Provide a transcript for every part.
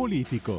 politico.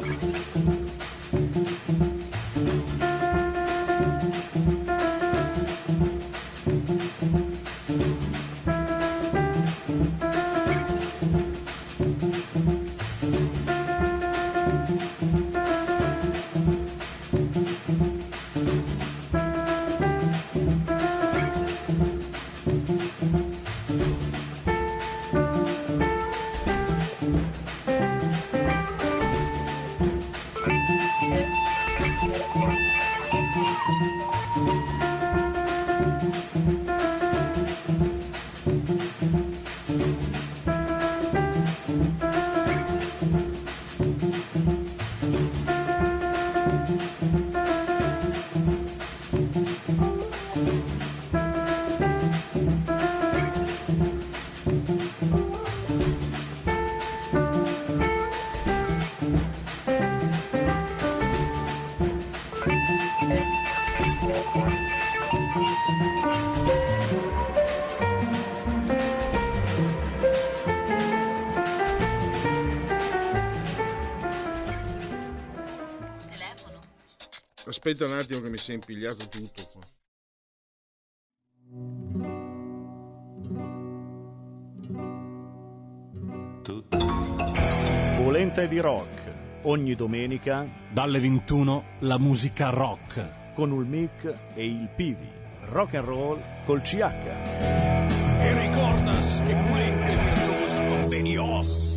Aspetta un attimo che mi si è impigliato tutto qua. Polenta e di rock. Ogni domenica dalle 21 la musica rock con il mic e il pivi. Rock and roll col CH. E ricordas che polenta e pirrosa con Benios.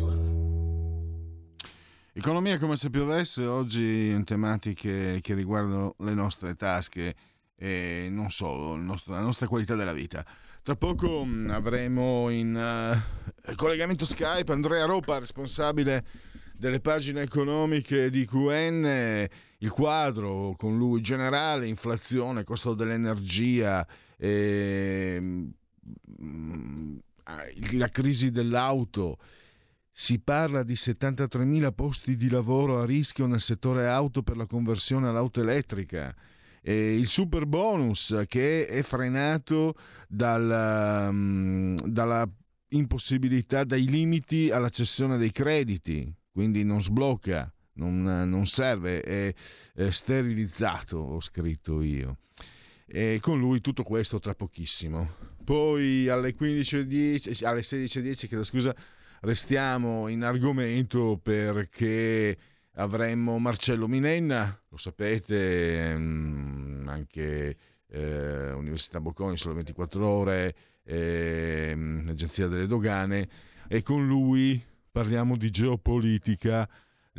Economia come se piovesse, oggi in tematiche che riguardano le nostre tasche e non solo, la nostra qualità della vita. Tra poco avremo in collegamento Skype Andrea Roppa, responsabile delle pagine economiche di QN, il quadro con lui generale, inflazione, costo dell'energia, la crisi dell'auto. Si parla di 73.000 posti di lavoro a rischio nel settore auto per la conversione all'auto elettrica. E il super bonus che è frenato dalla impossibilità, dai limiti alla cessione dei crediti, quindi non sblocca, non serve, è sterilizzato, ho scritto io. E con lui tutto questo tra pochissimo. Poi alle 16.10, restiamo in argomento perché avremmo Marcello Minenna, lo sapete, anche Università Bocconi, Sole 24 Ore, Agenzia delle Dogane, e con lui parliamo di geopolitica,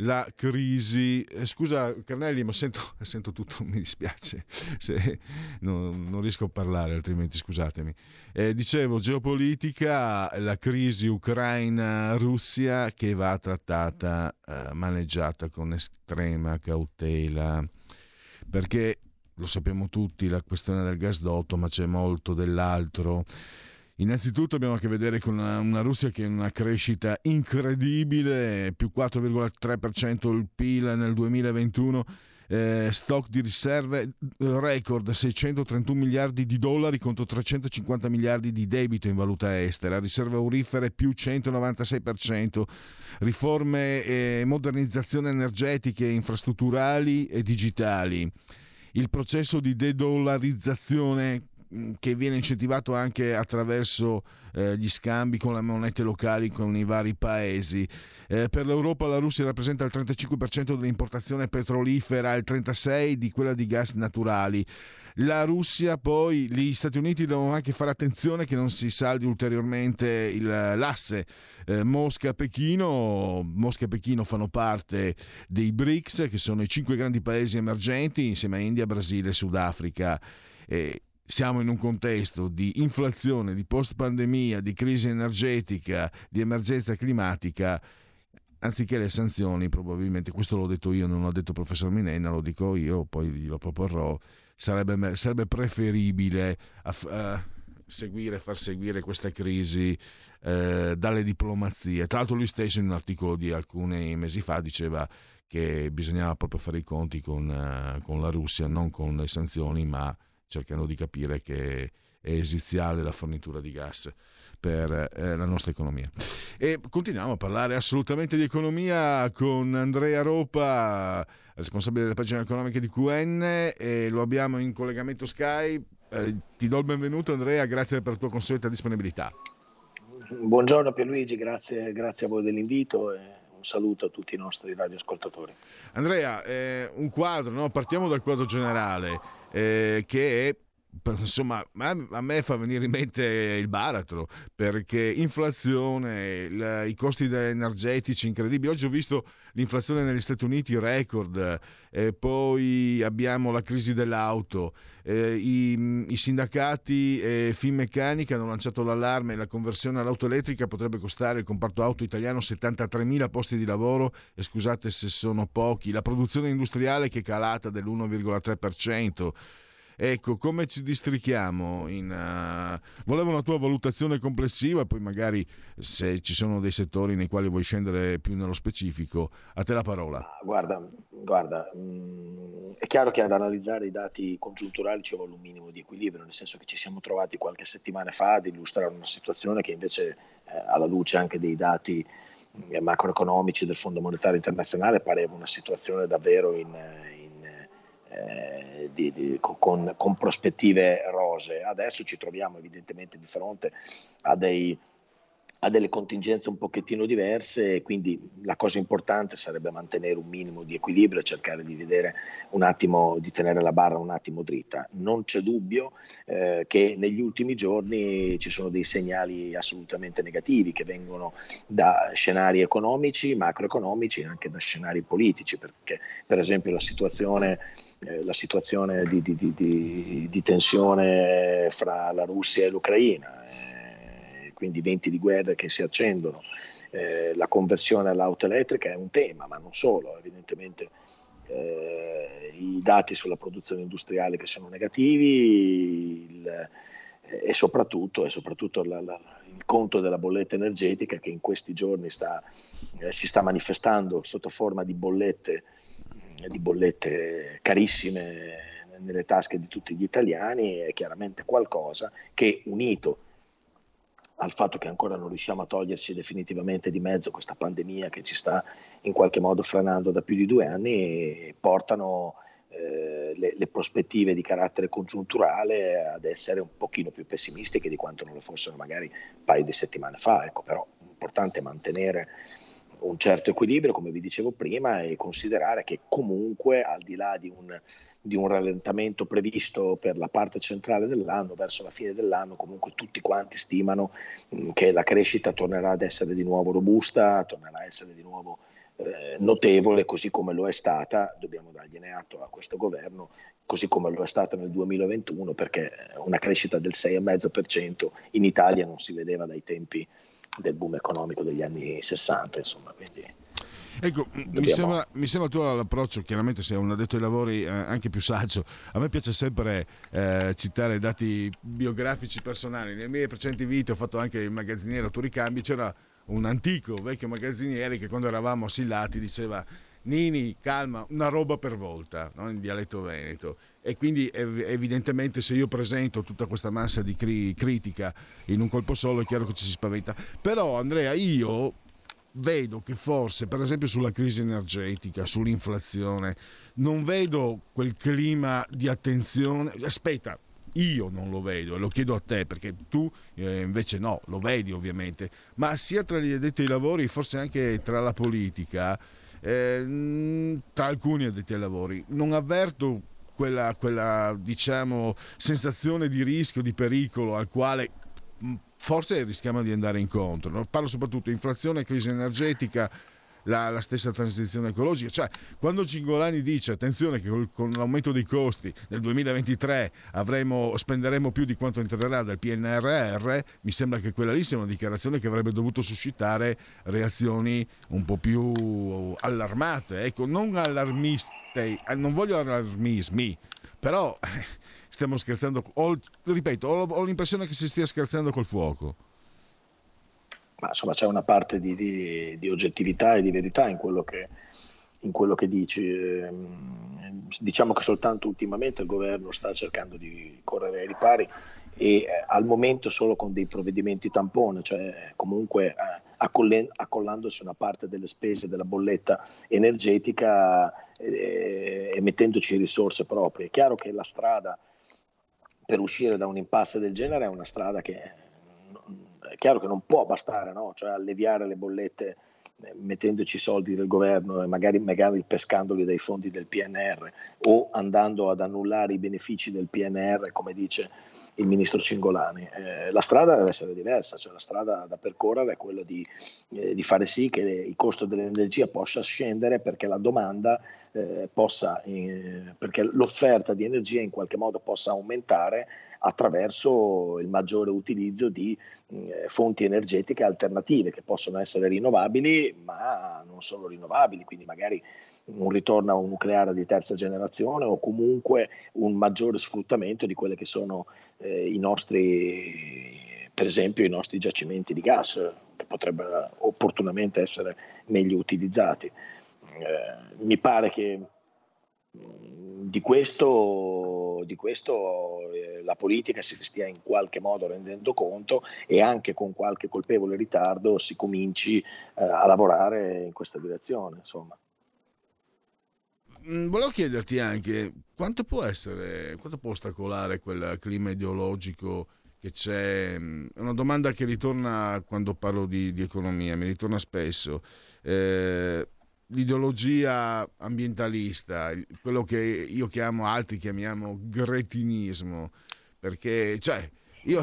la crisi. Scusa Carnelli, ma sento tutto, mi dispiace, non riesco a parlare, altrimenti scusatemi. Dicevo, geopolitica, la crisi Ucraina-Russia che va trattata, maneggiata con estrema cautela, perché lo sappiamo tutti, la questione del gasdotto, ma c'è molto dell'altro. Innanzitutto abbiamo a che vedere con una Russia che è in una crescita incredibile, più 4,3% il PIL nel 2021, stock di riserve record, 631 miliardi di dollari contro 350 miliardi di debito in valuta estera, riserve aurifere più 196%, riforme e modernizzazione energetiche, infrastrutturali e digitali, il processo di de-dollarizzazione che viene incentivato anche attraverso gli scambi con le monete locali con i vari paesi. Per l'Europa la Russia rappresenta il 35% dell'importazione petrolifera, il 36% di quella di gas naturali. La Russia, poi gli Stati Uniti devono anche fare attenzione che non si saldi ulteriormente l'asse Mosca-Pechino. Mosca e Pechino fanno parte dei BRICS, che sono i 5 grandi paesi emergenti insieme a India, Brasile, Sudafrica. Siamo in un contesto di inflazione, di post-pandemia, di crisi energetica, di emergenza climatica. Anziché le sanzioni, probabilmente, questo l'ho detto io, non l'ho detto il professor Minenna, lo dico io, poi glielo proporrò, sarebbe preferibile far seguire questa crisi dalle diplomazie. Tra l'altro lui stesso in un articolo di alcuni mesi fa diceva che bisognava proprio fare i conti con la Russia, non con le sanzioni, ma cercando di capire che esiziale la fornitura di gas per la nostra economia. E continuiamo a parlare assolutamente di economia con Andrea Roppa, responsabile delle pagine economiche di QN, e lo abbiamo in collegamento Skype. Ti do il benvenuto, Andrea, grazie per la tua consueta disponibilità. Buongiorno Pierluigi, grazie a voi dell'invito e un saluto a tutti i nostri radioascoltatori. Andrea, un quadro, no? Partiamo dal quadro generale che è, insomma, a me fa venire in mente il baratro, perché inflazione, i costi energetici incredibili. Oggi ho visto l'inflazione negli Stati Uniti record, poi abbiamo la crisi dell'auto, i sindacati Finmeccanica hanno lanciato l'allarme: la conversione all'auto elettrica potrebbe costare il comparto auto italiano 73.000 posti di lavoro, e scusate se sono pochi. La produzione industriale che è calata dell'1,3%. Ecco, come ci districhiamo? Volevo una tua valutazione complessiva, poi magari se ci sono dei settori nei quali vuoi scendere più nello specifico, a te la parola. Guarda, è chiaro che ad analizzare i dati congiunturali ci vuole un minimo di equilibrio, nel senso che ci siamo trovati qualche settimana fa ad illustrare una situazione che invece, alla luce anche dei dati macroeconomici del Fondo Monetario Internazionale, pareva una situazione davvero con prospettive rosee. Adesso ci troviamo evidentemente di fronte a delle contingenze un pochettino diverse, e quindi la cosa importante sarebbe mantenere un minimo di equilibrio e cercare di vedere un attimo, di tenere la barra un attimo dritta. Non c'è dubbio che negli ultimi giorni ci sono dei segnali assolutamente negativi che vengono da scenari economici, macroeconomici, e anche da scenari politici, perché per esempio la situazione di tensione fra la Russia e l'Ucraina, quindi venti di guerra che si accendono, la conversione all'auto elettrica è un tema, ma non solo, evidentemente i dati sulla produzione industriale che sono negativi, e soprattutto il conto della bolletta energetica, che in questi giorni si sta manifestando sotto forma di bollette carissime nelle tasche di tutti gli italiani. È chiaramente qualcosa che, unito al fatto che ancora non riusciamo a toglierci definitivamente di mezzo questa pandemia che ci sta in qualche modo frenando da più di 2 anni, portano le prospettive di carattere congiunturale ad essere un pochino più pessimistiche di quanto non lo fossero magari un paio di settimane fa. Ecco, però è importante mantenere un certo equilibrio, come vi dicevo prima, e considerare che comunque, al di là di un rallentamento previsto per la parte centrale dell'anno, verso la fine dell'anno comunque tutti quanti stimano che la crescita tornerà ad essere di nuovo robusta, tornerà a essere di nuovo notevole, così come lo è stata, dobbiamo dargliene atto a questo governo, così come lo è stata nel 2021, perché una crescita del 6,5% in Italia non si vedeva dai tempi del boom economico degli anni 60, insomma, quindi... Ecco, mi sembra tu l'approccio, chiaramente sei un addetto ai lavori anche più saggio. A me piace sempre citare dati biografici personali. Nelle mie precedenti vite ho fatto anche il magazziniere a Turicambi, c'era un antico vecchio magazziniere che, quando eravamo assillati, diceva: Nini, calma, una roba per volta, no? In dialetto veneto. E quindi evidentemente, se io presento tutta questa massa di critica in un colpo solo, è chiaro che ci si spaventa. Però, Andrea, io vedo che forse, per esempio, sulla crisi energetica, sull'inflazione, non vedo quel clima di attenzione. Aspetta, io non lo vedo, e lo chiedo a te, perché tu invece no, lo vedi ovviamente, ma sia tra gli addetti ai lavori, forse anche tra la politica, tra alcuni addetti ai lavori, non avverto quella diciamo sensazione di rischio, di pericolo al quale forse rischiamo di andare incontro, no? Parlo soprattutto di inflazione, crisi energetica, la stessa transizione ecologica. Cioè, quando Cingolani dice: attenzione che con l'aumento dei costi nel 2023 spenderemo più di quanto entrerà dal PNRR, mi sembra che quella lì sia una dichiarazione che avrebbe dovuto suscitare reazioni un po' più allarmate, ecco, non allarmiste, non voglio allarmismi, però stiamo scherzando, ho l'impressione che si stia scherzando col fuoco. Ma insomma c'è una parte di oggettività e di verità in quello che in quello che dici. Diciamo che soltanto ultimamente il governo sta cercando di correre ai ripari e al momento solo con dei provvedimenti tampone, cioè comunque accollandosi una parte delle spese della bolletta energetica e mettendoci risorse proprie. È chiaro che la strada per uscire da un impasse del genere è una strada che è chiaro che non può bastare, no? Cioè alleviare le bollette mettendoci soldi del governo e magari pescandoli dai fondi del PNR o andando ad annullare i benefici del PNR, come dice il ministro Cingolani. La strada deve essere diversa, cioè la strada da percorrere è quella di fare sì che il costo dell'energia possa scendere perché la domanda perché l'offerta di energia in qualche modo possa aumentare attraverso il maggiore utilizzo di fonti energetiche alternative che possono essere rinnovabili ma non solo rinnovabili, quindi magari un ritorno a un nucleare di terza generazione o comunque un maggiore sfruttamento di quelle che sono per esempio i nostri giacimenti di gas che potrebbero opportunamente essere meglio utilizzati. Mi pare che di questo la politica si stia in qualche modo rendendo conto e anche con qualche colpevole ritardo si cominci a lavorare in questa direzione, insomma. Volevo chiederti anche quanto può ostacolare quel clima ideologico che c'è. È una domanda che ritorna quando parlo di economia, mi ritorna spesso. L'ideologia ambientalista, quello che io chiamo, altri chiamiamo gretinismo, perché cioè io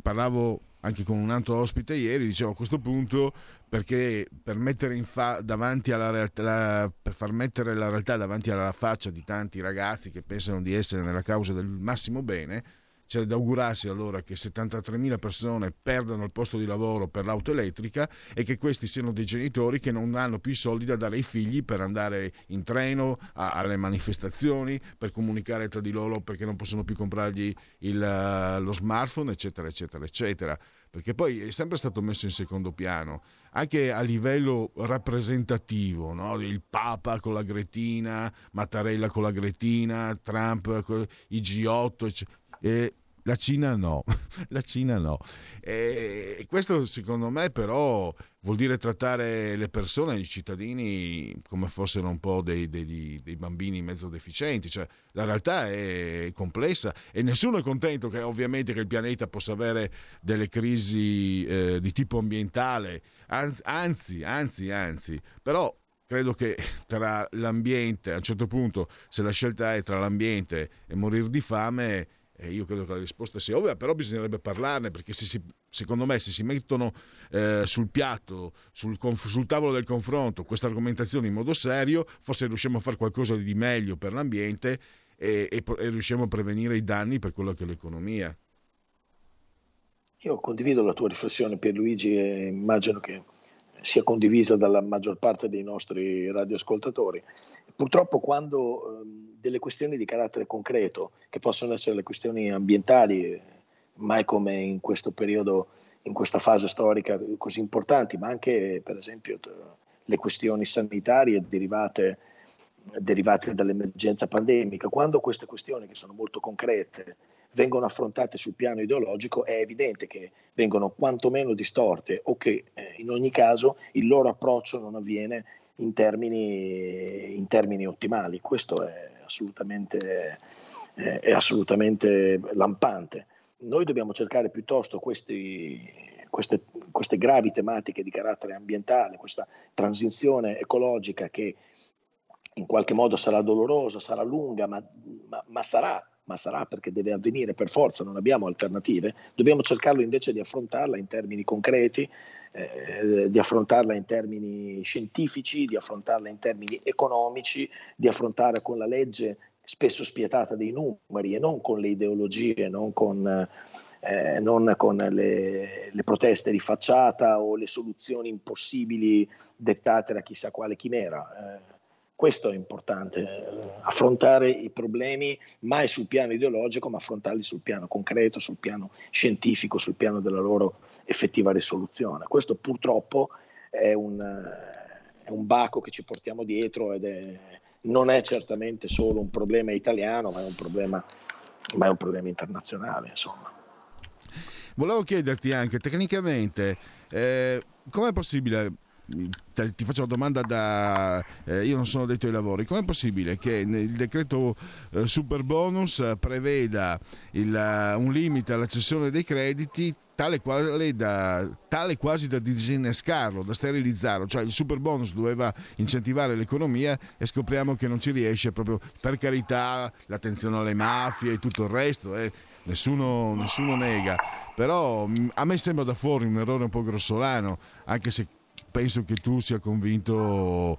parlavo anche con un altro ospite ieri, dicevo a questo punto perché per mettere davanti alla realtà, per far mettere la realtà davanti alla faccia di tanti ragazzi che pensano di essere nella causa del massimo bene, c'è da augurarsi allora che 73.000 persone perdano il posto di lavoro per l'auto elettrica e che questi siano dei genitori che non hanno più i soldi da dare ai figli per andare in treno, alle manifestazioni, per comunicare tra di loro perché non possono più comprargli lo smartphone, eccetera, eccetera, eccetera. Perché poi è sempre stato messo in secondo piano, anche a livello rappresentativo, no? Il Papa con la gretina, Mattarella con la gretina, Trump, i G8, eccetera. La Cina no. E questo secondo me però vuol dire trattare le persone, i cittadini, come fossero un po' dei bambini mezzo deficienti. Cioè la realtà è complessa e nessuno è contento che ovviamente che il pianeta possa avere delle crisi di tipo ambientale, anzi, però credo che tra l'ambiente, a un certo punto se la scelta è tra l'ambiente e morire di fame, io credo che la risposta sia ovvia, però bisognerebbe parlarne, perché secondo me se si mettono sul piatto, sul tavolo del confronto, questa argomentazione in modo serio, forse riusciamo a fare qualcosa di meglio per l'ambiente e riusciamo a prevenire i danni per quello che è l'economia. Io condivido la tua riflessione, Pierluigi, e immagino che sia condivisa dalla maggior parte dei nostri radioascoltatori. Purtroppo quando delle questioni di carattere concreto, che possono essere le questioni ambientali, mai come in questo periodo, in questa fase storica così importanti, ma anche per esempio le questioni sanitarie derivate dall'emergenza pandemica, quando queste questioni che sono molto concrete vengono affrontate sul piano ideologico, è evidente che vengono quantomeno distorte o che in ogni caso il loro approccio non avviene in termini ottimali. Questo è assolutamente lampante. Noi dobbiamo cercare piuttosto queste gravi tematiche di carattere ambientale, questa transizione ecologica che in qualche modo sarà dolorosa, sarà lunga, ma sarà perché deve avvenire per forza, non abbiamo alternative. Dobbiamo cercarlo invece di affrontarla in termini concreti, di affrontarla in termini scientifici, di affrontarla in termini economici, di affrontare con la legge spesso spietata dei numeri e non con le ideologie, non con le proteste di facciata o le soluzioni impossibili dettate da chissà quale chimera. Questo è importante, affrontare i problemi mai sul piano ideologico, ma affrontarli sul piano concreto, sul piano scientifico, sul piano della loro effettiva risoluzione. Questo purtroppo è un baco che ci portiamo dietro ed è, non è certamente solo un problema italiano, ma è un problema internazionale, insomma. Volevo chiederti anche tecnicamente com'è possibile, ti faccio una domanda da io non sono addetto ai lavori, com'è possibile che il decreto super bonus preveda un limite alla cessione dei crediti tale quasi da disinnescarlo, da sterilizzarlo? Cioè il super bonus doveva incentivare l'economia e scopriamo che non ci riesce proprio, per carità, l'attenzione alle mafie e tutto il resto, nessuno nega, però a me sembra da fuori un errore un po' grossolano, anche se penso che tu sia convinto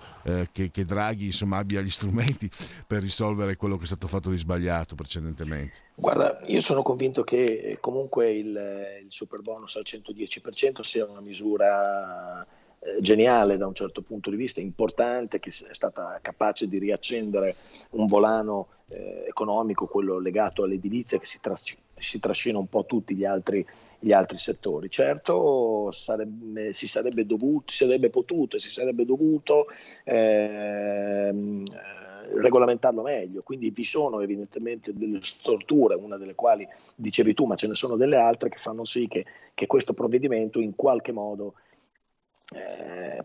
che Draghi, insomma, abbia gli strumenti per risolvere quello che è stato fatto di sbagliato precedentemente. Guarda, io sono convinto che comunque il super bonus al 110% sia una misura geniale da un certo punto di vista, importante, che è stata capace di riaccendere un volano economico, quello legato all'edilizia, che si trascina un po' tutti gli altri settori. Certo, si sarebbe potuto regolamentarlo meglio, quindi vi sono evidentemente delle storture, una delle quali dicevi tu, ma ce ne sono delle altre che fanno sì che questo provvedimento in qualche modo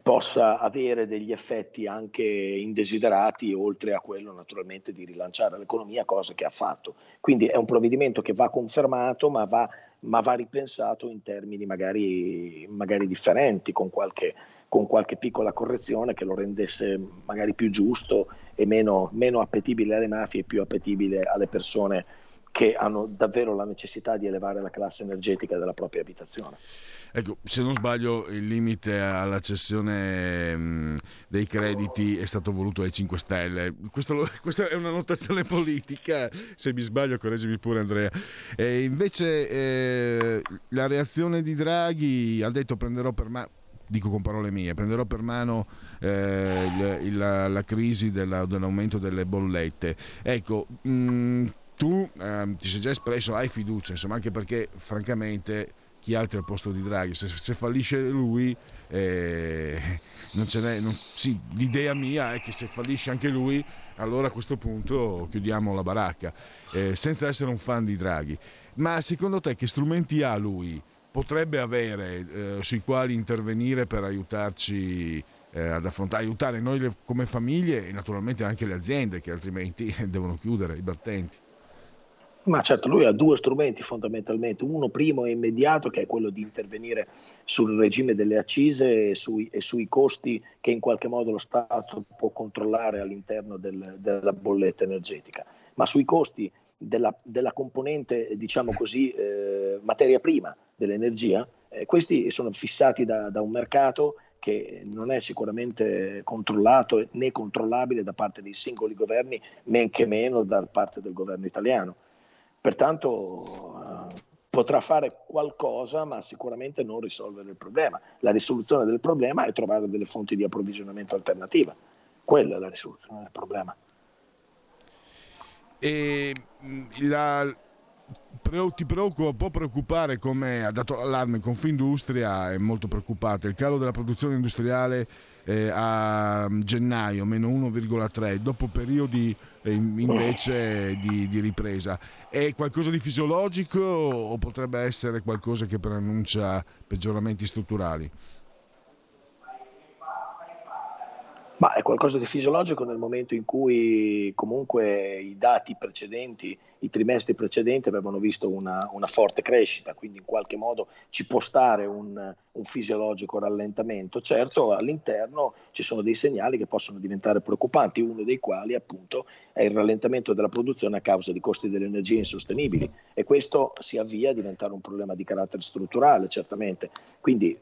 possa avere degli effetti anche indesiderati, oltre a quello naturalmente di rilanciare l'economia, cosa che ha fatto. Quindi è un provvedimento che va confermato, ma va ripensato in termini magari differenti, con qualche piccola correzione che lo rendesse magari più giusto e meno appetibile alle mafie e più appetibile alle persone che hanno davvero la necessità di elevare la classe energetica della propria abitazione. Ecco, se non sbaglio, il limite alla cessione dei crediti è stato voluto ai 5 Stelle. Questa è una notazione politica, se mi sbaglio correggimi pure, Andrea. E invece la reazione di Draghi, ha detto prenderò per mano, dico con parole mie, prenderò per mano la crisi dell'aumento delle bollette. Ecco, tu ti sei già espresso, hai fiducia, insomma, anche perché francamente chi altro al posto di Draghi? Se fallisce lui, non ce n'è. Sì, l'idea mia è che se fallisce anche lui, allora a questo punto chiudiamo la baracca, senza essere un fan di Draghi. Ma secondo te che strumenti ha lui? Potrebbe avere sui quali intervenire per aiutarci ad affrontare, aiutare noi come famiglie e naturalmente anche le aziende che altrimenti devono chiudere, i battenti? Ma certo, lui ha due strumenti fondamentalmente, uno primo e immediato che è quello di intervenire sul regime delle accise e sui costi che in qualche modo lo Stato può controllare all'interno della bolletta energetica, ma sui costi della componente, diciamo così, materia prima dell'energia, questi sono fissati da un mercato che non è sicuramente controllato né controllabile da parte dei singoli governi, men che meno da parte del governo italiano. Pertanto potrà fare qualcosa, ma sicuramente non risolvere il problema. La risoluzione del problema è trovare delle fonti di approvvigionamento alternativa. Quella è la risoluzione del problema. E può preoccupare, come ha dato l'allarme Confindustria, è molto preoccupata, il calo della produzione industriale a gennaio, meno 1,3, dopo periodi invece di ripresa. È qualcosa di fisiologico o potrebbe essere qualcosa che preannuncia peggioramenti strutturali? Ma è qualcosa di fisiologico nel momento in cui comunque i dati precedenti, i trimestri precedenti avevano visto una forte crescita, quindi in qualche modo ci può stare un fisiologico rallentamento. Certo, all'interno ci sono dei segnali che possono diventare preoccupanti, uno dei quali appunto è il rallentamento della produzione a causa di costi dell'energia insostenibili, e questo si avvia a diventare un problema di carattere strutturale, certamente. Quindi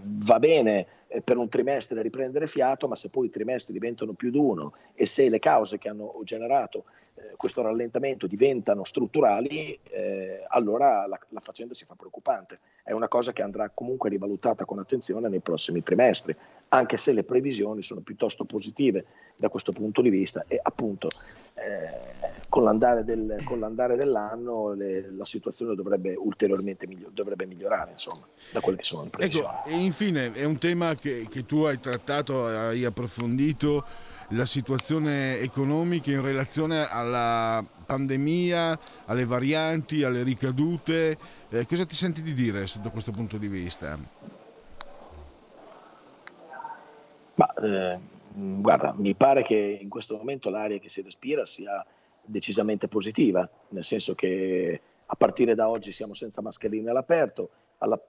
va bene per un trimestre riprendere fiato, ma se poi i trimestri diventano più di uno e se le cause che hanno generato questo rallentamento diventano strutturali, allora la faccenda si fa preoccupante. È una cosa che andrà comunque rivalutata con attenzione nei prossimi trimestri, anche se le previsioni sono piuttosto positive da questo punto di vista, e appunto con l'andare dell'anno la situazione dovrebbe ulteriormente migliorare, insomma, da quelle che sono le previsioni. Ecco, e infine è un tema che tu hai trattato, hai approfondito, la situazione economica in relazione alla pandemia, alle varianti, alle ricadute. Cosa ti senti di dire sotto questo punto di vista? Guarda, mi pare che in questo momento l'aria che si respira sia decisamente positiva, nel senso che a partire da oggi siamo senza mascherine all'aperto,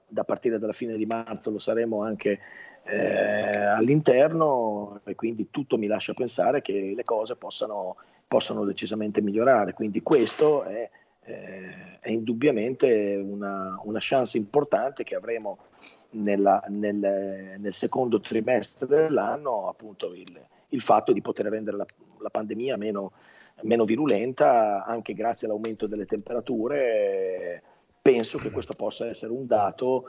da partire dalla fine di marzo lo saremo anche all'interno, e quindi tutto mi lascia pensare che le cose possano decisamente migliorare, quindi questo è indubbiamente una chance importante che avremo nel secondo trimestre dell'anno, appunto il fatto di poter rendere la pandemia meno virulenta, anche grazie all'aumento delle temperature. Penso che questo possa essere un dato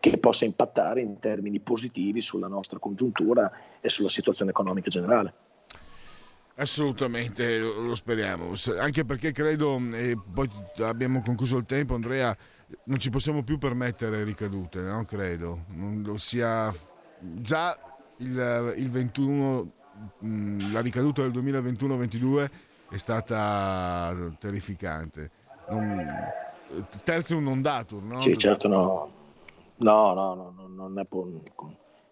che possa impattare in termini positivi sulla nostra congiuntura e sulla situazione economica generale. Assolutamente, lo speriamo, anche perché credo, e poi abbiamo concluso il tempo, Andrea, non ci possiamo più permettere ricadute, no? Credo, ossia già il 21, la ricaduta del 2021-22 è stata terrificante. Tertium non datur, no? Sì, certo, no, non è,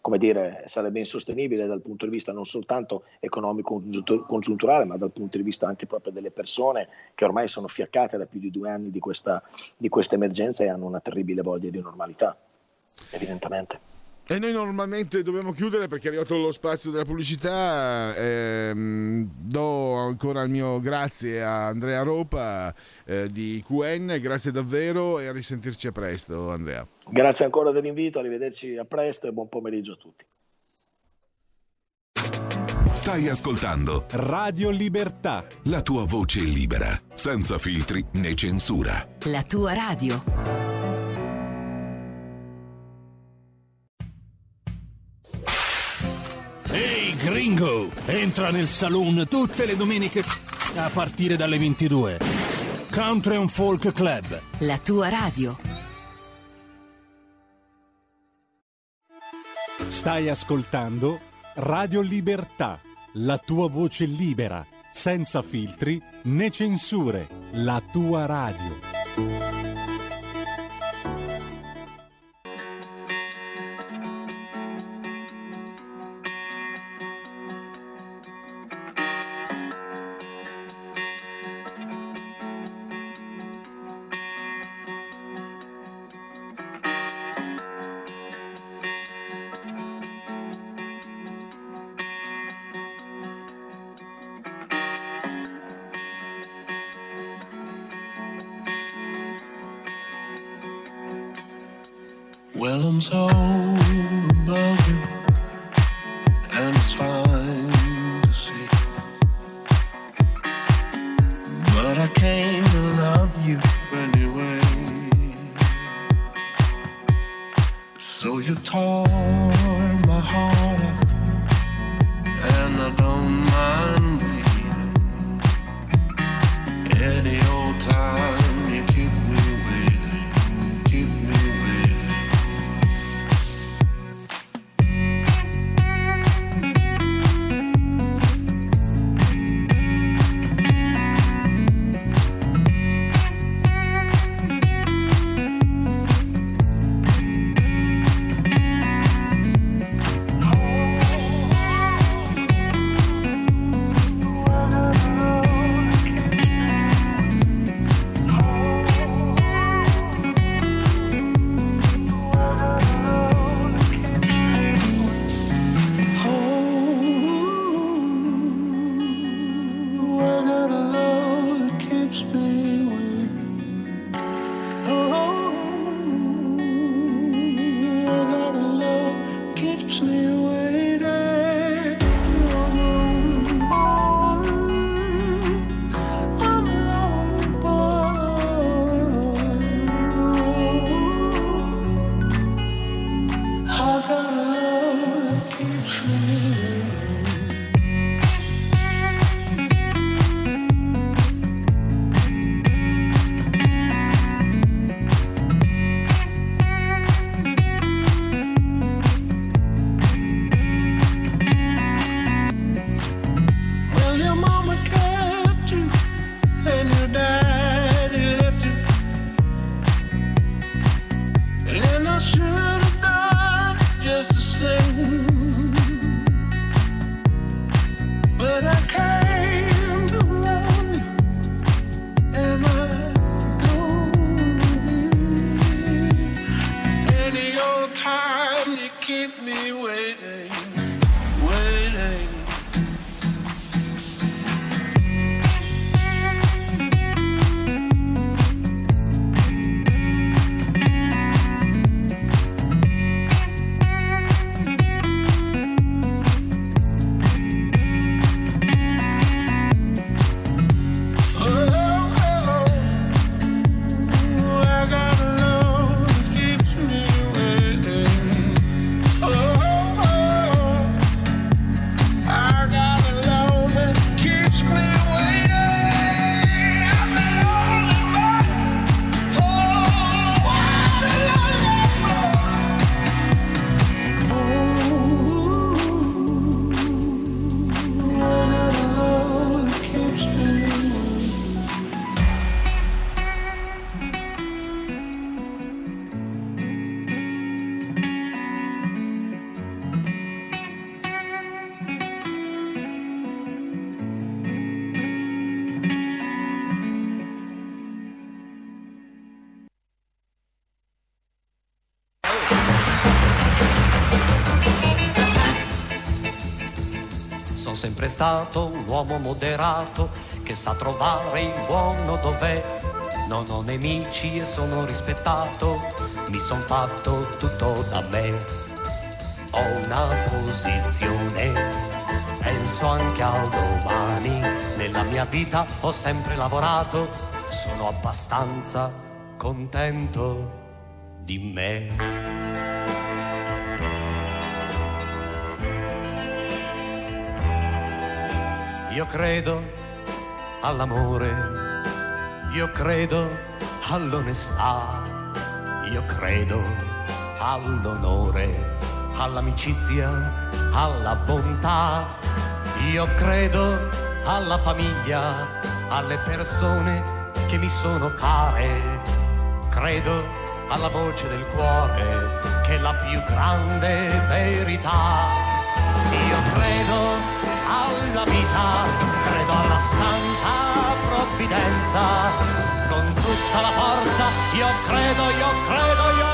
come dire, sarebbe insostenibile dal punto di vista non soltanto economico congiunturale, ma dal punto di vista anche proprio delle persone che ormai sono fiaccate da più di 2 anni di questa emergenza e hanno una terribile voglia di normalità, evidentemente. E noi normalmente dobbiamo chiudere perché è arrivato lo spazio della pubblicità. Do ancora il mio grazie a Andrea Roppa di QN, grazie davvero e a risentirci a presto, Andrea. Grazie ancora dell'invito, arrivederci a presto e buon pomeriggio a tutti. Stai ascoltando Radio Libertà, la tua voce libera, senza filtri né censura. La tua radio. Gringo, entra nel saloon tutte le domeniche a partire dalle 22. Country and Folk Club. La tua radio. Stai ascoltando Radio Libertà, la tua voce libera, senza filtri né censure. La tua radio. sempre stato un uomo moderato che sa trovare il buono dov'è. Non ho nemici e sono rispettato, mi son fatto tutto da me. Ho una posizione, penso anche al domani. Nella mia vita ho sempre lavorato, sono abbastanza contento di me. Io credo all'amore, io credo all'onestà, io credo all'onore, all'amicizia, alla bontà. Io credo alla famiglia, alle persone che mi sono care. Credo alla voce del cuore, che è la più grande verità. Io credo alla vita, credo alla santa provvidenza, con tutta la forza io credo, io credo, io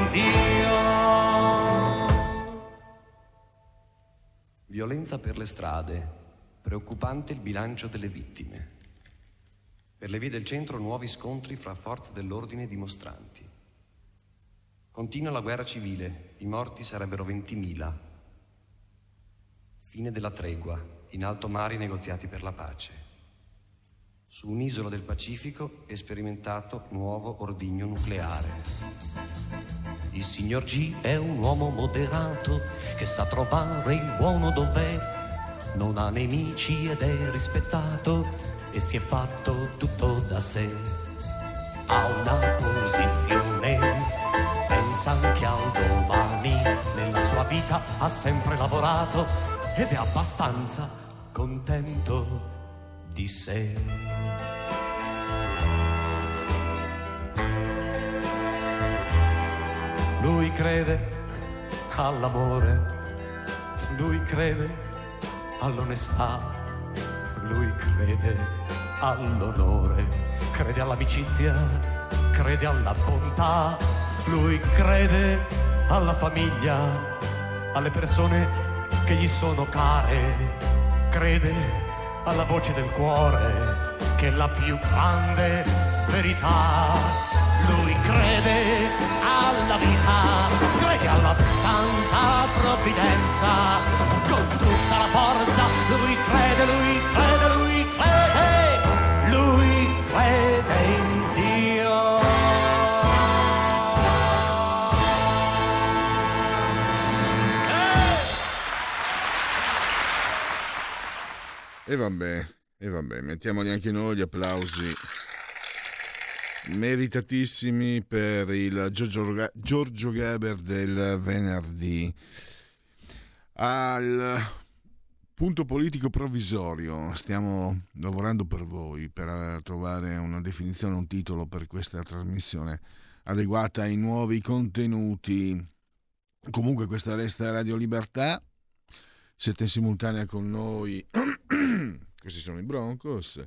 credo, io credo in Dio. Violenza per le strade, preoccupante il bilancio delle vittime. Per le vie del centro nuovi scontri fra forze dell'ordine e dimostranti. Continua la guerra civile, i morti sarebbero 20.000. Fine della tregua, in alto mare i negoziati per la pace. Su un'isola del Pacifico è sperimentato nuovo ordigno nucleare. Il signor G è un uomo moderato che sa trovare il buono dov'è, non ha nemici ed è rispettato e si è fatto tutto da sé. Ha una posizione, pensa anche al domani, nella sua vita ha sempre lavorato ed è abbastanza contento di sé. Lui crede all'amore, lui crede all'onestà, lui crede all'onore, crede all'amicizia, crede alla bontà. Lui crede alla famiglia, alle persone che gli sono care, crede alla voce del cuore, che è la più grande verità. Lui crede alla vita, crede alla santa provvidenza, con tutta la forza. Lui crede, lui crede, lui crede, lui crede in Dio. E vabbè, mettiamoli anche noi gli applausi meritatissimi per il Giorgio Gaber del venerdì. Al punto politico provvisorio stiamo lavorando per voi, per trovare una definizione, un titolo per questa trasmissione adeguata ai nuovi contenuti. Comunque questa resta Radio Libertà. Siete in simultanea con noi, questi sono i Broncos,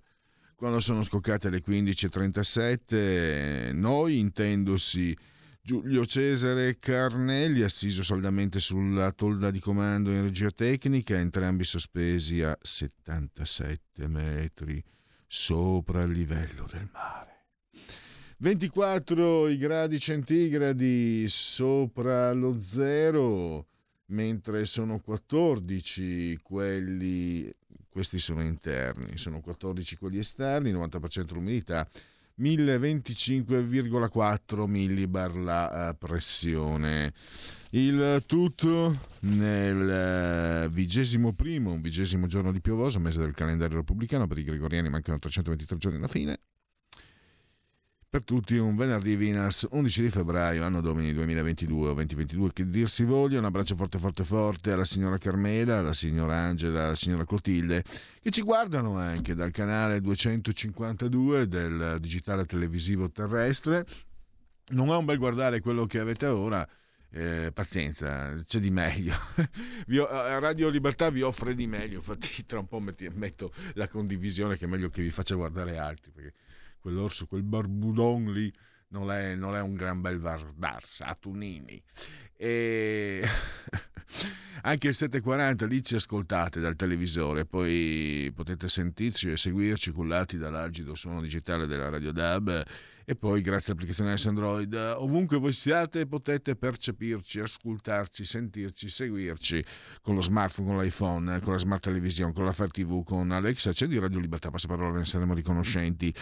quando sono scoccate le 15.37, noi intendosi Giulio Cesare Carnelli, assiso saldamente sulla tolda di comando in regia tecnica, entrambi sospesi a 77 metri sopra il livello del mare. 24 i gradi centigradi sopra lo zero, mentre sono 14 questi sono interni, sono 14 quelli esterni, 90% l'umidità, 1025,4 millibar la pressione. Il tutto nel 21º, un 20° giorno di piovoso, mese del calendario repubblicano, per i gregoriani mancano 323 giorni alla fine. Per tutti un venerdì Venus 11 di febbraio, anno domini 2022 o 2022, che dir si voglia. Un abbraccio forte forte forte alla signora Carmela, alla signora Angela, alla signora Clotilde, che ci guardano anche dal canale 252 del digitale televisivo terrestre. Non è un bel guardare quello che avete ora, pazienza, c'è di meglio. Radio Libertà vi offre di meglio, infatti tra un po' metto la condivisione, che è meglio che vi faccia guardare altri, perché quell'orso, quel barbudon lì non è un gran bel vardar, Saturnini. E Anche il 7.40 lì ci ascoltate dal televisore, poi potete sentirci e seguirci cullati dall'algido suono digitale della Radio DAB, e poi grazie all'applicazione S Android ovunque voi siate potete percepirci, ascoltarci, sentirci, seguirci con lo smartphone, con l'iPhone, con la smart television, con la Fire TV, con Alexa, c'è di Radio Libertà Passaparola, ne saremo riconoscenti,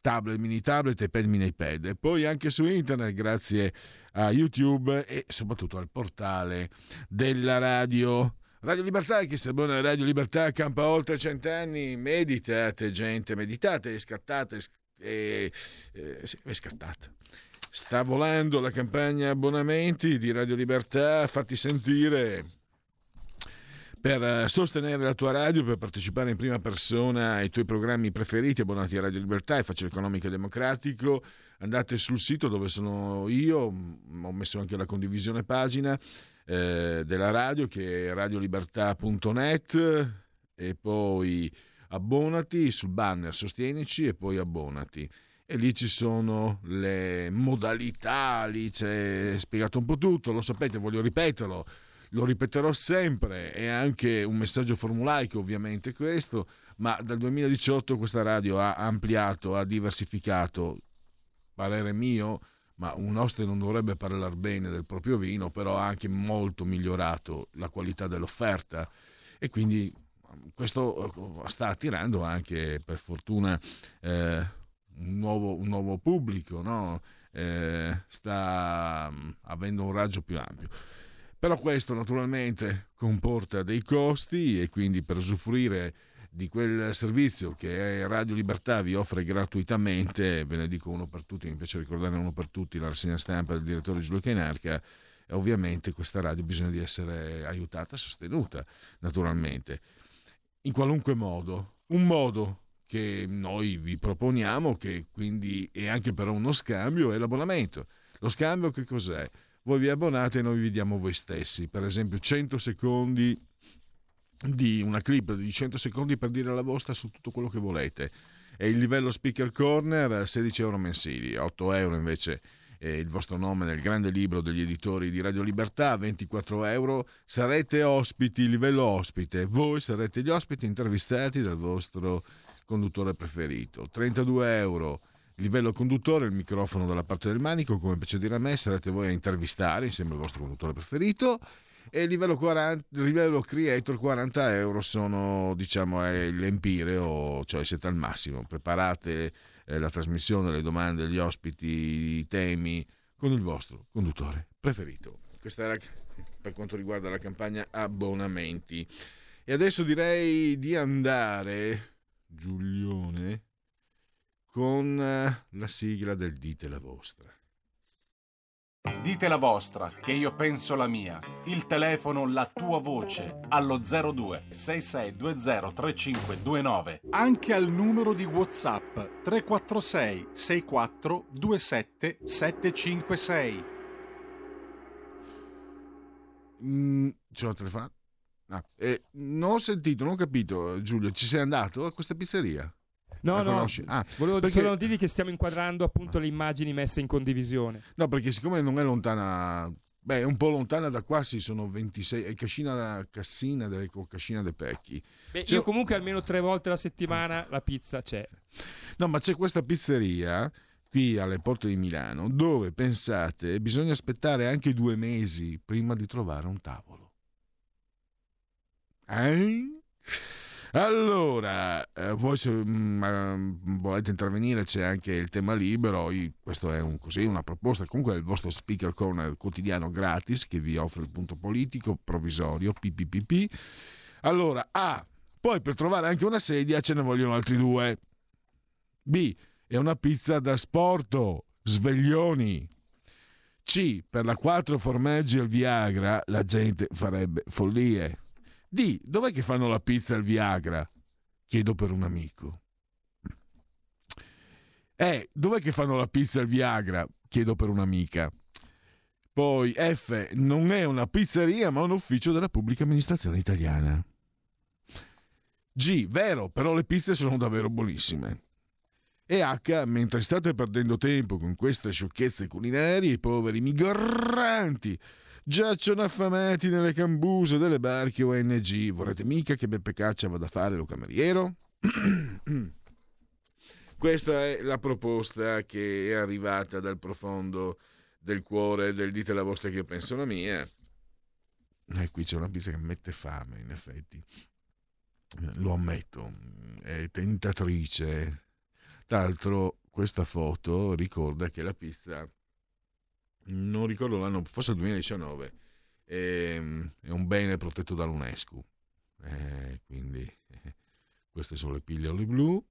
tablet, mini tablet e pad, mini iPad, e poi anche su internet grazie a YouTube e soprattutto al portale della radio. Radio Libertà, chi sta buona Radio Libertà campa oltre 100 anni. Meditate, gente, meditate e scattate. È scattata. Sta volando la campagna abbonamenti di Radio Libertà, fatti sentire per sostenere la tua radio, per partecipare in prima persona ai tuoi programmi preferiti. Abbonati a Radio Libertà e Facile Economico e Democratico. Andate sul sito dove sono io, ho messo anche la condivisione pagina della radio, che è radiolibertà.net, e poi abbonati sul banner, sostienici e poi abbonati, e lì ci sono le modalità, lì c'è spiegato un po' tutto, lo sapete, voglio ripeterlo, lo ripeterò sempre, è anche un messaggio formulaico ovviamente questo, ma dal 2018 questa radio ha ampliato, ha diversificato, parere mio, ma un oste non dovrebbe parlare bene del proprio vino, però ha anche molto migliorato la qualità dell'offerta, e quindi questo sta attirando anche, per fortuna, un nuovo pubblico, no? Sta avendo un raggio più ampio. Però questo naturalmente comporta dei costi, e quindi per usufruire di quel servizio che Radio Libertà vi offre gratuitamente, ve ne dico uno per tutti, mi piace ricordare uno per tutti, la rassegna stampa del direttore Giulio Cesare, ovviamente questa radio bisogna di essere aiutata, sostenuta naturalmente. In qualunque modo, un modo che noi vi proponiamo, che quindi è anche però uno scambio, è l'abbonamento. Lo scambio che cos'è? Voi vi abbonate e noi vi diamo voi stessi, per esempio 100 secondi di una clip di 100 secondi per dire la vostra su tutto quello che volete. E il livello speaker corner, 16 euro mensili, 8 euro invece il vostro nome nel grande libro degli editori di Radio Libertà, 24 euro. Sarete ospiti, livello ospite, voi sarete gli ospiti intervistati dal vostro conduttore preferito. 32 euro, livello conduttore, il microfono dalla parte del manico, come piace dire a me, sarete voi a intervistare insieme al vostro conduttore preferito. E livello creator, 40 euro sono, diciamo, l'empire, o cioè siete al massimo, preparate la trasmissione, le domande, gli ospiti, i temi con il vostro conduttore preferito. Questa era per quanto riguarda la campagna abbonamenti. E adesso direi di andare, Giulione, con la sigla del Dite la vostra. Dite la vostra, che io penso la mia. Il telefono, la tua voce, allo 02 6620 3529. Anche al numero di WhatsApp 346 64 27 756. C'è una telefonata? Ah, non ho sentito, non ho capito, Giulio, ci sei andato a questa pizzeria? No, volevo solo dirvi che stiamo inquadrando appunto le immagini messe in condivisione. No, perché siccome non è lontana, è un po' lontana da qua, sì, sono 26, è Cascina de Pecchi. Io comunque almeno 3 volte la settimana la pizza c'è. No, ma c'è questa pizzeria qui alle porte di Milano dove, pensate, bisogna aspettare anche 2 mesi prima di trovare un tavolo. Allora, voi se volete intervenire c'è anche il tema libero, questo è una proposta, comunque è il vostro speaker corner quotidiano gratis che vi offre il punto politico provvisorio, PPPP. Allora, A, poi per trovare anche una sedia ce ne vogliono altri 2. B, è una pizza da sporto, sveglioni. C, per la 4 formaggi al Viagra la gente farebbe follie. Di, dov'è che fanno la pizza al Viagra? Chiedo per un amico. Dov'è che fanno la pizza al Viagra? Chiedo per un'amica. Poi F, non è una pizzeria ma un ufficio della pubblica amministrazione italiana. G, vero, però le pizze sono davvero buonissime. E H, mentre state perdendo tempo con queste sciocchezze culinarie, i poveri migranti giacciono affamati nelle cambuse delle barche ONG. Vorrete mica che Beppe Caccia vada a fare lo cameriero? Questa è la proposta che è arrivata dal profondo del cuore del dite la vostra che io penso la mia. E qui c'è una pista che mette fame, in effetti. Lo ammetto, è tentatrice. Tra l'altro questa foto ricorda che la pizza, non ricordo l'anno, forse il 2019, è un bene protetto dall'UNESCO, quindi queste sono le pillole blu,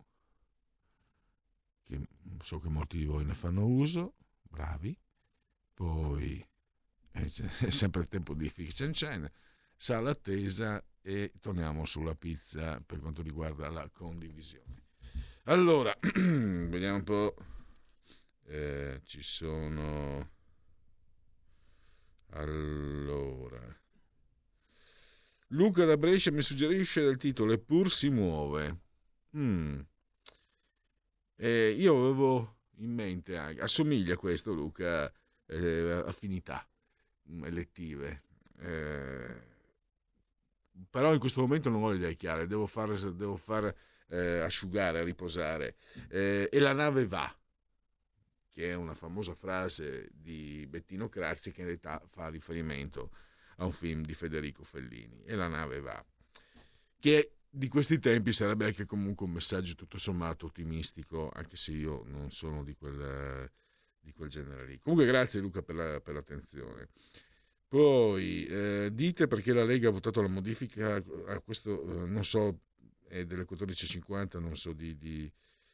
che so che molti di voi ne fanno uso, bravi. Poi è sempre il tempo di Fix and Chen, sala attesa, e torniamo sulla pizza per quanto riguarda la condivisione. Allora, vediamo un po', ci sono, allora, Luca da Brescia mi suggerisce dal titolo E pur si muove. Io avevo in mente anche, assomiglia a questo Luca, affinità elettive, però in questo momento non ho le idee chiare, devo fare asciugare, riposare, e la nave va, che è una famosa frase di Bettino Craxi che in realtà fa riferimento a un film di Federico Fellini, e la nave va, che di questi tempi sarebbe anche comunque un messaggio tutto sommato ottimistico, anche se io non sono di quel genere lì. Comunque grazie Luca per l'attenzione. Poi dite perché la Lega ha votato la modifica a questo, non so, è delle 14.50, non so di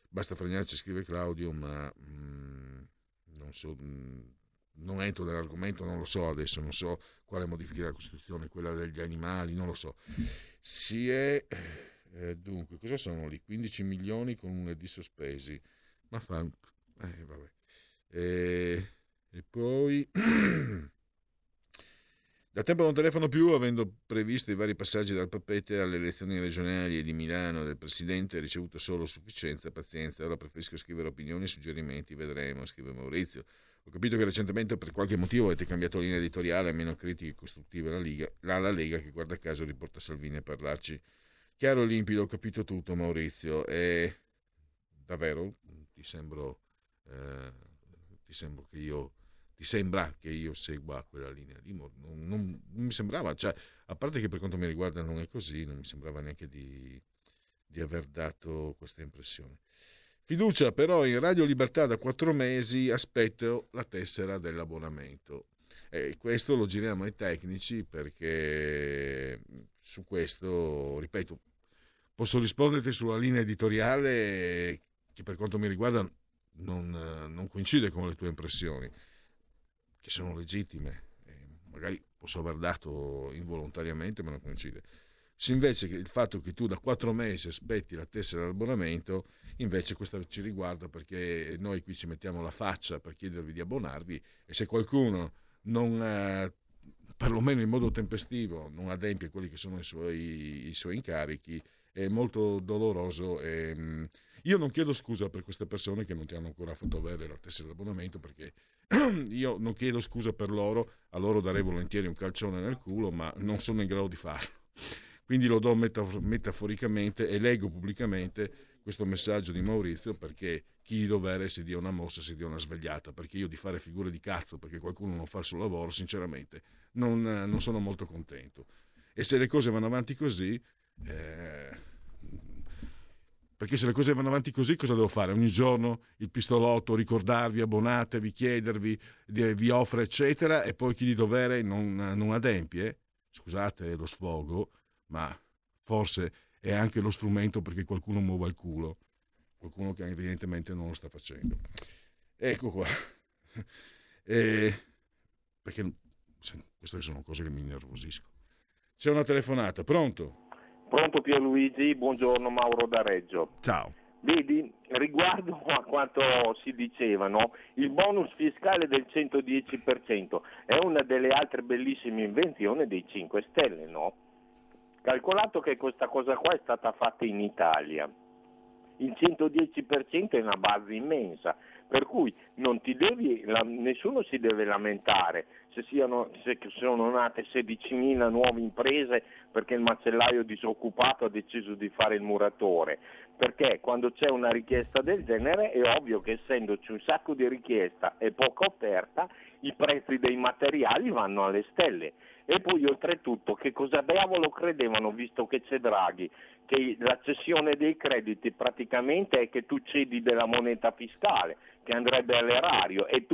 basta fregnarci, scrive Claudio, ma non so, non entro nell'argomento, non lo so adesso, non so quale modifica della Costituzione, quella degli animali, non lo so. Si è dunque, cosa sono lì? 15 milioni con un di sospesi, ma fa vabbè. E poi da tempo non telefono più, avendo previsto i vari passaggi dal papete alle elezioni regionali e di Milano del presidente, ricevuto solo sufficienza, pazienza, ora preferisco scrivere opinioni e suggerimenti, vedremo, scrive Maurizio. Ho capito che recentemente per qualche motivo avete cambiato linea editoriale, meno critiche e costruttive alla Lega, che guarda caso riporta Salvini a parlarci. Chiaro, limpido, ho capito tutto Maurizio, e davvero ti sembra che io segua quella linea lì? Non mi sembrava, cioè, a parte che per quanto mi riguarda non è così, non mi sembrava neanche di aver dato questa impressione. Fiducia però in Radio Libertà da 4 mesi, aspetto la tessera dell'abbonamento. Questo lo giriamo ai tecnici, perché su questo, ripeto, posso risponderti sulla linea editoriale che per quanto mi riguarda non coincide con le tue impressioni, che sono legittime, magari posso aver dato involontariamente, ma non coincide. Se invece il fatto che tu da 4 mesi aspetti la tessera dell'abbonamento, invece questa ci riguarda, perché noi qui ci mettiamo la faccia per chiedervi di abbonarvi, e se qualcuno non ha, perlomeno in modo tempestivo, non adempie quelli che sono i suoi incarichi, è molto doloroso. Io non chiedo scusa per queste persone che non ti hanno ancora fatto avere la tessera dell'abbonamento, perché io non chiedo scusa per loro, a loro darei volentieri un calcione nel culo, ma non sono in grado di farlo. Quindi lo do metaforicamente e leggo pubblicamente questo messaggio di Maurizio, perché chi di dovere si dia una mossa, si dia una svegliata, perché io di fare figure di cazzo perché qualcuno non fa il suo lavoro, sinceramente non sono molto contento. E se le cose vanno avanti così, perché se le cose vanno avanti così, cosa devo fare? Ogni giorno il pistolotto, ricordarvi, abbonatevi, chiedervi, vi offre eccetera, e poi chi di dovere non adempie? Scusate lo sfogo, ma forse è anche lo strumento perché qualcuno muova il culo, qualcuno che evidentemente non lo sta facendo. Ecco qua. Perché queste sono cose che mi innervosisco. C'è una telefonata, pronto? Pronto Pierluigi, buongiorno, Mauro da Reggio. Ciao. Vedi, riguardo a quanto si dicevano, il bonus fiscale del 110% è una delle altre bellissime invenzioni dei 5 Stelle, no? Calcolato che questa cosa qua è stata fatta in Italia, Il 110% è una base immensa, per cui non ti devi, nessuno si deve lamentare se sono nate 16.000 nuove imprese perché il macellaio disoccupato ha deciso di fare il muratore, perché quando c'è una richiesta del genere è ovvio che, essendoci un sacco di richiesta e poca offerta, i prezzi dei materiali vanno alle stelle. E poi oltretutto, che cosa diavolo credevano, visto che c'è Draghi, che la cessione dei crediti praticamente è che tu cedi della moneta fiscale che andrebbe all'erario, e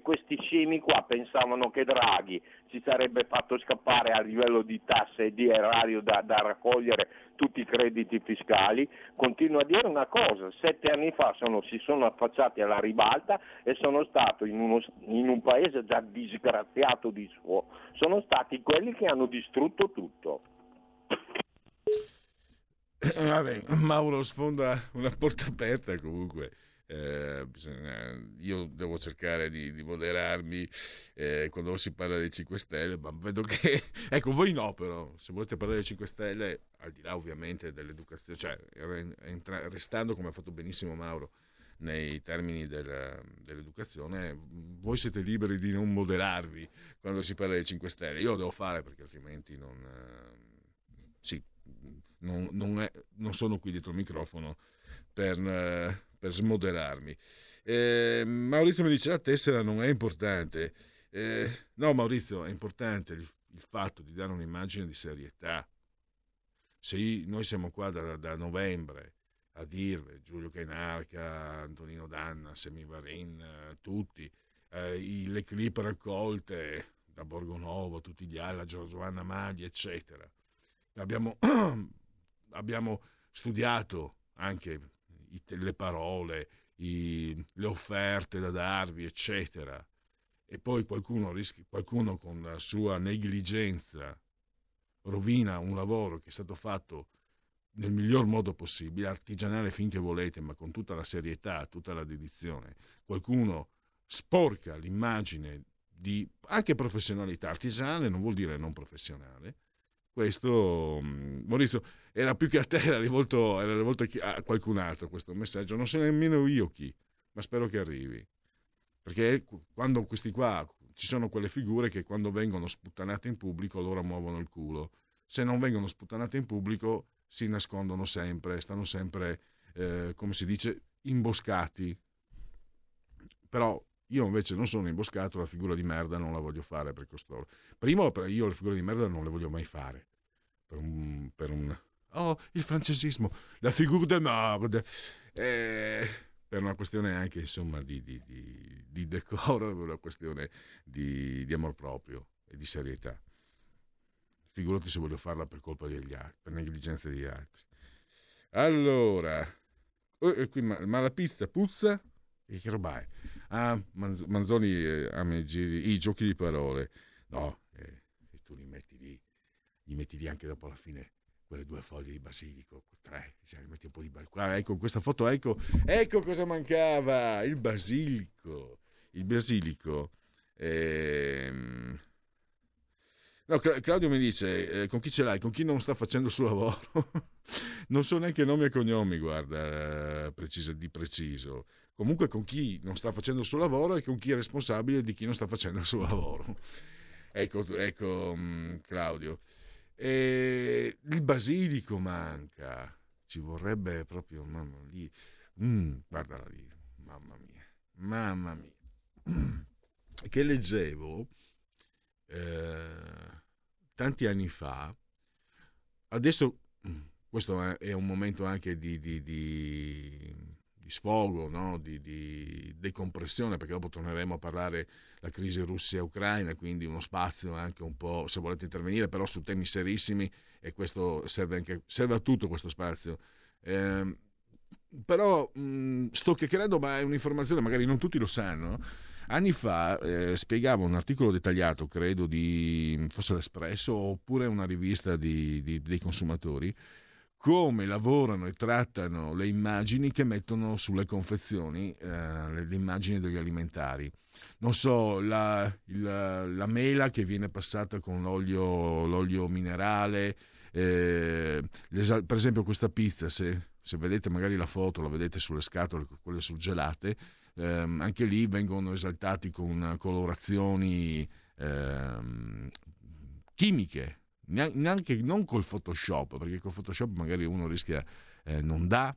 questi scemi qua pensavano che Draghi si sarebbe fatto scappare a livello di tasse e di erario da raccogliere tutti i crediti fiscali. Continuo a dire una cosa: 7 anni fa si sono affacciati alla ribalta e sono stato in un paese già disgraziato di suo, sono stati quelli che hanno distrutto tutto. Vabbè, Mauro sfonda una porta aperta comunque. Io devo cercare di moderarmi quando si parla dei 5 Stelle, ma vedo che voi no, però se volete parlare dei 5 Stelle, al di là ovviamente dell'educazione, cioè restando, come ha fatto benissimo Mauro, nei termini dell'educazione, voi siete liberi di non moderarvi quando si parla dei 5 Stelle. Io lo devo fare perché altrimenti non sono qui dietro il microfono per smoderarmi. Maurizio mi dice: la tessera non è importante. No, Maurizio, è importante il fatto di dare un'immagine di serietà. Se noi siamo qua da novembre a dirvi Giulio Cainarca, Antonino Danna, Semivarin, tutti, le clip raccolte da Borgonovo, tutti gli alla Giorgiana Magli, eccetera. Abbiamo studiato anche le parole, le offerte da darvi, eccetera. E poi qualcuno con la sua negligenza rovina un lavoro che è stato fatto nel miglior modo possibile, artigianale finché volete, ma con tutta la serietà, tutta la dedizione. Qualcuno sporca l'immagine di anche professionalità. Artigianale non vuol dire non professionale. Questo, Maurizio, era più che a te, era rivolto a qualcun altro questo messaggio, non so nemmeno io chi, ma spero che arrivi, perché quando questi qua, ci sono quelle figure che quando vengono sputtanate in pubblico allora muovono il culo, se non vengono sputtanate in pubblico si nascondono sempre, stanno sempre, come si dice, imboscati. Però io invece non sono imboscato, la figura di merda non la voglio fare per costoro. Primo, io le figure di merda non le voglio mai fare. Il francesismo, la figura de merde. Per una questione anche, insomma, di decoro, per una questione di amor proprio e di serietà. Figurati se voglio farla per colpa degli altri, per negligenza degli altri. Allora, qui, ma la pizza puzza? E che roba è? Ah, Manzoni, i giochi di parole. No, se tu li metti lì anche dopo, alla fine, quelle 2 foglie di basilico, 3, cioè, li metti un po' di qua, ecco questa foto, ecco cosa mancava, il basilico. Il basilico. No, Claudio mi dice, con chi ce l'hai, con chi non sta facendo il suo lavoro? Non so neanche nomi e cognomi, guarda, preciso. Comunque con chi non sta facendo il suo lavoro e con chi è responsabile di chi non sta facendo il suo lavoro. Ecco Claudio. E il basilico manca. Ci vorrebbe proprio, mamma lì. Guardala lì, mamma mia. Che leggevo tanti anni fa. Adesso questo è un momento anche di sfogo, no? di decompressione, perché dopo torneremo a parlare la crisi Russia-Ucraina, quindi uno spazio anche un po', se volete intervenire, però su temi serissimi, e questo serve a tutto questo spazio. Però sto chiacchierando, ma è un'informazione, magari non tutti lo sanno. Anni fa spiegavo un articolo dettagliato, credo fosse l'Espresso oppure una rivista dei consumatori, come lavorano e trattano le immagini che mettono sulle confezioni, le immagini degli alimentari. Non so, la mela che viene passata con l'olio minerale, per esempio questa pizza, se se vedete magari la foto, la vedete sulle scatole, quelle surgelate, anche lì vengono esaltati con colorazioni chimiche, neanche non col Photoshop, perché col Photoshop magari uno rischia, non dà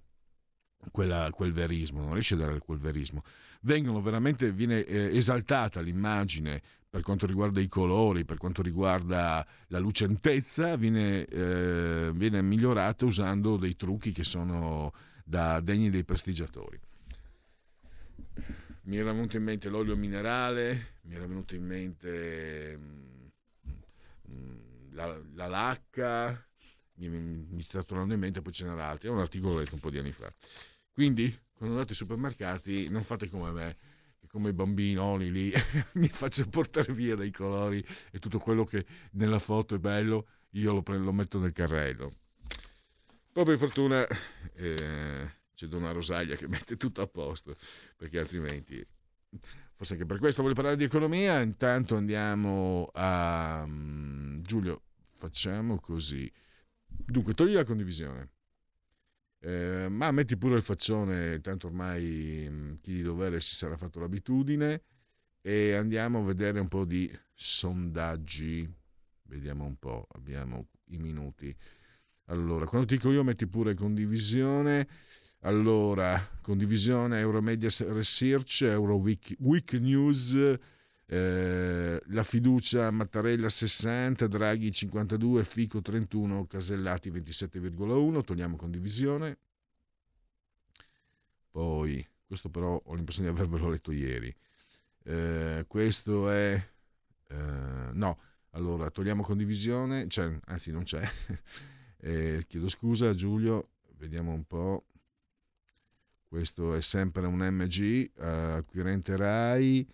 quel verismo, non riesce a dare quel verismo. Viene esaltata l'immagine per quanto riguarda i colori, per quanto riguarda la lucentezza, viene migliorata usando dei trucchi che sono degni dei prestigiatori. Mi era venuto in mente l'olio minerale, mi era venuto in mente la lacca, mi sta tornando in mente, poi ce n'era altri. È un articolo letto un po' di anni fa. Quindi, quando andate ai supermercati, non fate come me, come i bambinoni lì, mi faccio portare via dai colori e tutto quello che nella foto è bello io lo metto nel carrello. Poi per fortuna c'è Donna Rosaglia che mette tutto a posto, perché altrimenti forse anche per questo voglio parlare di economia. Intanto andiamo a Giulio, facciamo così, dunque togli la condivisione. Ma metti pure il faccione, tanto ormai chi di dovere si sarà fatto l'abitudine, e andiamo a vedere un po' di sondaggi, vediamo un po', abbiamo i minuti. Allora, quando ti dico io metti pure condivisione. Allora, condivisione Euromedia Research, Euroweek News, la fiducia Mattarella 60, Draghi 52, Fico 31, Casellati 27,1. Togliamo condivisione. Poi questo però ho l'impressione di avervelo letto ieri, questo è no, allora togliamo condivisione, cioè, anzi non c'è chiedo scusa Giulio, vediamo un po', questo è sempre un MG, acquirente Rai.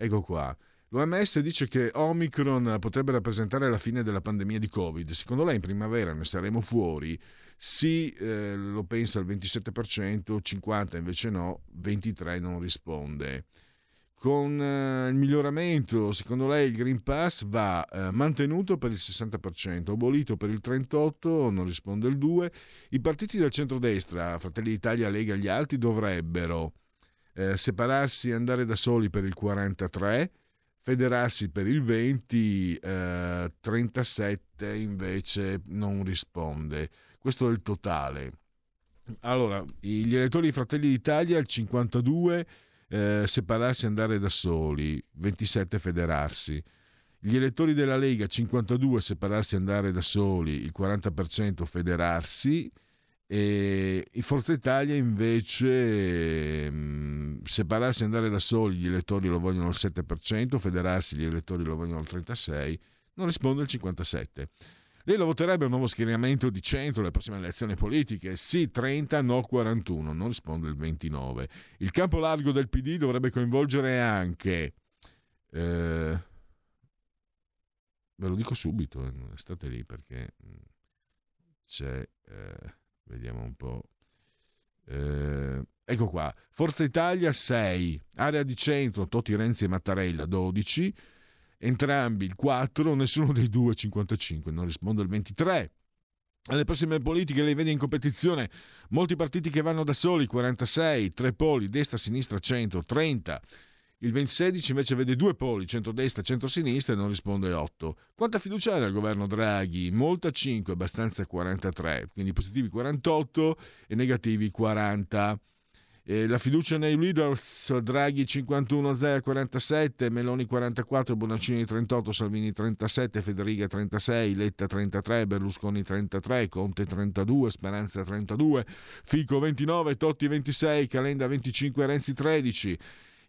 Ecco qua, l'OMS dice che Omicron potrebbe rappresentare la fine della pandemia di Covid. Secondo lei in primavera ne saremo fuori? Sì, lo pensa il 27%, 50% invece no, 23% non risponde. Con il miglioramento, secondo lei il Green Pass va mantenuto per il 60%, abolito per il 38%, non risponde il 2%. I partiti del centrodestra, Fratelli d'Italia, Lega e gli altri, dovrebbero separarsi e andare da soli per il 43%, federarsi per il 20%, 37% invece non risponde. Questo è il totale. Allora, gli elettori Fratelli d'Italia, il 52%, separarsi e andare da soli, 27% federarsi. Gli elettori della Lega, 52%, separarsi e andare da soli, il 40% federarsi. E Forza Italia invece separarsi e andare da soli, gli elettori lo vogliono al 7%, federarsi gli elettori lo vogliono al 36%, non risponde il 57%. Lei lo voterebbe un nuovo schieramento di centro alle prossime elezioni politiche? Sì 30%, no 41%, non risponde il 29%. Il campo largo del PD dovrebbe coinvolgere anche ve lo dico subito, state lì perché c'è vediamo un po'. Ecco qua. Forza Italia 6, area di centro Totti, Renzi e Mattarella 12, entrambi il 4, nessuno dei due 55, non risponde il 23. Alle prossime politiche lei vede in competizione molti partiti che vanno da soli, 46, tre poli, destra, sinistra, centro, 30. Il 2016 invece vede due poli, centrodestra, centrosinistra, e non risponde 8. Quanta fiducia ha nel governo Draghi? Molta 5, abbastanza 43, quindi positivi 48 e negativi 40. La fiducia nei leaders, Draghi 51, 0, 47, Meloni 44, Bonaccini 38, Salvini 37, Federica 36, Letta 33, Berlusconi 33, Conte 32, Speranza 32, Fico 29, Totti 26, Calenda 25, Renzi 13.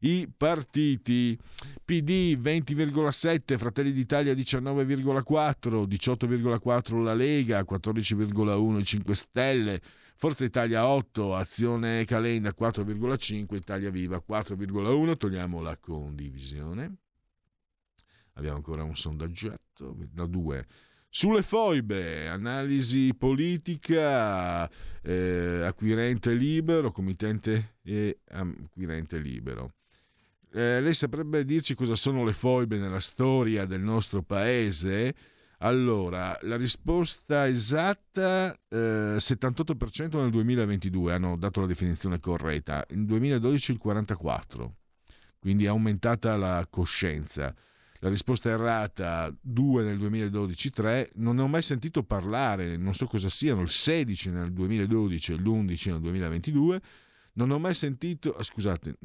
I partiti PD 20,7, Fratelli d'Italia 19,4, 18,4 la Lega, 14,1 i 5 Stelle, Forza Italia 8, Azione Calenda 4,5, Italia Viva 4,1. Togliamo la condivisione, abbiamo ancora un sondaggetto da 2 sulle foibe, analisi politica, acquirente libero, committente e acquirente libero. Lei saprebbe dirci cosa sono le foibe nella storia del nostro paese? Allora, la risposta esatta, 78% nel 2022, hanno dato la definizione corretta, nel 2012 il 44%, quindi è aumentata la coscienza. La risposta errata, 2 nel 2012, 3, non ne ho mai sentito parlare, non so cosa siano, il 16 nel 2012 e l'11 nel 2022, non ho mai sentito, scusate,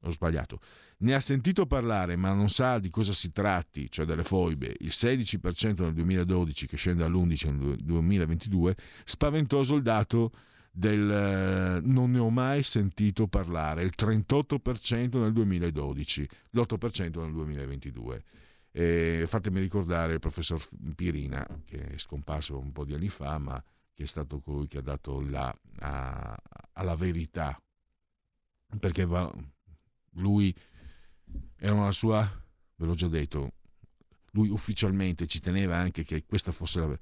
ho sbagliato, ne ha sentito parlare ma non sa di cosa si tratti, cioè delle foibe, il 16% nel 2012 che scende all'11% nel 2022, spaventoso il dato del non ne ho mai sentito parlare, il 38% nel 2012, l'8% nel 2022. Fatemi ricordare il professor Pirina, che è scomparso un po' di anni fa, ma che è stato colui che ha dato alla verità, perché lui era una sua, ve l'ho già detto, lui ufficialmente ci teneva anche che questa fosse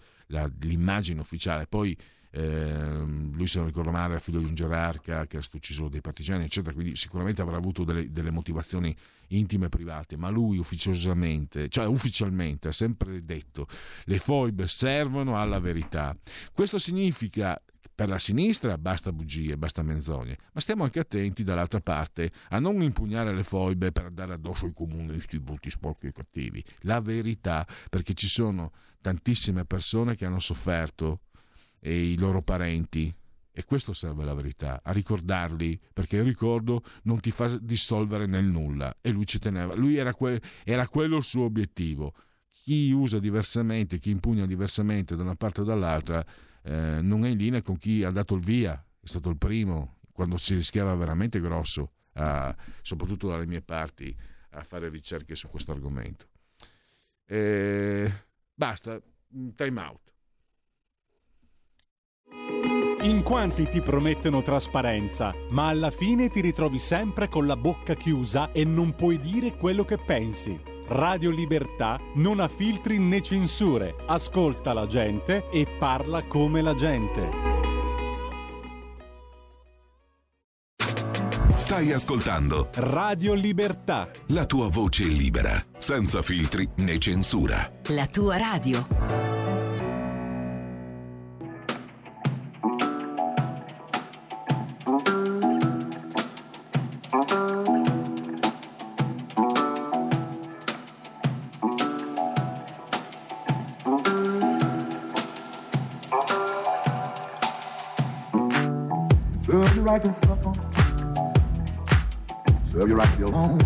l'immagine ufficiale. Poi lui, se non ricordo male, era figlio di un gerarca che era stato ucciso dai partigiani, eccetera, quindi sicuramente avrà avuto delle motivazioni intime e private, ma lui ufficialmente ha sempre detto: le foibe servono alla verità. Questo significa, per la sinistra, basta bugie, basta menzogne, ma stiamo anche attenti dall'altra parte a non impugnare le foibe per andare addosso ai comunisti, brutti, sporchi e cattivi. La verità, perché ci sono tantissime persone che hanno sofferto, e i loro parenti, e questo serve la verità, a ricordarli, perché il ricordo non ti fa dissolvere nel nulla, e lui ci teneva, lui era quello il suo obiettivo. Chi usa diversamente, chi impugna diversamente da una parte o dall'altra, non è in linea con chi ha dato il via, è stato il primo, quando si rischiava veramente grosso, soprattutto dalle mie parti, a fare ricerche su questo argomento. Basta, time out. In quanti ti promettono trasparenza, ma alla fine ti ritrovi sempre con la bocca chiusa e non puoi dire quello che pensi. Radio Libertà non ha filtri né censure, ascolta la gente e parla come la gente. Stai ascoltando Radio Libertà, la tua voce libera, senza filtri né censura. La tua radio. Serve you right to suffer, serve you right to be alone,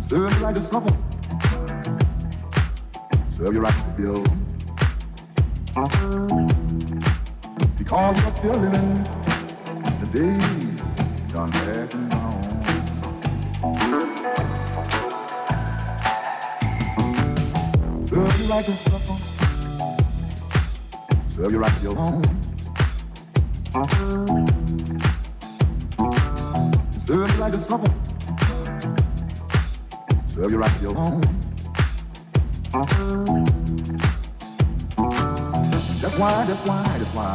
serve you right to suffer, serve you right to be alone, because you're still living the day gone back and gone. Serve you right to suffer, serve you right to be alone. Serve you right to suffer, serve you right to be alone. That's why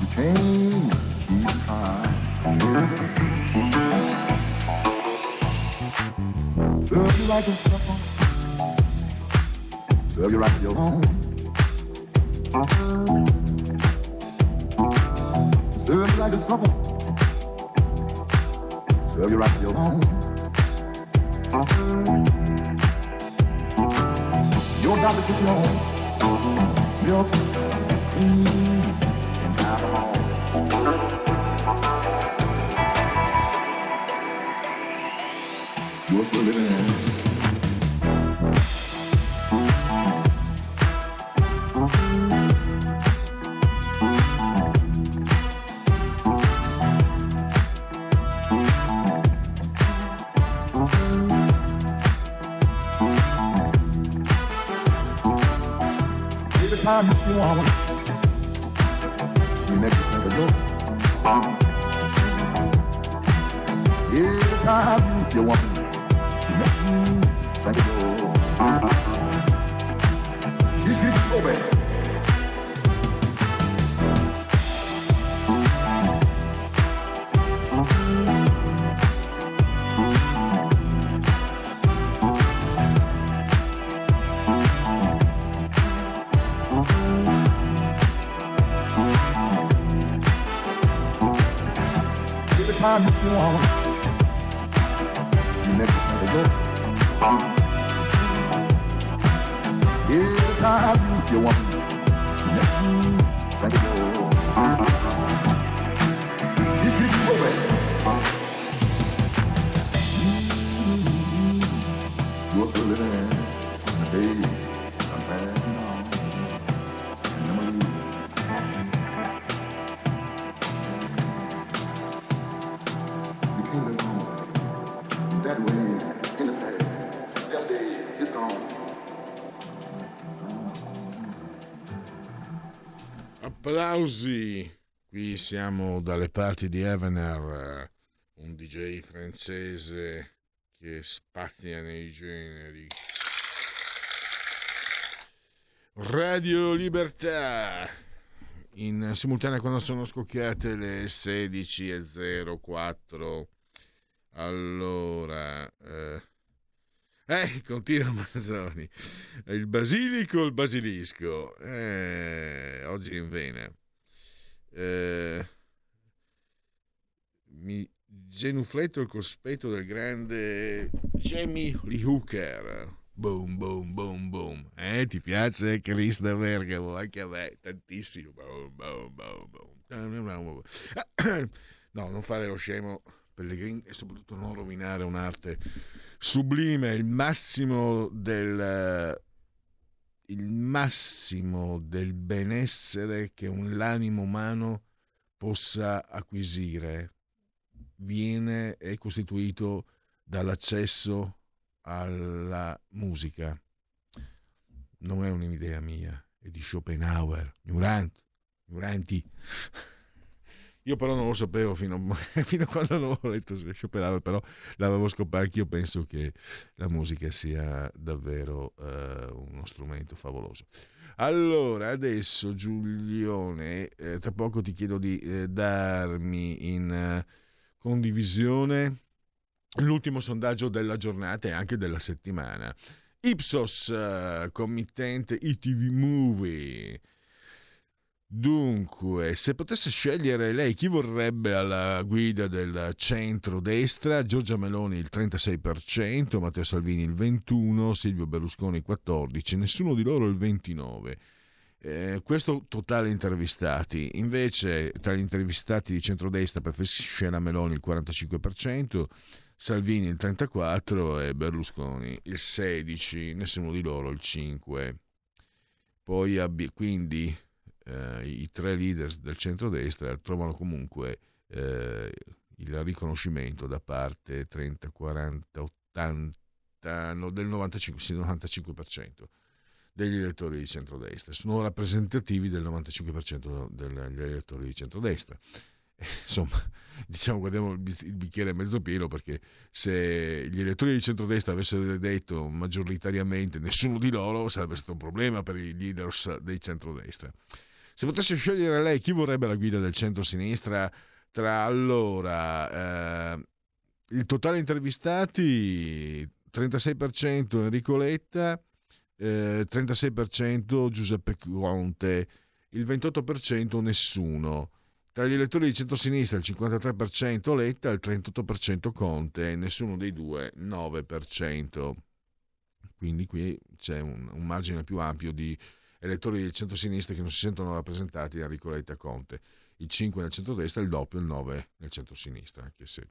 you can't keep trying. Serve you right to suffer, serve you right to be alone. Serve you right to suffer, serve you right to be alone. Your doctor took you home, milk, tea, and alcohol. You're still living. She makes you think of love. Every time you see a woman, she makes you think of love. She treats you so bad. Give it time if you want. You never let it go. Give it time if you want. You never let it go. She keeps away. You're still living in the day. Applausi, qui siamo dalle parti di Evener, un DJ francese che spazia nei generi. Radio Libertà, in simultanea quando sono scoccate le 16.04. Allora, continua Mazzoni. Il basilico o il basilisco? Oggi in vena. Mi genufletto il cospetto del grande Jamie Lee Hooker. Boom, boom, boom, boom. Ti piace Chris da Bergamo? Anche a me, tantissimo. Boom, boom, boom, boom. No, non fare lo scemo, Pellegrini, e soprattutto non rovinare un'arte sublime, il massimo del benessere che l'animo umano possa acquisire è costituito dall'accesso alla musica. Non è un'idea mia, è di Schopenhauer, ignoranti. Io però non lo sapevo fino a quando non ho letto Schopenhauer, però l'avevo scoperto. Io penso che la musica sia davvero uno strumento favoloso. Allora, adesso Giulione, tra poco ti chiedo di darmi in condivisione l'ultimo sondaggio della giornata e anche della settimana. Ipsos, committente ITV Movie. Dunque, se potesse scegliere lei chi vorrebbe alla guida del centrodestra, Giorgia Meloni il 36%, Matteo Salvini il 21%, Silvio Berlusconi il 14%, nessuno di loro il 29%. Questo totale intervistati. Invece tra gli intervistati di centrodestra preferisce la Meloni il 45%, Salvini il 34% e Berlusconi il 16%, nessuno di loro il 5%. Poi quindi i tre leader del centrodestra trovano comunque il riconoscimento da parte 30, 40, 80, no, del 95% degli elettori di centrodestra. Sono rappresentativi del 95% degli elettori di centrodestra. Insomma, diciamo, guardiamo il bicchiere mezzo pieno, perché se gli elettori di centrodestra avessero detto maggioritariamente nessuno di loro, sarebbe stato un problema per i leader dei centrodestra. Se potesse scegliere lei chi vorrebbe la guida del centro-sinistra, tra allora il totale intervistati 36% Enrico Letta, 36% Giuseppe Conte, il 28% nessuno. Tra gli elettori di centrosinistra il 53% Letta, il 38% Conte, nessuno dei due 9%. Quindi qui c'è un margine più ampio di elettori di centrosinistra che non si sentono rappresentati da Enrico Letta e Conte. Il 5 nel centrodestra, il doppio, il 9 nel centrosinistra. Anche se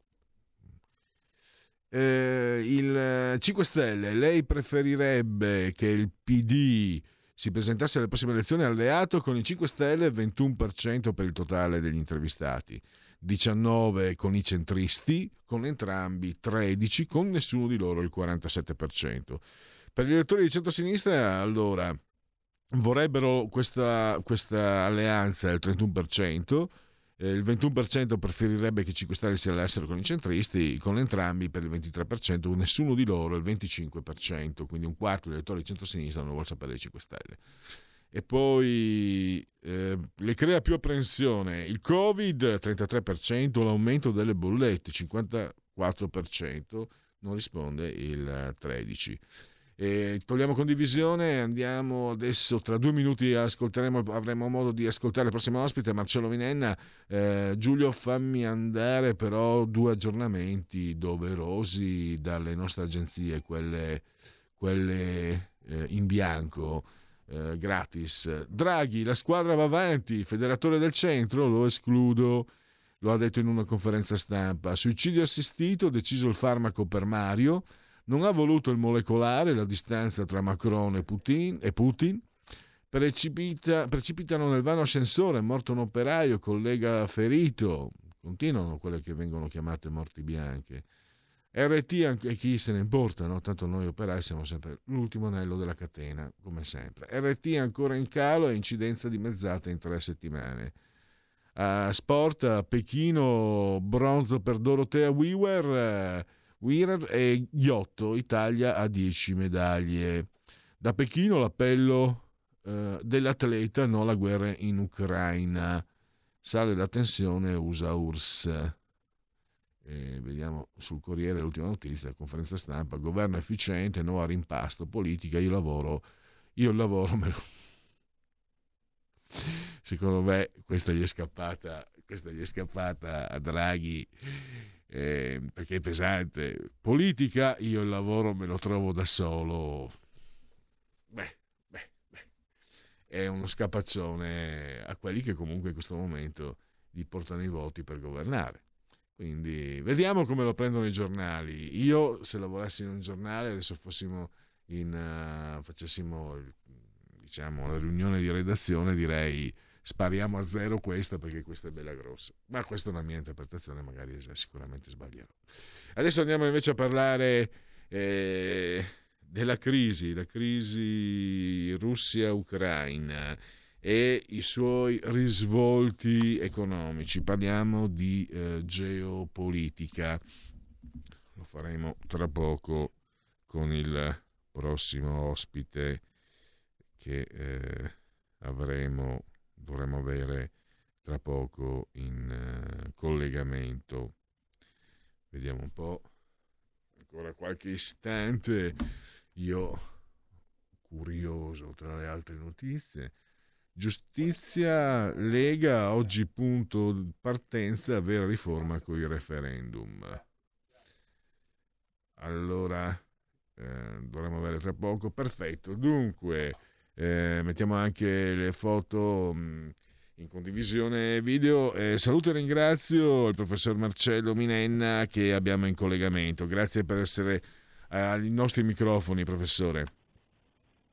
il 5 Stelle, lei preferirebbe che il PD si presentasse alle prossime elezioni alleato con i 5 Stelle, 21% per il totale degli intervistati, 19% con i centristi, con entrambi 13%, con nessuno di loro il 47%. Per gli elettori di centrosinistra, allora, vorrebbero questa alleanza il 31%, il 21% preferirebbe che i 5 Stelle si alleassero con i centristi, con entrambi per il 23%, nessuno di loro il 25%, quindi un quarto degli elettori di centrosinistra non vuol sapere dei 5 Stelle. E poi le crea più apprensione il Covid, 33%, l'aumento delle bollette, 54%, non risponde il 13%. Togliamo condivisione, andiamo adesso, tra 2 minuti avremo modo di ascoltare il prossimo ospite, Marcello Minenna. Giulio, fammi andare però 2 aggiornamenti doverosi dalle nostre agenzie, quelle in bianco, gratis. Draghi, la squadra va avanti, federatore del centro lo escludo, lo ha detto in una conferenza stampa. Suicidio assistito, deciso il farmaco per Mario. Non ha voluto il molecolare, la distanza tra Macron e Putin. Precipitano nel vano ascensore, morto un operaio, collega ferito. Continuano quelle che vengono chiamate morti bianche. RT, anche chi se ne importa, no? Tanto noi operai siamo sempre l'ultimo anello della catena, come sempre. RT ancora in calo e incidenza dimezzata in 3 settimane. Sport, a Pechino, bronzo per Dorotea Wierer e Ghiotto, Italia a 10 medaglie. Da Pechino l'appello dell'atleta, no alla guerra in Ucraina. Sale la tensione USA-URSS. Vediamo sul Corriere l'ultima notizia, conferenza stampa, governo efficiente, no a rimpasto, politica, io lavoro me lo... Secondo me questa gli è scappata a Draghi, perché è pesante. Politica, io il lavoro me lo trovo da solo. Beh. È uno scappaccione a quelli che comunque in questo momento gli portano i voti per governare. Quindi vediamo come lo prendono i giornali. Io, se lavorassi in un giornale, adesso facessimo la riunione di redazione, direi: spariamo a zero questa, perché questa è bella grossa. Ma questa è una mia interpretazione, magari sicuramente sbaglierò. Adesso andiamo invece a parlare della crisi, la crisi Russia-Ucraina e i suoi risvolti economici. Parliamo di geopolitica. Lo faremo tra poco con il prossimo ospite che dovremo avere tra poco in collegamento. Vediamo un po', ancora qualche istante. Io, curioso, tra le altre notizie, giustizia, Lega, oggi punto partenza, vera riforma coi referendum. Allora, dovremo avere tra poco, perfetto. Dunque, mettiamo anche le foto in condivisione video. Saluto e ringrazio il professor Marcello Minenna che abbiamo in collegamento. Grazie per essere ai nostri microfoni, professore.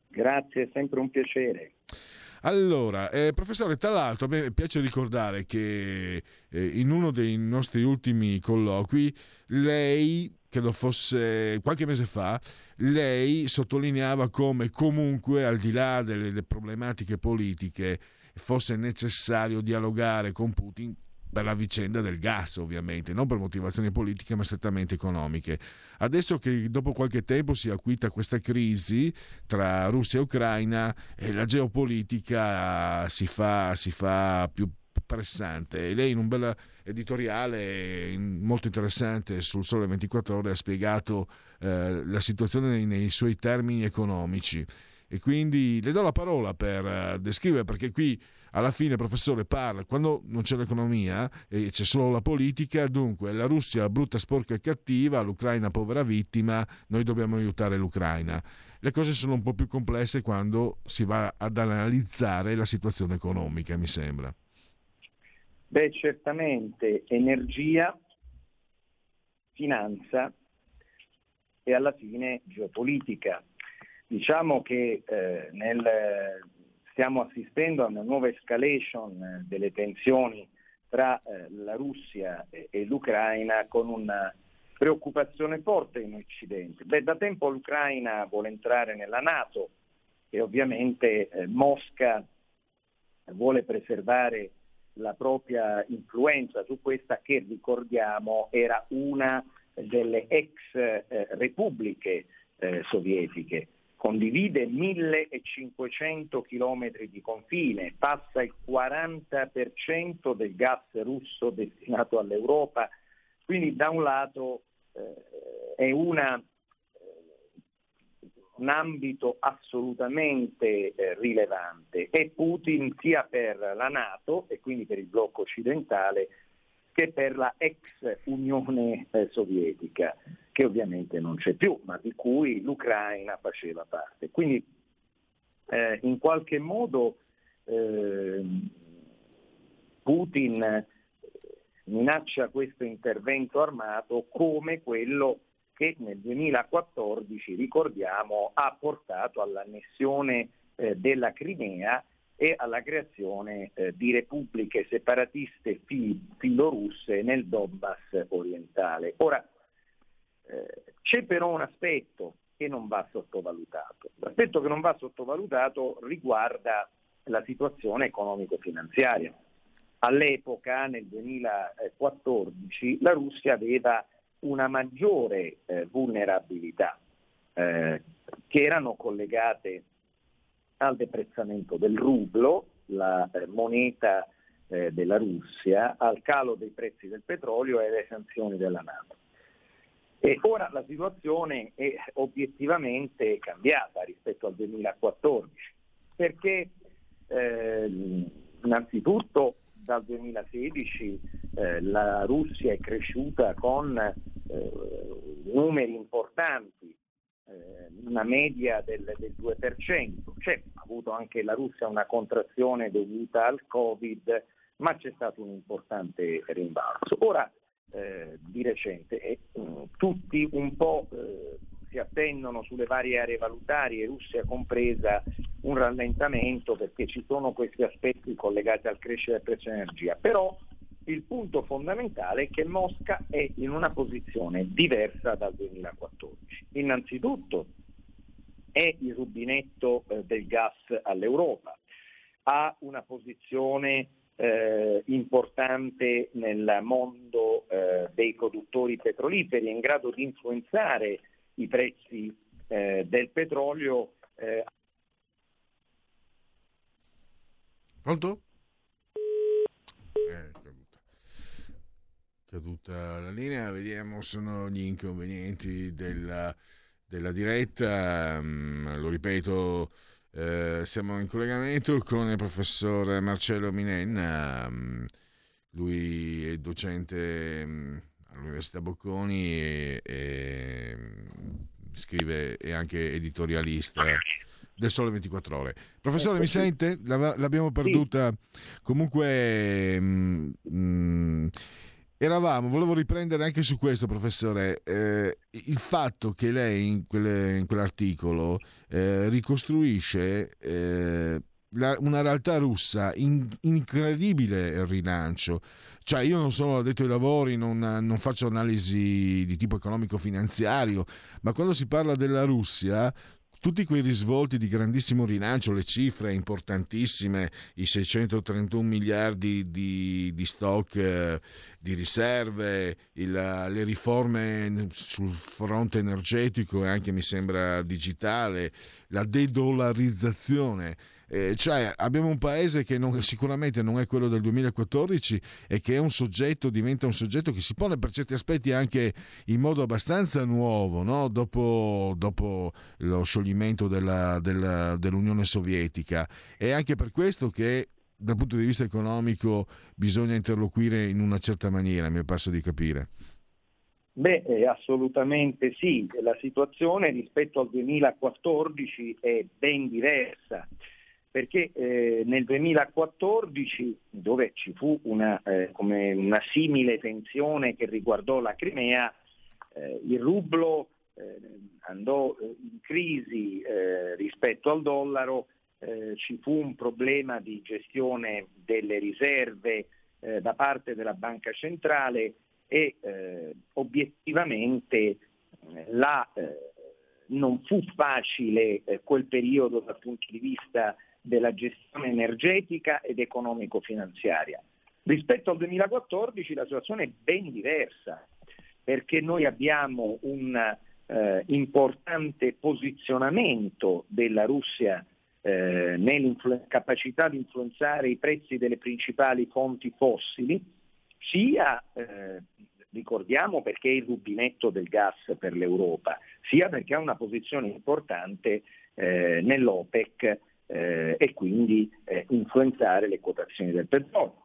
Grazie, è sempre un piacere. Allora, professore, tra l'altro a me piace ricordare che in uno dei nostri ultimi colloqui lei, credo fosse qualche mese fa, lei sottolineava come comunque, al di là delle problematiche politiche, fosse necessario dialogare con Putin per la vicenda del gas, ovviamente, non per motivazioni politiche ma strettamente economiche. Adesso che dopo qualche tempo si è acuita questa crisi tra Russia e Ucraina, la geopolitica si fa più pressante. E lei, in un bel editoriale molto interessante sul Sole 24 Ore, ha spiegato la situazione nei suoi termini economici. E quindi le do la parola per descrivere, perché qui alla fine, professore, parla quando non c'è l'economia e c'è solo la politica. Dunque, la Russia brutta, sporca e cattiva, l'Ucraina povera vittima, noi dobbiamo aiutare l'Ucraina. Le cose sono un po' più complesse quando si va ad analizzare la situazione economica, mi sembra. Beh, certamente energia, finanza e alla fine geopolitica. Diciamo che stiamo assistendo a una nuova escalation delle tensioni tra la Russia e l'Ucraina, con una preoccupazione forte in Occidente. Beh, da tempo l'Ucraina vuole entrare nella NATO e ovviamente Mosca vuole preservare la propria influenza su questa, che ricordiamo era una delle ex repubbliche sovietiche. Condivide 1.500 chilometri di confine, passa il 40% del gas russo destinato all'Europa, quindi da un lato è una un ambito assolutamente rilevante, e Putin sia per la NATO e quindi per il blocco occidentale che per la ex Unione Sovietica, che ovviamente non c'è più, ma di cui l'Ucraina faceva parte. Quindi in qualche modo Putin minaccia questo intervento armato come quello che nel 2014, ricordiamo, ha portato all'annessione della Crimea e alla creazione di repubbliche separatiste filorusse nel Donbass orientale. Ora, c'è però un aspetto che non va sottovalutato. L'aspetto che non va sottovalutato riguarda la situazione economico-finanziaria. All'epoca, nel 2014, la Russia aveva una maggiore vulnerabilità che erano collegate al deprezzamento del rublo, la moneta della Russia, al calo dei prezzi del petrolio e alle sanzioni della NATO. E ora la situazione è obiettivamente cambiata rispetto al 2014, perché innanzitutto dal 2016 la Russia è cresciuta con numeri importanti, una media del 2%. C'è avuto anche la Russia una contrazione dovuta al Covid, ma c'è stato un importante rimbalzo. Ora, di recente, tutti un po' si attendono sulle varie aree valutarie, Russia compresa, un rallentamento, perché ci sono questi aspetti collegati al crescere del prezzo dell'energia. Però il punto fondamentale è che Mosca è in una posizione diversa dal 2014. Innanzitutto è il rubinetto del gas all'Europa, ha una posizione importante nel mondo dei produttori petroliferi, è in grado di influenzare i prezzi del petrolio. Pronto? Caduta la linea, vediamo, sono gli inconvenienti della diretta. Lo ripeto, siamo in collegamento con il professor Marcello Minenna, lui è docente all'Università Bocconi e scrive, è anche editorialista del Sole 24 Ore. Professore, mi sente? L'abbiamo perduta. Sì. Comunque volevo riprendere anche su questo, professore, il fatto che lei in quell'articolo ricostruisce una realtà russa incredibile rilancio. Cioè, io non sono addetto ai lavori, non faccio analisi di tipo economico-finanziario, ma quando si parla della Russia, tutti quei risvolti di grandissimo rilancio, le cifre importantissime, i 631 miliardi di stock di riserve, le riforme sul fronte energetico e anche, mi sembra, digitale, la dedollarizzazione. Cioè, abbiamo un paese che sicuramente non è quello del 2014 e che è diventa un soggetto che si pone per certi aspetti anche in modo abbastanza nuovo, no? Dopo lo scioglimento dell'Unione Sovietica. È anche per questo che dal punto di vista economico bisogna interloquire in una certa maniera, mi è parso di capire. Assolutamente sì, la situazione rispetto al 2014 è ben diversa, perché nel 2014, dove ci fu come una simile tensione che riguardò la Crimea, il rublo andò in crisi rispetto al dollaro, ci fu un problema di gestione delle riserve da parte della Banca Centrale e obiettivamente non fu facile quel periodo dal punto di vista della gestione energetica ed economico-finanziaria. Rispetto al 2014 la situazione è ben diversa, perché noi abbiamo un importante posizionamento della Russia nella capacità di influenzare i prezzi delle principali fonti fossili, sia ricordiamo perché è il rubinetto del gas per l'Europa, sia perché ha una posizione importante nell'OPEC e quindi influenzare le quotazioni del petrolio.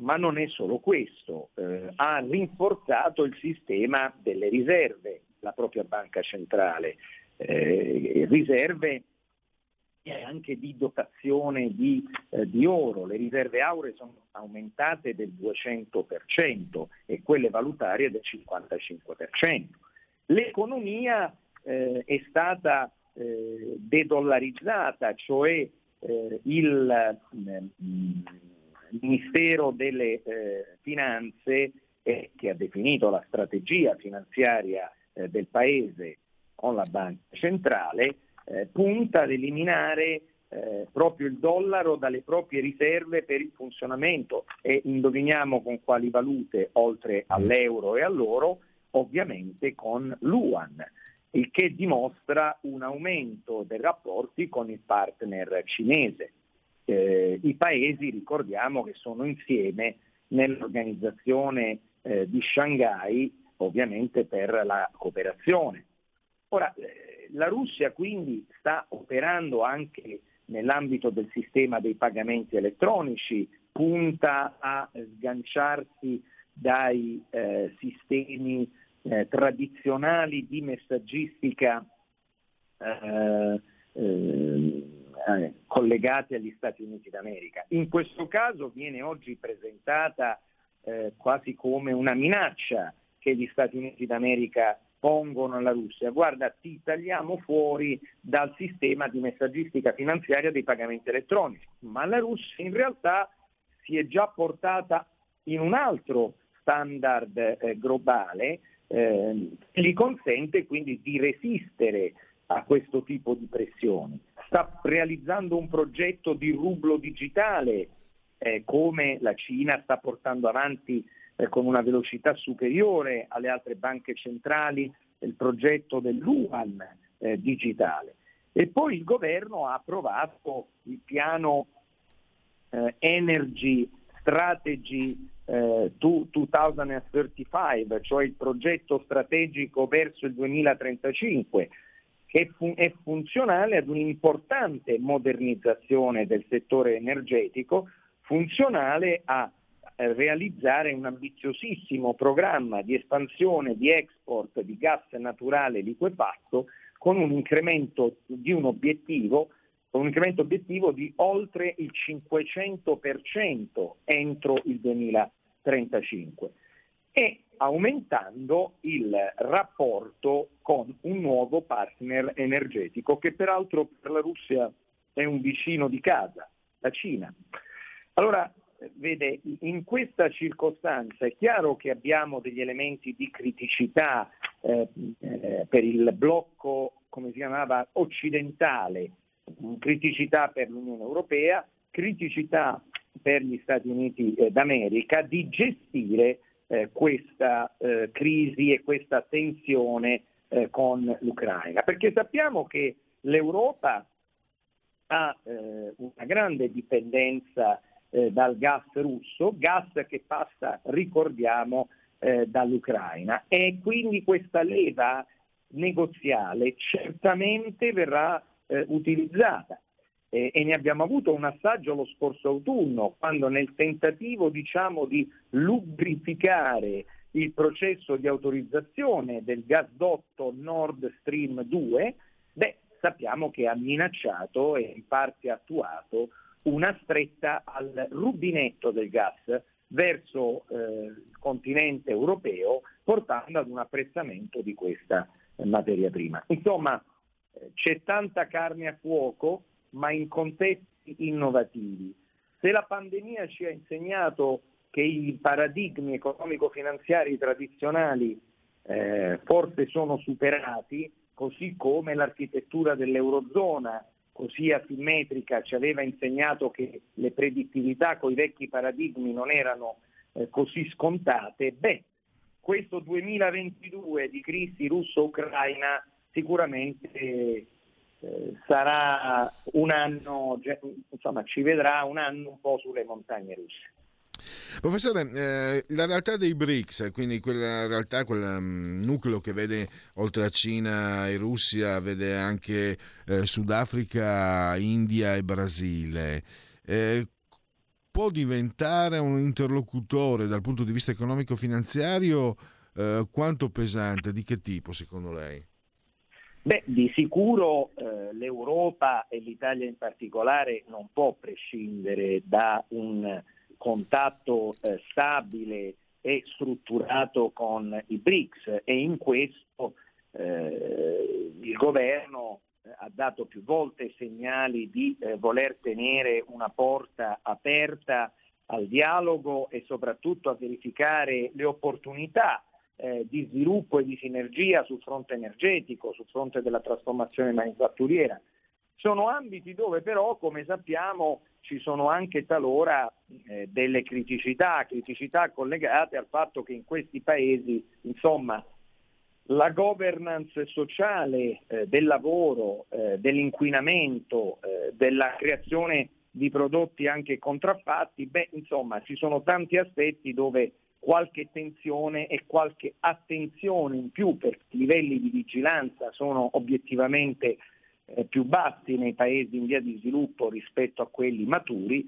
Ma non è solo questo, ha rinforzato il sistema delle riserve, la propria banca centrale, riserve anche di dotazione di oro. Le riserve auree sono aumentate del 200% e quelle valutarie del 55%. L'economia è stata dedollarizzata, cioè il Ministero delle Finanze che ha definito la strategia finanziaria del Paese con la Banca Centrale punta ad eliminare proprio il dollaro dalle proprie riserve per il funzionamento, e indoviniamo con quali valute, oltre all'euro e all'oro, ovviamente con l'Uan, il che dimostra un aumento dei rapporti con il partner cinese. I paesi, ricordiamo, che sono insieme nell'organizzazione di Shanghai, ovviamente per la cooperazione. Ora, la Russia quindi sta operando anche nell'ambito del sistema dei pagamenti elettronici, punta a sganciarsi dai sistemi tradizionali di messaggistica collegati agli Stati Uniti d'America. In questo caso viene oggi presentata quasi come una minaccia che gli Stati Uniti d'America pongono alla Russia: guarda, ti tagliamo fuori dal sistema di messaggistica finanziaria dei pagamenti elettronici. Ma la Russia in realtà si è già portata in un altro standard globale che gli consente quindi di resistere a questo tipo di pressioni. Sta realizzando un progetto di rublo digitale, come la Cina sta portando avanti con una velocità superiore alle altre banche centrali il progetto dell'Uan digitale. E poi il governo ha approvato il piano Energy Strategy 2035, cioè il progetto strategico verso il 2035, che è funzionale ad un'importante modernizzazione del settore energetico, funzionale a realizzare un ambiziosissimo programma di espansione di export di gas naturale liquefatto con un incremento di un incremento obiettivo di oltre il 500% entro il 2035 e aumentando il rapporto con un nuovo partner energetico che peraltro per la Russia è un vicino di casa, la Cina. Allora, vede, in questa circostanza è chiaro che abbiamo degli elementi di criticità per il blocco, come si chiamava, occidentale, criticità per l'Unione Europea, criticità per gli Stati Uniti d'America di gestire questa crisi e questa tensione con l'Ucraina, perché sappiamo che l'Europa ha una grande dipendenza dal gas russo, gas che passa, ricordiamo, dall'Ucraina, e quindi questa leva negoziale certamente verrà utilizzata e ne abbiamo avuto un assaggio lo scorso autunno, quando nel tentativo, diciamo, di lubrificare il processo di autorizzazione del gasdotto Nord Stream 2, sappiamo che ha minacciato e in parte attuato una stretta al rubinetto del gas verso il continente europeo, portando ad un apprezzamento di questa materia prima. Insomma, c'è tanta carne a fuoco, ma in contesti innovativi. Se la pandemia ci ha insegnato che i paradigmi economico-finanziari tradizionali forse sono superati, così come l'architettura dell'eurozona così asimmetrica ci aveva insegnato che le predittività con i vecchi paradigmi non erano così scontate, questo 2022 di crisi russo-ucraina sicuramente sarà un anno, insomma, ci vedrà un anno un po' sulle montagne russe. Professore, la realtà dei BRICS, quindi quella realtà, quel nucleo che vede oltre a Cina e Russia, vede anche Sudafrica, India e Brasile, può diventare un interlocutore dal punto di vista economico-finanziario quanto pesante? Di che tipo, secondo lei? Beh, di sicuro l'Europa e l'Italia in particolare non può prescindere da un contatto stabile e strutturato con i BRICS, e in questo il governo ha dato più volte segnali di voler tenere una porta aperta al dialogo e soprattutto a verificare le opportunità di sviluppo e di sinergia sul fronte energetico, sul fronte della trasformazione manifatturiera. Sono ambiti dove però, come sappiamo, ci sono anche talora delle criticità collegate al fatto che in questi paesi, insomma, la governance sociale del lavoro, dell'inquinamento, della creazione di prodotti anche contraffatti, insomma, ci sono tanti aspetti dove qualche tensione e qualche attenzione in più, perché i livelli di vigilanza sono obiettivamente più bassi nei paesi in via di sviluppo rispetto a quelli maturi,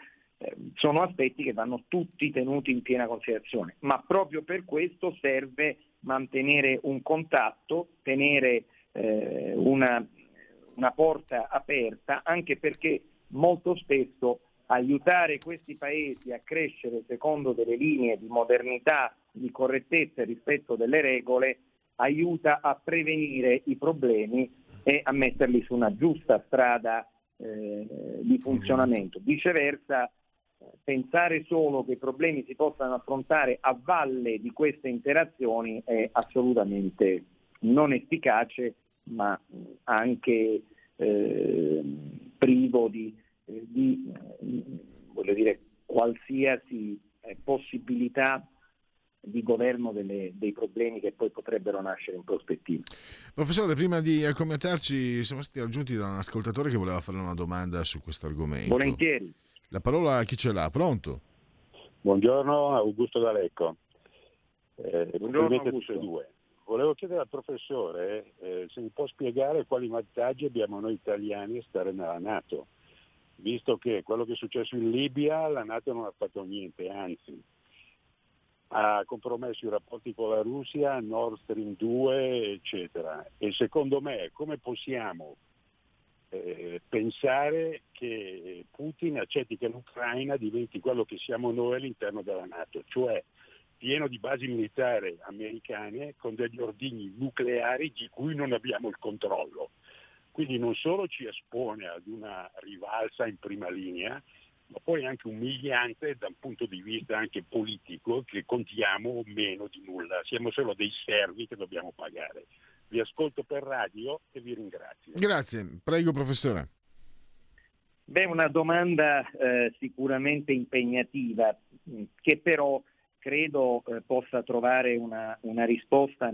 sono aspetti che vanno tutti tenuti in piena considerazione, ma proprio per questo serve mantenere un contatto, tenere una porta aperta, anche perché molto spesso aiutare questi paesi a crescere secondo delle linee di modernità, di correttezza e rispetto delle regole, aiuta a prevenire i problemi e a metterli su una giusta strada di funzionamento. Viceversa, pensare solo che i problemi si possano affrontare a valle di queste interazioni è assolutamente non efficace, ma anche privo di qualsiasi possibilità di governo dei problemi che poi potrebbero nascere in prospettiva. Professore, prima di accomiatarci, siamo stati raggiunti da un ascoltatore che voleva fare una domanda su questo argomento. Volentieri. La parola a chi ce l'ha, pronto? Buongiorno, Augusto D'Alecco. Buongiorno Augusto. Due. Volevo chiedere al professore se mi può spiegare quali vantaggi abbiamo noi italiani a stare nella NATO, visto che quello che è successo in Libia la NATO non ha fatto niente, anzi ha compromesso i rapporti con la Russia, Nord Stream 2, eccetera. E secondo me come possiamo pensare che Putin accetti che l'Ucraina diventi quello che siamo noi all'interno della NATO, cioè pieno di basi militari americane con degli ordigni nucleari di cui non abbiamo il controllo. Quindi non solo ci espone ad una rivalsa in prima linea, ma poi anche umiliante da un punto di vista anche politico, che contiamo meno di nulla, siamo solo dei servi che dobbiamo pagare. Vi ascolto per radio e vi ringrazio. Grazie, prego professore. Una domanda sicuramente impegnativa, che però credo possa trovare una risposta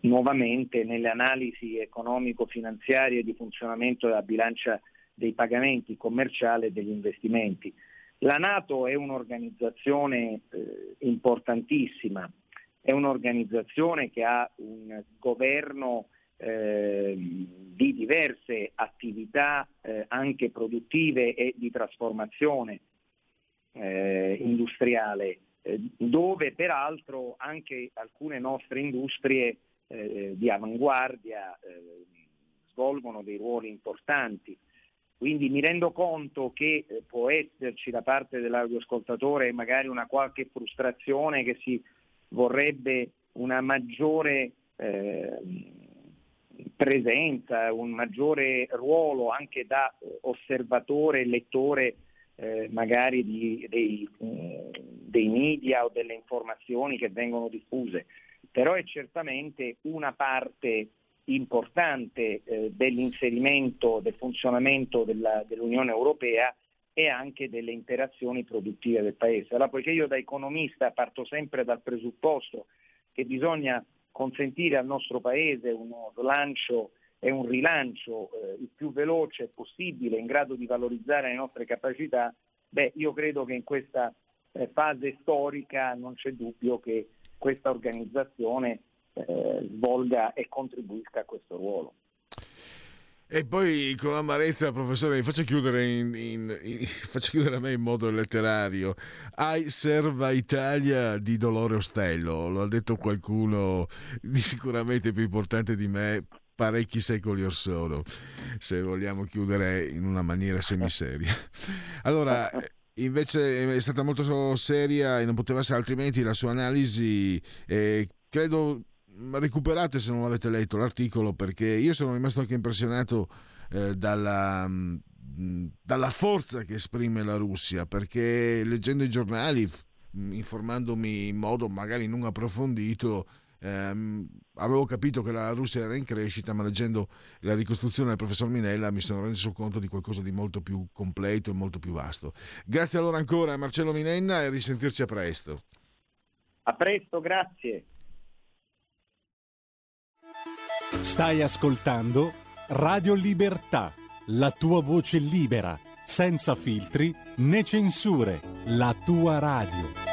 nuovamente nelle analisi economico-finanziarie di funzionamento della bilancia dei pagamenti commerciali e degli investimenti. La NATO è un'organizzazione importantissima, è un'organizzazione che ha un governo di diverse attività anche produttive e di trasformazione industriale, dove peraltro anche alcune nostre industrie di avanguardia svolgono dei ruoli importanti. Quindi mi rendo conto che può esserci da parte dell'audioascoltatore magari una qualche frustrazione, che si vorrebbe una maggiore presenza, un maggiore ruolo anche da osservatore, lettore magari dei media o delle informazioni che vengono diffuse, però è certamente una parte importante dell'inserimento, del funzionamento dell'Unione Europea e anche delle interazioni produttive del Paese. Allora, poiché io da economista parto sempre dal presupposto che bisogna consentire al nostro Paese uno slancio e un rilancio il più veloce possibile, in grado di valorizzare le nostre capacità, Beh, io credo che in questa fase storica non c'è dubbio che questa organizzazione svolga e contribuisca a questo ruolo. E poi con amarezza, professore, faccio chiudere a me in modo letterario. Ai serva Italia di Dolore Ostello, lo ha detto qualcuno di sicuramente più importante di me parecchi secoli or sono, se vogliamo chiudere in una maniera semiseria. Allora, invece è stata molto seria e non poteva essere altrimenti la sua analisi, credo recuperate se non l'avete letto l'articolo, perché io sono rimasto anche impressionato dalla forza che esprime la Russia, perché leggendo i giornali, informandomi in modo magari non approfondito, avevo capito che la Russia era in crescita, ma leggendo la ricostruzione del professor Minenna mi sono reso conto di qualcosa di molto più completo e molto più vasto. Grazie allora ancora a Marcello Minenna e risentirci a presto. A presto, grazie. Stai ascoltando Radio Libertà, la tua voce libera, senza filtri né censure, la tua radio.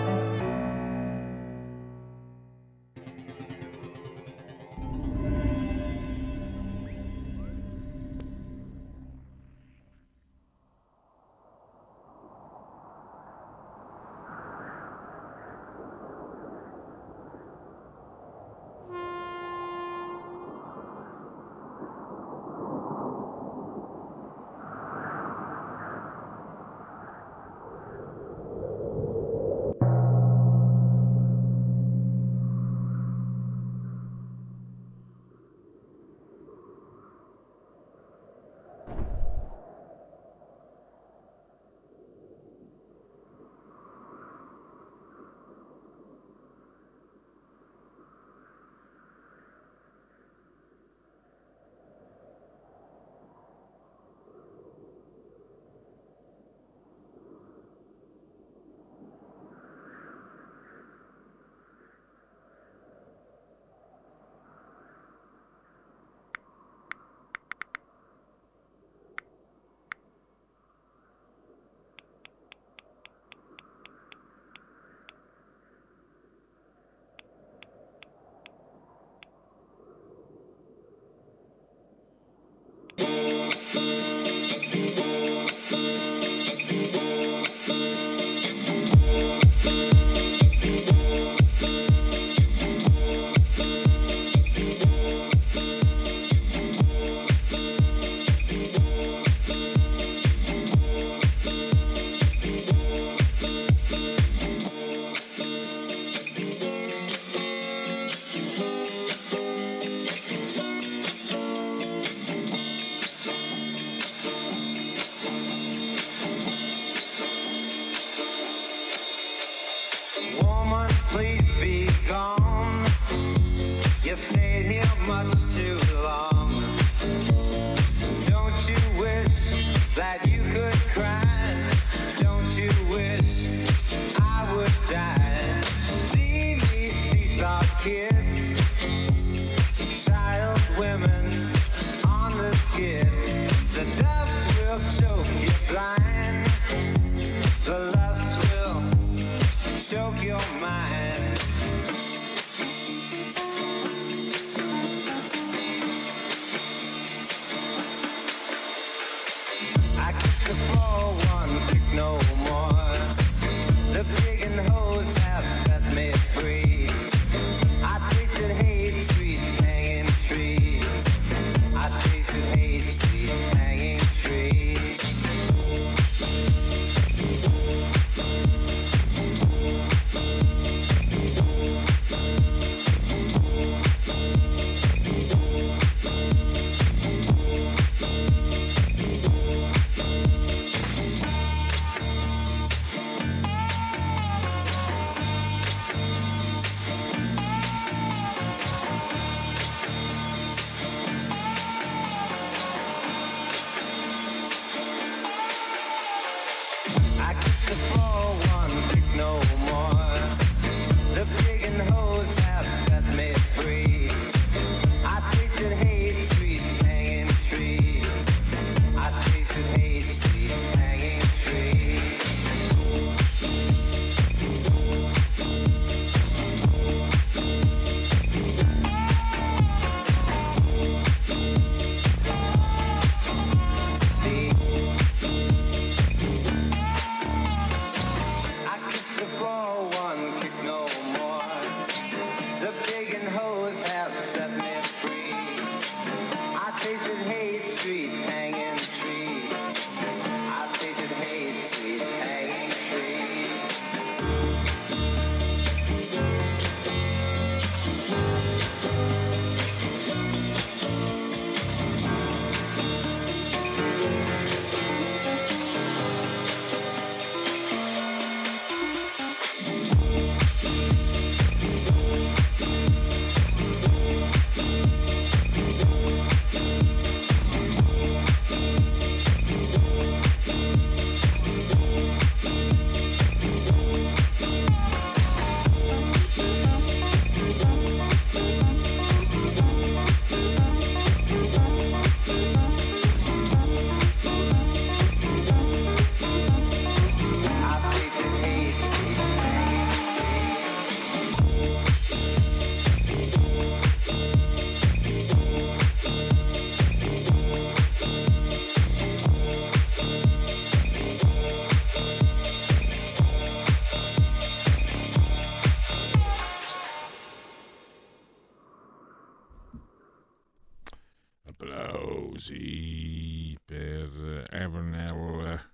così per Evernell.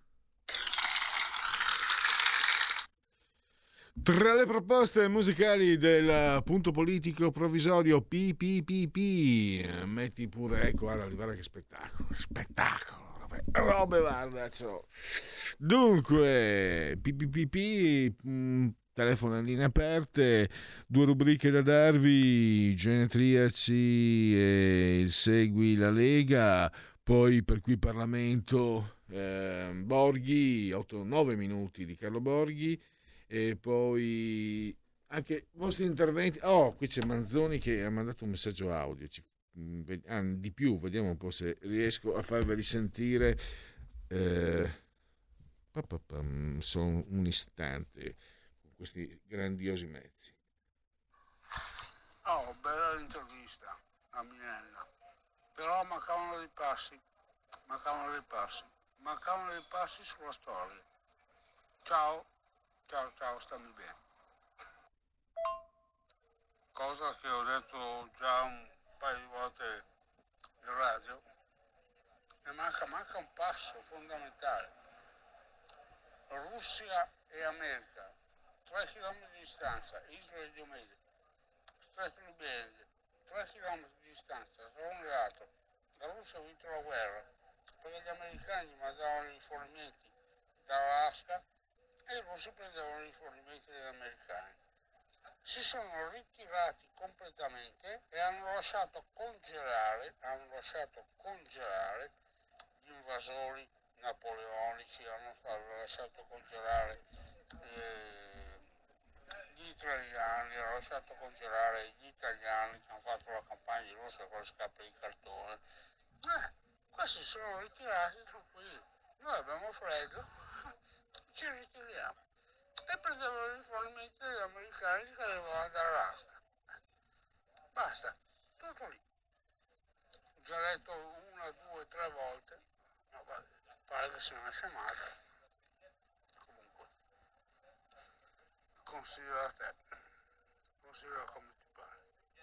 Tra le proposte musicali del punto politico provvisorio PPPP, metti pure, ecco, guarda, guarda che spettacolo, robe, guarda, ciò. Dunque, PPPP, telefono in linee aperte, due rubriche da darvi, genetriaci e segui la Lega, poi per qui Parlamento, Borghi, 8-9 minuti di Carlo Borghi, e poi anche i vostri interventi. Oh, qui c'è Manzoni che ha mandato un messaggio audio, di più, vediamo un po' se riesco a farveli sentire. Sono un istante con questi grandiosi mezzi. Oh, bella l'intervista a Minenna, però mancavano dei passi sulla storia. Ciao, stammi bene. Cosa che ho detto già un paio di volte in radio, e manca un passo fondamentale. Russia e America, 3 chilometri di distanza, Isola di Diomede, Stretto di Bering, 3 chilometri di distanza, tra uno e l'altro. La Russia ha vinto la guerra, perché gli americani mandavano i rifornimenti dall'Alaska e i russi prendevano i rifornimenti degli americani. Si sono ritirati completamente e hanno lasciato congelare gli invasori napoleonici, hanno lasciato congelare gli italiani che hanno fatto la campagna di Russia con le scarpe di cartone. Questi sono ritirati tranquilli. Noi abbiamo freddo, ci ritiriamo, e prendevano i rifornimenti degli americani che dovevano andare all'asta. Basta, tutto lì. Ho già detto 1, 2, 3 volte, ma pare che sia una scemata. Comunque, considera te, considera come ti pare.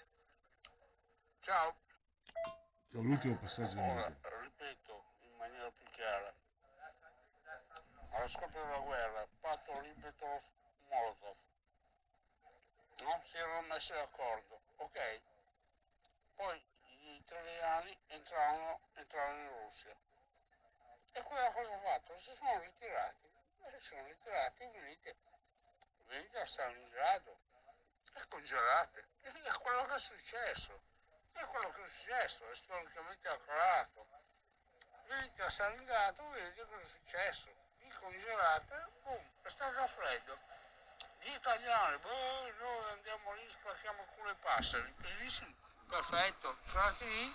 Ciao. C'è l'ultimo passaggio. Ora, ripeto in maniera più chiara. Alla scoppio della guerra, patto Ribbentrop-Molotov, non si erano messi d'accordo, ok? Poi gli italiani entrarono in Russia, e quella cosa ha fatto? Si sono ritirati, venite a Stalingrado e congelate. È quello che è successo, è storicamente acclarato. Venite a Stalingrado, vedete cosa è successo. Congelate, boom, è stato a freddo. Gli italiani, noi andiamo lì, spacchiamo alcune passeri, benissimo, perfetto, sono andati lì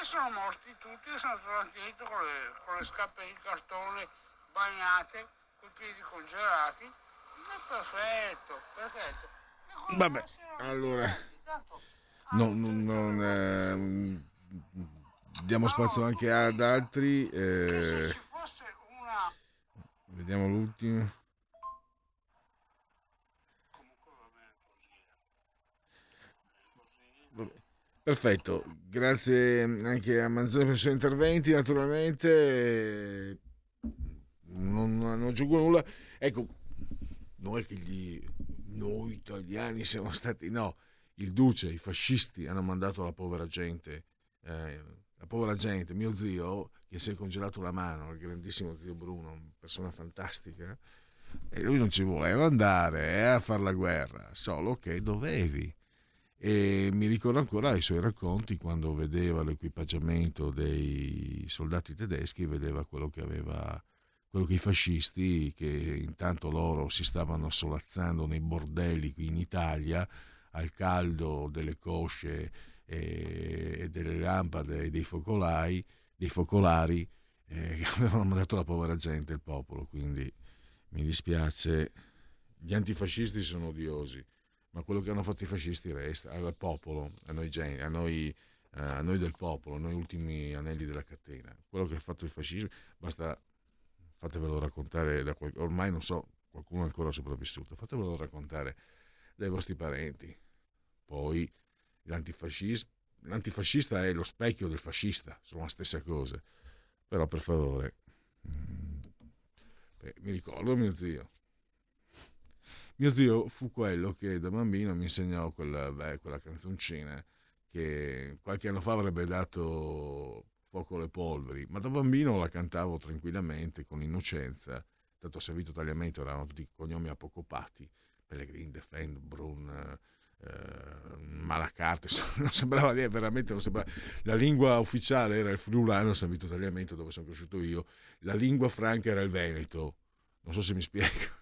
e sono morti tutti, e sono tornati dietro con le scarpe di cartone bagnate, con i piedi congelati, è perfetto. Vabbè, allora, diamo spazio anche ad altri. Vediamo l'ultimo. Comunque va bene così. Perfetto, grazie anche a Manzoni per i suoi interventi. Naturalmente non aggiungo nulla. Ecco, noi italiani siamo stati. No, il Duce, i fascisti hanno mandato la povera gente. Mio zio, che si è congelato la mano, il grandissimo zio Bruno, persona fantastica, e lui non ci voleva andare a fare la guerra, solo che dovevi. E mi ricordo ancora i suoi racconti quando vedeva l'equipaggiamento dei soldati tedeschi, vedeva quello che i fascisti, che intanto loro si stavano assolazzando nei bordelli qui in Italia, al caldo delle cosce e delle lampade e dei focolari che avevano mandato la povera gente, il popolo. Quindi mi dispiace, gli antifascisti sono odiosi, ma quello che hanno fatto i fascisti resta al popolo, a noi del popolo, noi ultimi anelli della catena. Quello che ha fatto il fascismo, basta, fatevelo raccontare ormai non so, qualcuno è ancora sopravvissuto, fatevelo raccontare dai vostri parenti. Poi l'antifascismo l'antifascista è lo specchio del fascista, sono la stessa cosa. Però per favore, mi ricordo mio zio fu quello che da bambino mi insegnò quella canzoncina che qualche anno fa avrebbe dato fuoco alle polveri, ma da bambino la cantavo tranquillamente, con innocenza, tanto servito tagliamento, erano tutti cognomi appocopati, Pellegrin, De Fend, Brun, Malacarte, non sembrava veramente, non sembrava. La lingua ufficiale era il friulano, San Vito Tagliamento, dove sono cresciuto io, la lingua franca era il veneto, non so se mi spiego.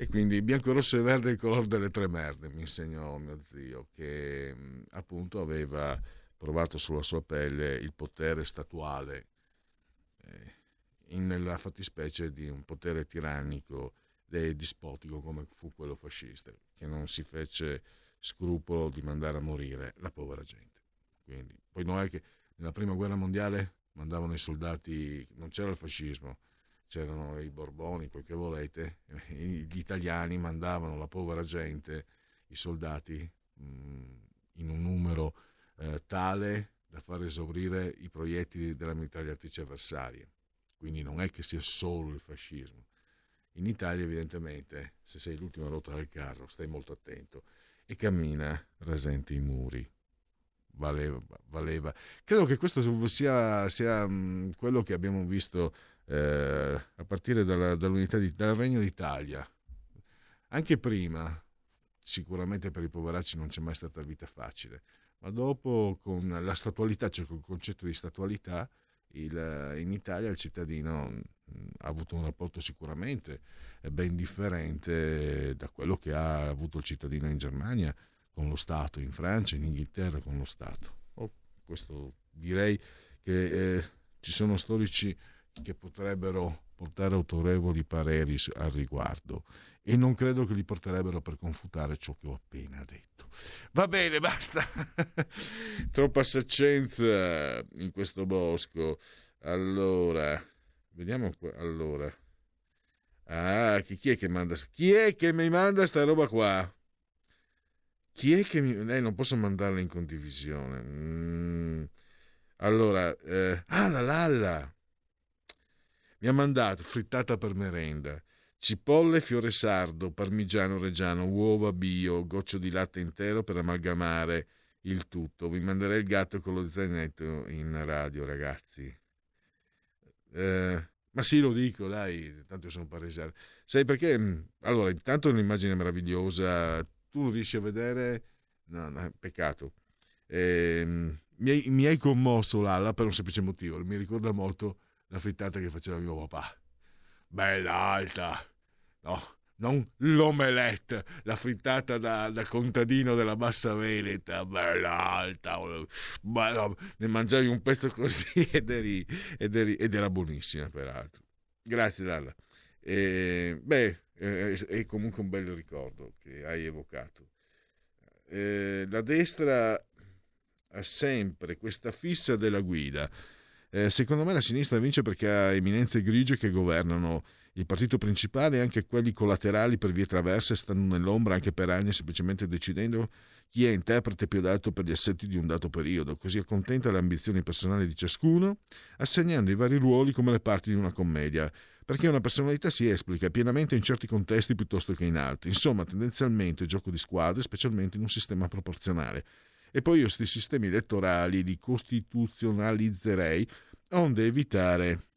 E quindi bianco, rosso e verde è il colore delle tre merde, mi insegnò mio zio, che appunto aveva provato sulla sua pelle il potere statuale, nella fattispecie di un potere tirannico e dispotico come fu quello fascista, che non si fece scrupolo di mandare a morire la povera gente. Quindi, poi non è che nella prima guerra mondiale mandavano i soldati, non c'era il fascismo, c'erano i Borboni, quel che volete, gli italiani mandavano la povera gente, i soldati, in un numero tale da far esaurire i proiettili della mitragliatrice avversaria. Quindi non è che sia solo il fascismo. In Italia, evidentemente, se sei l'ultima ruota del carro, stai molto attento e cammina rasente i muri. Valeva. Credo che questo sia quello che abbiamo visto a partire dal Regno d'Italia. Anche prima, sicuramente per i poveracci non c'è mai stata vita facile, ma dopo, con la statualità, cioè con il concetto di statualità, in Italia il cittadino ha avuto un rapporto sicuramente ben differente da quello che ha avuto il cittadino in Germania con lo Stato, in Francia, in Inghilterra con lo Stato. Questo direi che ci sono storici che potrebbero portare autorevoli pareri al riguardo e non credo che li porterebbero per confutare ciò che ho appena detto. Va bene, basta. Troppa saccenza in questo bosco. Allora, vediamo qua. Allora, chi è che manda? Chi è che mi manda sta roba qua? Chi è che mi? Non posso mandarla in condivisione. Allora, la Lalla mi ha mandato frittata per merenda, cipolle, fiore sardo, parmigiano reggiano, uova bio, goccio di latte intero per amalgamare il tutto. Vi manderei il gatto con lo zainetto in radio, ragazzi. Ma sì, lo dico, dai, tanto sono paresale. Sai perché? Allora, intanto è un'immagine meravigliosa, tu lo riesci a vedere? No, peccato. Mi hai commosso, Lalla, per un semplice motivo, mi ricorda molto la frittata che faceva mio papà, bella alta, no, non l'omelette, la frittata da contadino della Bassa Veneta, bella alta, bella, ne mangiavi un pezzo così ed era buonissima peraltro. Grazie Lalla. È comunque un bel ricordo che hai evocato. La destra ha sempre questa fissa della guida. Secondo me la sinistra vince perché ha eminenze grigie che governano il partito principale e anche quelli collaterali per vie traverse, stanno nell'ombra anche per anni, semplicemente decidendo chi è interprete più adatto per gli assetti di un dato periodo, così accontenta le ambizioni personali di ciascuno, assegnando i vari ruoli come le parti di una commedia, perché una personalità si esplica pienamente in certi contesti piuttosto che in altri, insomma tendenzialmente gioco di squadre, specialmente in un sistema proporzionale. E poi io questi sistemi elettorali li costituzionalizzerei onde evitare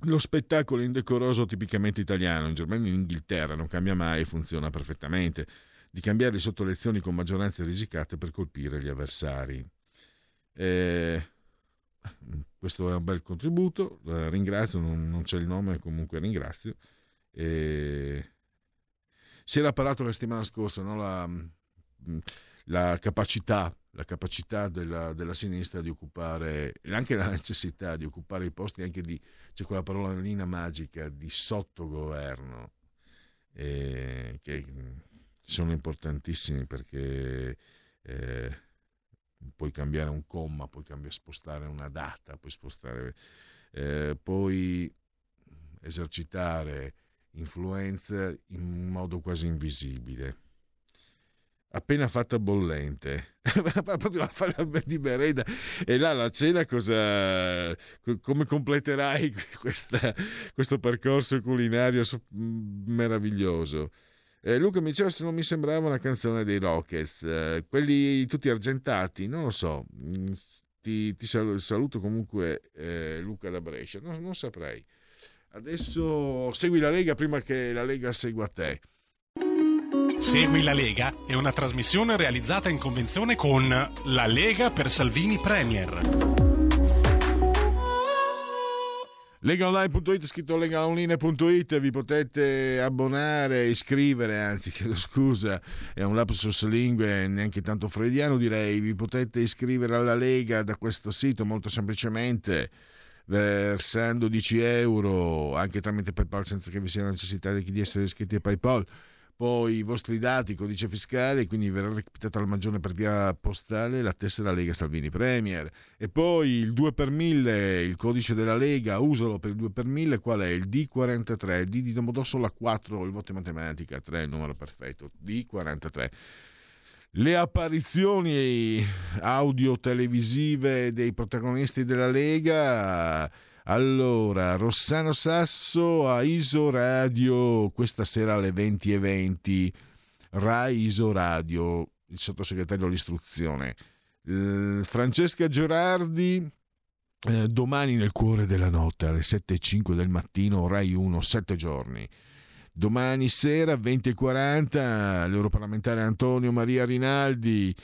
lo spettacolo indecoroso tipicamente italiano. In Germania e in Inghilterra non cambia mai e funziona perfettamente, di cambiarli sotto elezioni con maggioranze risicate per colpire gli avversari. Questo è un bel contributo, ringrazio, non c'è il nome, comunque ringrazio. Si era parlato la settimana scorsa, no? La capacità della sinistra di occupare, anche la necessità di occupare i posti anche di, c'è quella parolina magica di sottogoverno, che sono importantissimi perché puoi cambiare un comma, spostare una data, puoi esercitare influenza in modo quasi invisibile. appena fatta bollente, proprio la fata di merenda, e là la cena cosa, come completerai questo percorso culinario meraviglioso? Luca mi diceva se non mi sembrava una canzone dei Rockets, quelli tutti argentati, non lo so, ti saluto comunque, Luca da Brescia, non saprei. Adesso segui la Lega prima che la Lega segua te. Segui la Lega è una trasmissione realizzata in convenzione con La Lega per Salvini Premier. Legaonline.it, scritto legaonline.it, vi potete abbonare, iscrivere, anzi chiedo scusa, è un lapsus lingue neanche tanto freudiano direi, vi potete iscrivere alla Lega da questo sito molto semplicemente, versando €10 anche tramite PayPal senza che vi sia la necessità di essere iscritti a PayPal. Poi i vostri dati, codice fiscale, quindi verrà recapitata al Magione per via postale la tessera Lega Salvini Premier. E poi il 2 per 1000, il codice della Lega, usalo per il 2 per 1000, qual è? Il D43, D di Domodossola 4, il voto in matematica 3, il numero perfetto, D43. Le apparizioni audio televisive dei protagonisti della Lega. Allora, Rossano Sasso a Isoradio questa sera alle 20:20, Rai Isoradio, il sottosegretario all'istruzione. Francesca Gerardi, domani nel cuore della notte alle 7:05 del mattino, Rai 1, 7 giorni. Domani sera 20:40, l'europarlamentare Antonio Maria Rinaldi,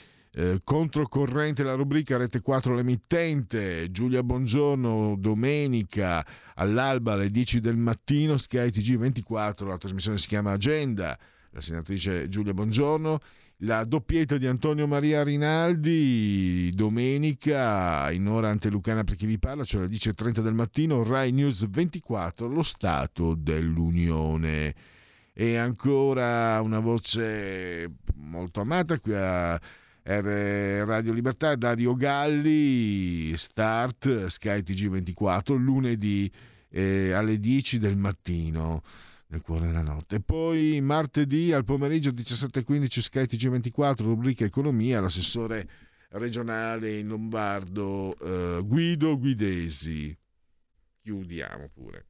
controcorrente la rubrica Rete 4 l'emittente, Giulia Bongiorno domenica all'alba alle 10 del mattino Sky TG24, la trasmissione si chiama Agenda, la senatrice Giulia Bongiorno, la doppietta di Antonio Maria Rinaldi domenica in ora antelucana per chi vi parla, cioè alle 10:30 del mattino Rai News 24, lo Stato dell'Unione. E ancora una voce molto amata qui a Radio Libertà, Dario Galli, Start, Sky TG24, lunedì alle 10 del mattino, nel cuore della notte. E poi martedì al pomeriggio 17:15 Sky TG24, rubrica Economia, l'assessore regionale in Lombardo Guido Guidesi. Chiudiamo pure.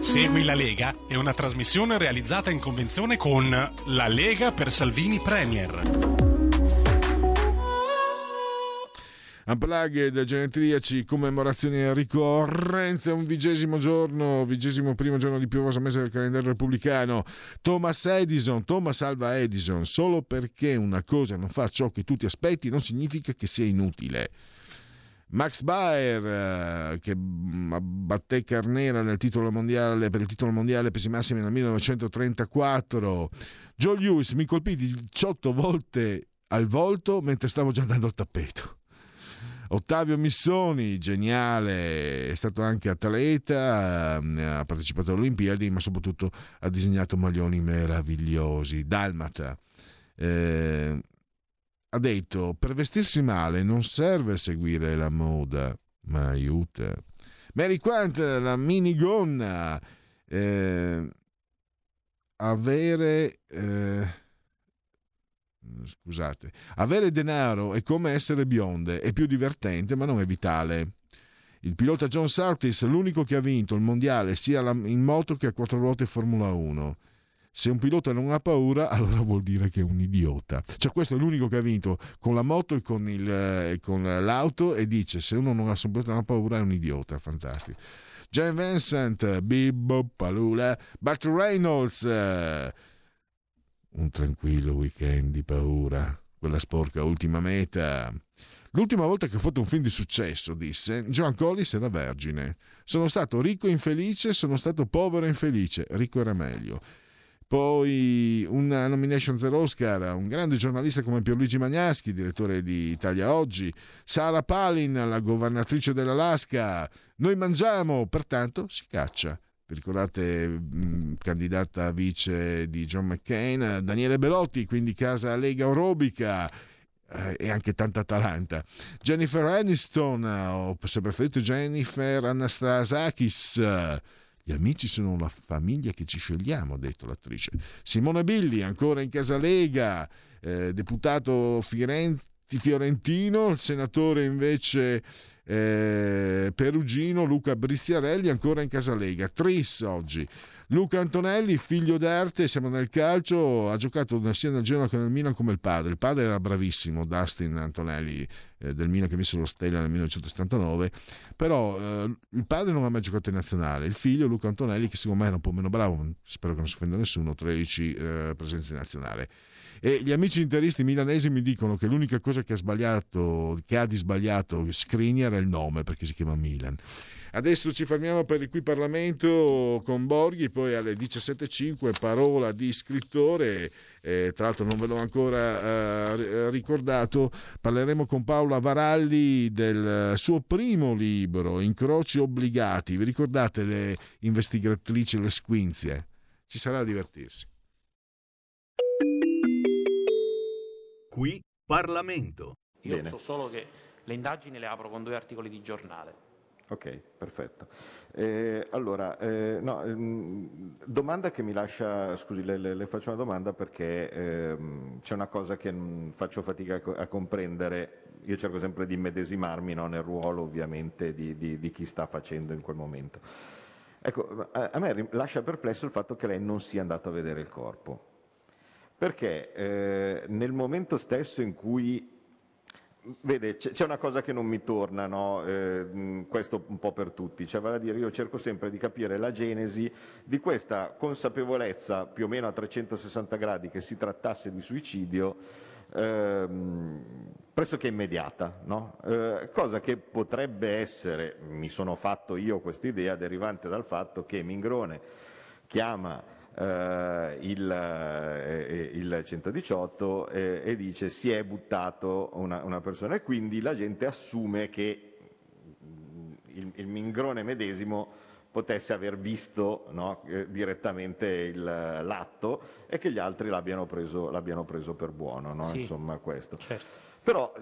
Segui la Lega è una trasmissione realizzata in convenzione con La Lega per Salvini Premier. Unplugged, genetriaci, commemorazioni e ricorrenze, un vigesimo primo giorno di piovosa mese del calendario repubblicano. Thomas Alva Edison, solo perché una cosa non fa ciò che tu ti aspetti non significa che sia inutile. Max Baer, che batté Carnera per il titolo mondiale pesi massimi nel 1934. Joe Louis, mi colpì 18 volte al volto mentre stavo già andando al tappeto. Ottavio Missoni, geniale, è stato anche atleta, ha partecipato alle Olimpiadi, ma soprattutto ha disegnato maglioni meravigliosi. Dalmata, ha detto, per vestirsi male non serve seguire la moda, ma aiuta. Mary Quant, la minigonna, avere denaro è come essere bionde, è più divertente ma non è vitale. Il pilota John Surtees, l'unico che ha vinto il mondiale sia in moto che a quattro ruote Formula 1. Se un pilota non ha paura, allora vuol dire che è un idiota. Cioè questo è l'unico che ha vinto con la moto e con l'auto, e dice se uno non ha assolutamente paura è un idiota. Fantastico. Jane Vincent, Bibbo Palula, Burt Reynolds, un tranquillo weekend di paura, quella sporca ultima meta. L'ultima volta che ho fatto un film di successo, disse, Joan Collis era vergine. Sono stato ricco e infelice, sono stato povero e infelice, ricco era meglio. Poi una nomination per Oscar, un grande giornalista come Pierluigi Magnaschi, direttore di Italia Oggi, Sarah Palin, la governatrice dell'Alaska, noi mangiamo, pertanto si caccia. Vi ricordate, candidata a vice di John McCain, Daniele Bellotti, quindi casa Lega Orobica, e anche tanta Atalanta. Jennifer Aniston, o se preferite Jennifer Anastasakis, Gli amici sono la famiglia che ci scegliamo, ha detto l'attrice. Simona Billi, ancora in Casalega, deputato fiorentino, il senatore invece perugino Luca Briziarelli, ancora in Casalega. Tris oggi. Luca Antonelli, figlio d'arte, siamo nel calcio, ha giocato sia nel Genoa che nel Milan come il padre. Il padre era bravissimo, Dustin Antonelli del Milan, che vinse lo Stella nel 1979, però il padre non ha mai giocato in nazionale. Il figlio, Luca Antonelli, che secondo me era un po' meno bravo, spero che non si offenda nessuno, 13 presenze in nazionale. E gli amici interisti milanesi mi dicono che l'unica cosa che ha di sbagliato Skriniar è il nome, perché si chiama Milan. Adesso ci fermiamo per il Qui Parlamento con Borghi, poi alle 17.05 parola di scrittore, tra l'altro non ve l'ho ancora ricordato, parleremo con Paola Varalli del suo primo libro Incroci obbligati. Vi ricordate le investigatrici, le squinzie? Ci sarà a divertirsi. Qui Parlamento. Io Bene. So solo che le indagini le apro con 2 articoli di giornale. Ok, perfetto. Domanda che mi lascia, scusi, le faccio una domanda perché c'è una cosa che faccio fatica a comprendere. Io cerco sempre di immedesimarmi, no, nel ruolo ovviamente di chi sta facendo in quel momento. Ecco, a me lascia perplesso il fatto che lei non sia andata a vedere il corpo, perché nel momento stesso in cui vede, c'è una cosa che non mi torna, no? Questo un po' per tutti, cioè vale a dire, io cerco sempre di capire la genesi di questa consapevolezza più o meno a 360 gradi che si trattasse di suicidio pressoché immediata, no? Cosa che potrebbe essere, mi sono fatto io questa idea, derivante dal fatto che Mingrone chiama il 118 e dice si è buttato una persona, e quindi la gente assume che il Mingrone medesimo potesse aver visto, no, direttamente l'atto e che gli altri l'abbiano preso per buono, no? Sì, insomma questo. Certo. Però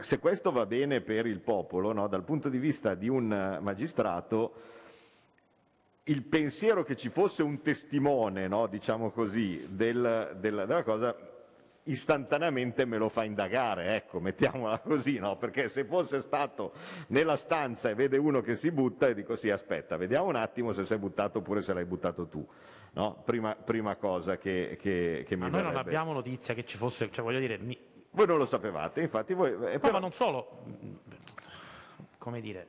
se questo va bene per il popolo, no, dal punto di vista di un magistrato, il pensiero che ci fosse un testimone, no, diciamo così, della cosa istantaneamente me lo fa indagare, ecco, mettiamola così, no? Perché se fosse stato nella stanza e vede uno che si butta e dico sì, aspetta, vediamo un attimo se sei buttato oppure se l'hai buttato tu, no? Prima cosa che mi verrebbe. Ma noi non abbiamo notizia che ci fosse, cioè voglio dire... Voi non lo sapevate, infatti voi... No, però... ma non solo, come dire,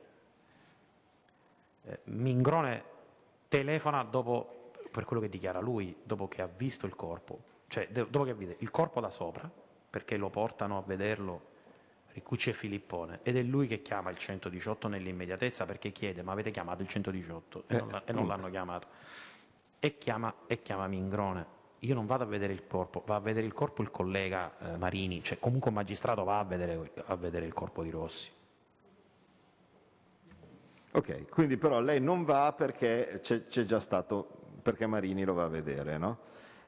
Mingrone... telefona dopo, per quello che dichiara lui, dopo che ha visto il corpo, cioè dopo che vede il corpo da sopra, perché lo portano a vederlo Riccucci e Filippone, ed è lui che chiama il 118 nell'immediatezza, perché chiede ma avete chiamato il 118 e non l'hanno chiamato, e chiama Mingrone. Io non vado a vedere il corpo, va a vedere il corpo il collega Marini, cioè comunque un magistrato va a vedere il corpo di Rossi. Ok, quindi però lei non va perché c'è già stato, perché Marini lo va a vedere, no?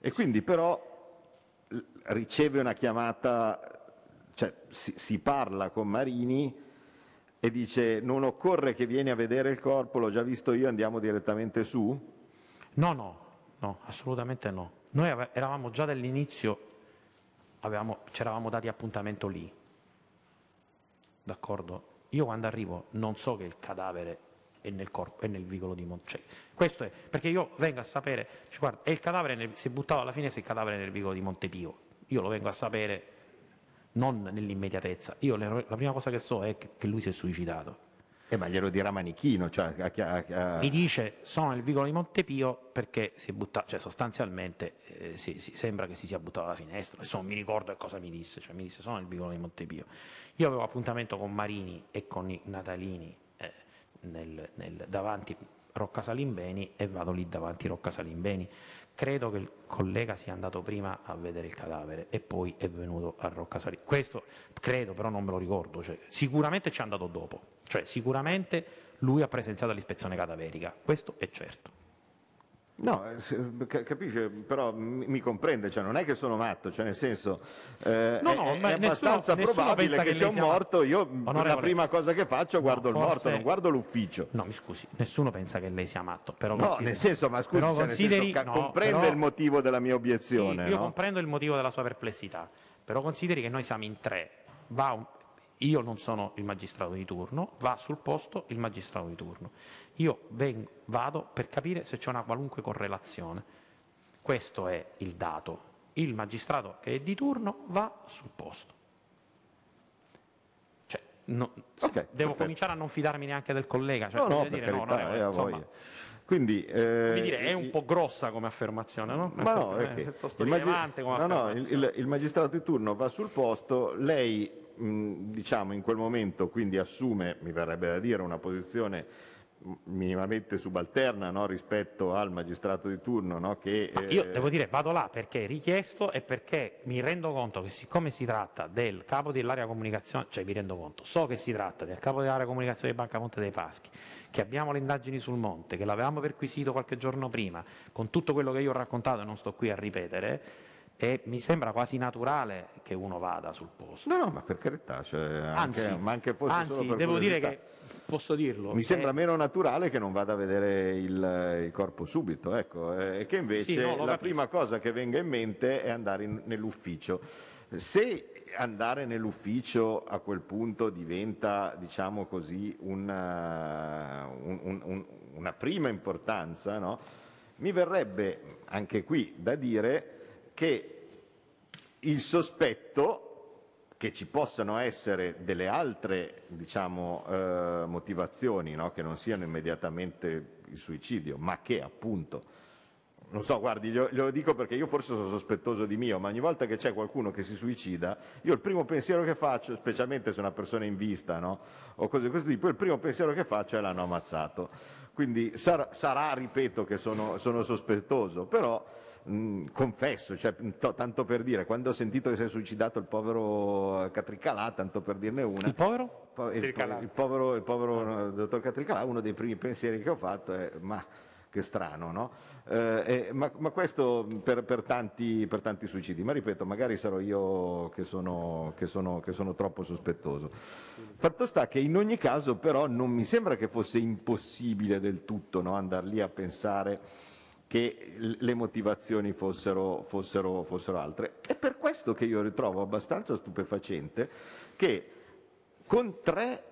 E quindi però riceve una chiamata, cioè si parla con Marini e dice non occorre che vieni a vedere il corpo, l'ho già visto io, andiamo direttamente su? No, assolutamente no. Noi eravamo già dall'inizio, ci eravamo dati appuntamento lì, d'accordo? Io quando arrivo non so che il cadavere è nel corpo, è nel vicolo di Monte. Cioè, questo è perché io vengo a sapere, cioè, guarda, è il cadavere si buttava alla fine, se il cadavere è nel vicolo di Montepio. Io lo vengo a sapere non nell'immediatezza. Io la prima cosa che so è che lui si è suicidato. Ma glielo dirà Manichino, cioè mi dice sono nel vicolo di Montepio perché si è buttato, cioè sostanzialmente sembra che si sia buttato dalla finestra. Insomma, mi ricordo cosa mi disse, cioè mi disse sono nel vicolo di Montepio. Io avevo appuntamento con Marini e con i Natalini davanti Rocca Salimbeni, e vado lì davanti Rocca Salimbeni. Credo che il collega sia andato prima a vedere il cadavere e poi è venuto a Rocca Salimbeni. Questo credo, però non me lo ricordo, cioè, sicuramente ci è andato dopo, cioè sicuramente lui ha presenziato all'ispezione cadaverica, questo è certo. No, capisce, però mi comprende, cioè non è che sono matto, cioè nel senso è abbastanza probabile che c'è un morto, io la prima cosa che faccio guardo il morto, non guardo l'ufficio. No, mi scusi, nessuno pensa che lei sia matto, però no, nel senso, ma scusi, cioè, nel senso, comprende il motivo della mia obiezione. Sì, io comprendo il motivo della sua perplessità, però consideri che noi siamo in tre, io non sono il magistrato di turno, va sul posto il magistrato di turno. Io vado per capire se c'è una qualunque correlazione. Questo è il dato. Il magistrato che è di turno va sul posto. Cioè, devo cominciare a non fidarmi neanche del collega. Cioè, quindi dire, è un po' grossa come affermazione, no? Ma no, il magistrato di turno va sul posto, lei diciamo in quel momento quindi assume, mi verrebbe da dire, una posizione minimamente subalterna, no? Rispetto al magistrato di turno, no? Che, io devo dire vado là perché è richiesto e perché mi rendo conto che siccome si tratta del capo dell'area comunicazione, cioè mi rendo conto, so che si tratta del capo dell'area comunicazione di Banca Monte dei Paschi, che abbiamo le indagini sul Monte, che l'avevamo perquisito qualche giorno prima, con tutto quello che io ho raccontato e non sto qui a ripetere. E mi sembra quasi naturale che uno vada sul posto. No, no, ma per carità, cioè, anzi, devo dire che posso dirlo. Mi sembra meno naturale che non vada a vedere il corpo subito, ecco, e che invece la prima cosa che venga in mente è andare nell'ufficio. Se andare nell'ufficio a quel punto diventa, diciamo così, una prima importanza, no? Mi verrebbe anche qui da dire che il sospetto che ci possano essere delle altre, diciamo, motivazioni, no? Che non siano immediatamente il suicidio, ma che appunto, non so, guardi, glielo dico perché io forse sono sospettoso di mio, ma ogni volta che c'è qualcuno che si suicida, io il primo pensiero che faccio, specialmente se una persona è in vista, no? O cose di questo tipo, il primo pensiero che faccio è l'hanno ammazzato. Quindi sarà, ripeto, che sono sospettoso, però confesso, cioè, tanto per dire, quando ho sentito che si è suicidato il povero Catricalà, tanto per dirne una, il povero dottor Catricalà, uno dei primi pensieri che ho fatto è ma che strano, no? Ma questo per tanti suicidi, ma ripeto, magari sarò io che sono troppo sospettoso. Fatto sta che in ogni caso però non mi sembra che fosse impossibile del tutto, no? Andar lì a pensare che le motivazioni fossero altre. È per questo che io ritrovo abbastanza stupefacente che con tre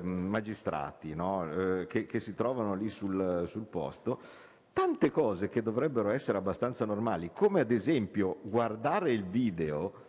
magistrati, no? Che si trovano lì sul posto, tante cose che dovrebbero essere abbastanza normali, come ad esempio guardare il video,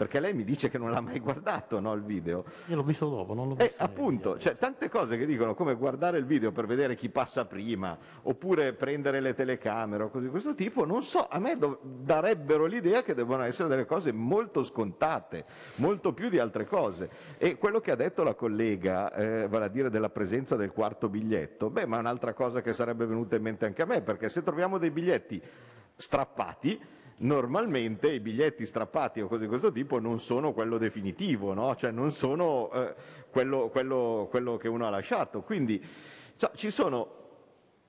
perché lei mi dice che non l'ha mai guardato, no, il video. Io l'ho visto dopo, non l'ho visto. Appunto, cioè, tante cose che dicono come guardare il video per vedere chi passa prima, oppure prendere le telecamere o cose di questo tipo, non so, a me darebbero l'idea che debbano essere delle cose molto scontate, molto più di altre cose. E quello che ha detto la collega, vale a dire della presenza del quarto biglietto, beh, ma è un'altra cosa che sarebbe venuta in mente anche a me, perché se troviamo dei biglietti strappati, normalmente i biglietti strappati o cose di questo tipo non sono quello definitivo, no? Cioè non sono quello che uno ha lasciato, quindi cioè, ci sono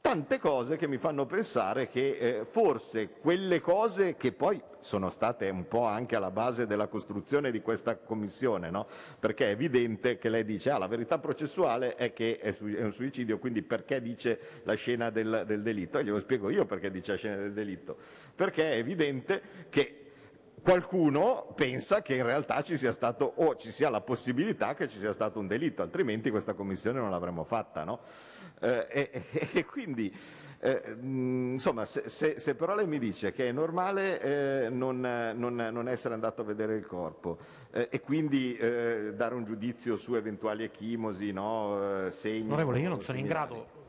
tante cose che mi fanno pensare che forse quelle cose che poi sono state un po' anche alla base della costruzione di questa commissione, no? Perché è evidente che lei dice la verità processuale è che è un suicidio, quindi perché dice la scena del delitto? E glielo spiego io perché dice la scena del delitto, perché è evidente che qualcuno pensa che in realtà ci sia stato o ci sia la possibilità che ci sia stato un delitto, altrimenti questa commissione non l'avremmo fatta, no? E quindi insomma, se però lei mi dice che è normale non essere andato a vedere il corpo e quindi dare un giudizio su eventuali echimosi, no? Segni. Onorevole, io non sono in grado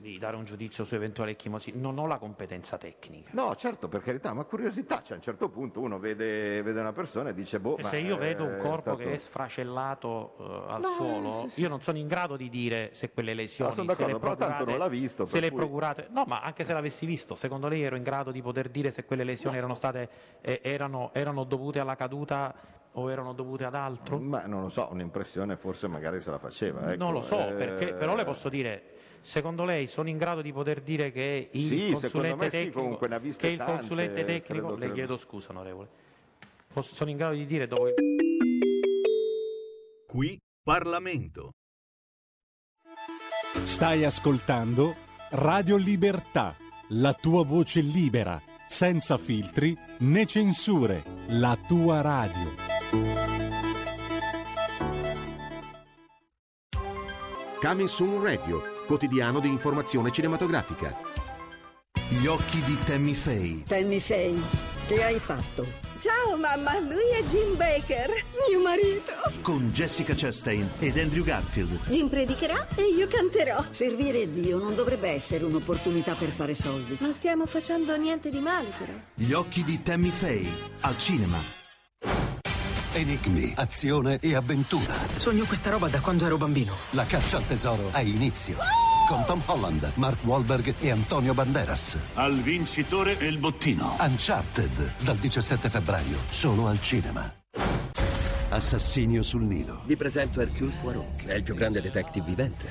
di dare un giudizio su eventuali ecchimosi, non ho la competenza tecnica. No, certo, per carità, ma curiosità, cioè a un certo punto uno vede una persona e dice boh, e ma se io vedo un corpo che è sfracellato al suolo, io non sono in grado di dire se quelle lesioni sono d'accordo, però tanto non l'ha visto, se le procurate. No, ma anche se l'avessi visto, secondo lei ero in grado di poter dire se quelle lesioni erano state erano dovute alla caduta o erano dovute ad altro? Ma non lo so, un'impressione forse magari se la faceva, ecco. Non lo so, perché però le posso dire secondo lei sono in grado di poter dire che il consulente tecnico, le chiedo scusa onorevole, sono in grado di dire dopo? Qui Parlamento. Stai ascoltando Radio Libertà, la tua voce libera, senza filtri né censure, la tua radio. Coming Soon Radio, quotidiano di informazione cinematografica. Gli occhi di Tammy Faye. Tammy Faye, che hai fatto? Ciao mamma, lui è Jim Baker, mio marito. Con Jessica Chastain ed Andrew Garfield. Jim predicherà e io canterò. Servire Dio non dovrebbe essere un'opportunità per fare soldi. Non stiamo facendo niente di male però. Gli occhi di Tammy Faye, al cinema. Enigmi, azione e avventura. Sogno questa roba da quando ero bambino. La caccia al tesoro ha inizio. Con Tom Holland, Mark Wahlberg e Antonio Banderas. Al vincitore e il bottino. Uncharted, dal 17 febbraio, solo al cinema. Assassinio sul Nilo. Vi presento Hercule Poirot, è il più grande detective vivente.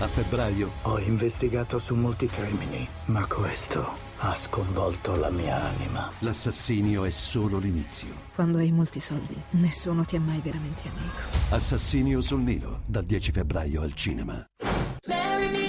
A febbraio ho investigato su molti crimini, ma questo ha sconvolto la mia anima. L'assassinio è solo l'inizio. Quando hai molti soldi, nessuno ti è mai veramente amico. Assassinio sul Nilo, dal 10 febbraio al cinema.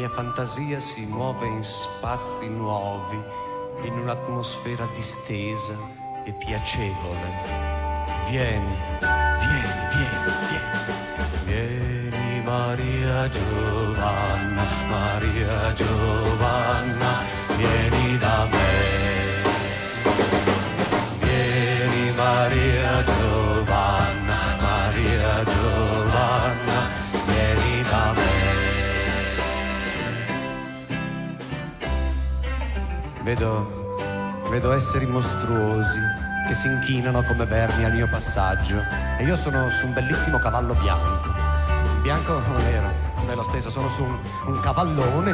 La fantasia si muove in spazi nuovi, in un'atmosfera distesa e piacevole. Vieni, vieni, vieni, vieni. Vieni Maria Giovanna, Maria Giovanna, vieni da me. Vieni Maria Giovanna, Maria Giovanna, vieni da me. Vedo esseri mostruosi che si inchinano come vermi al mio passaggio e io sono su un bellissimo cavallo bianco. Bianco non era, non è lo stesso, sono su un cavallone,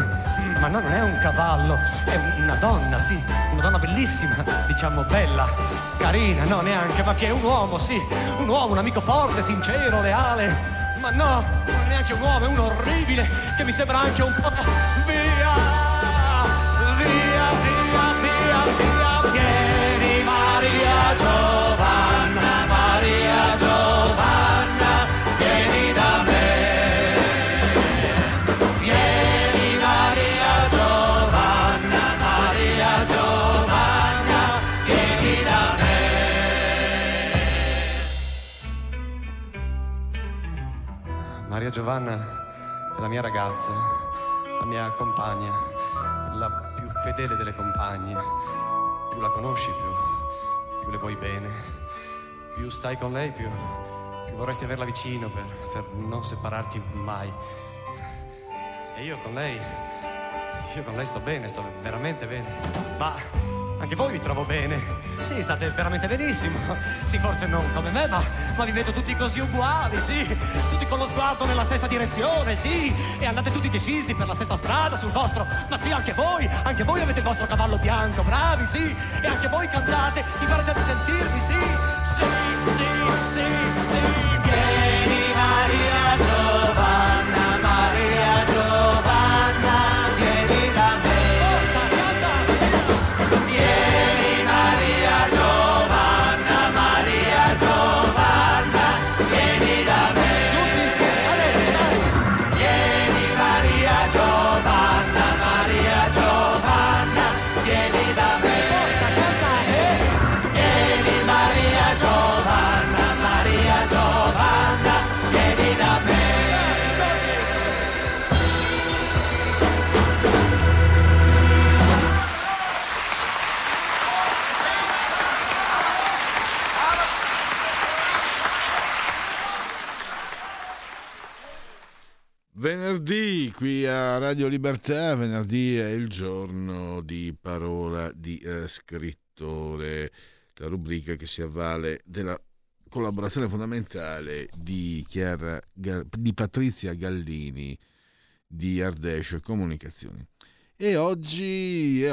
ma no, non è un cavallo, è una donna, sì, una donna bellissima, diciamo bella, carina, no neanche, ma che è un uomo, sì, un uomo, un amico forte, sincero, leale, ma no, non è neanche un uomo, è un orribile che mi sembra anche un po' via. Vieni Maria Giovanna, Maria Giovanna, vieni da me. Vieni Maria Giovanna, Maria Giovanna, vieni da me. Maria Giovanna è la mia ragazza, la mia compagna, la più fedele delle compagne. Più la conosci, più le vuoi bene, più stai con lei, più vorresti averla vicino per non separarti mai. E io con lei sto bene, sto veramente bene. Ma anche voi vi trovo bene. Sì, state veramente benissimo. Sì, forse non come me, ma vi vedo tutti così uguali, sì. Tutti con lo sguardo nella stessa direzione, sì. E andate tutti decisi per la stessa strada sul vostro. Ma sì, anche voi avete il vostro cavallo bianco, bravi, sì. E anche voi cantate, mi pare già di sentirvi, sì. Sì, sì, sì, sì. Vieni Maria Giovanna, qui a Radio Libertà. Venerdì è il giorno di Parola di Scrittore, la rubrica che si avvale della collaborazione fondamentale di Patrizia Gallini di Ardescio Comunicazioni. E oggi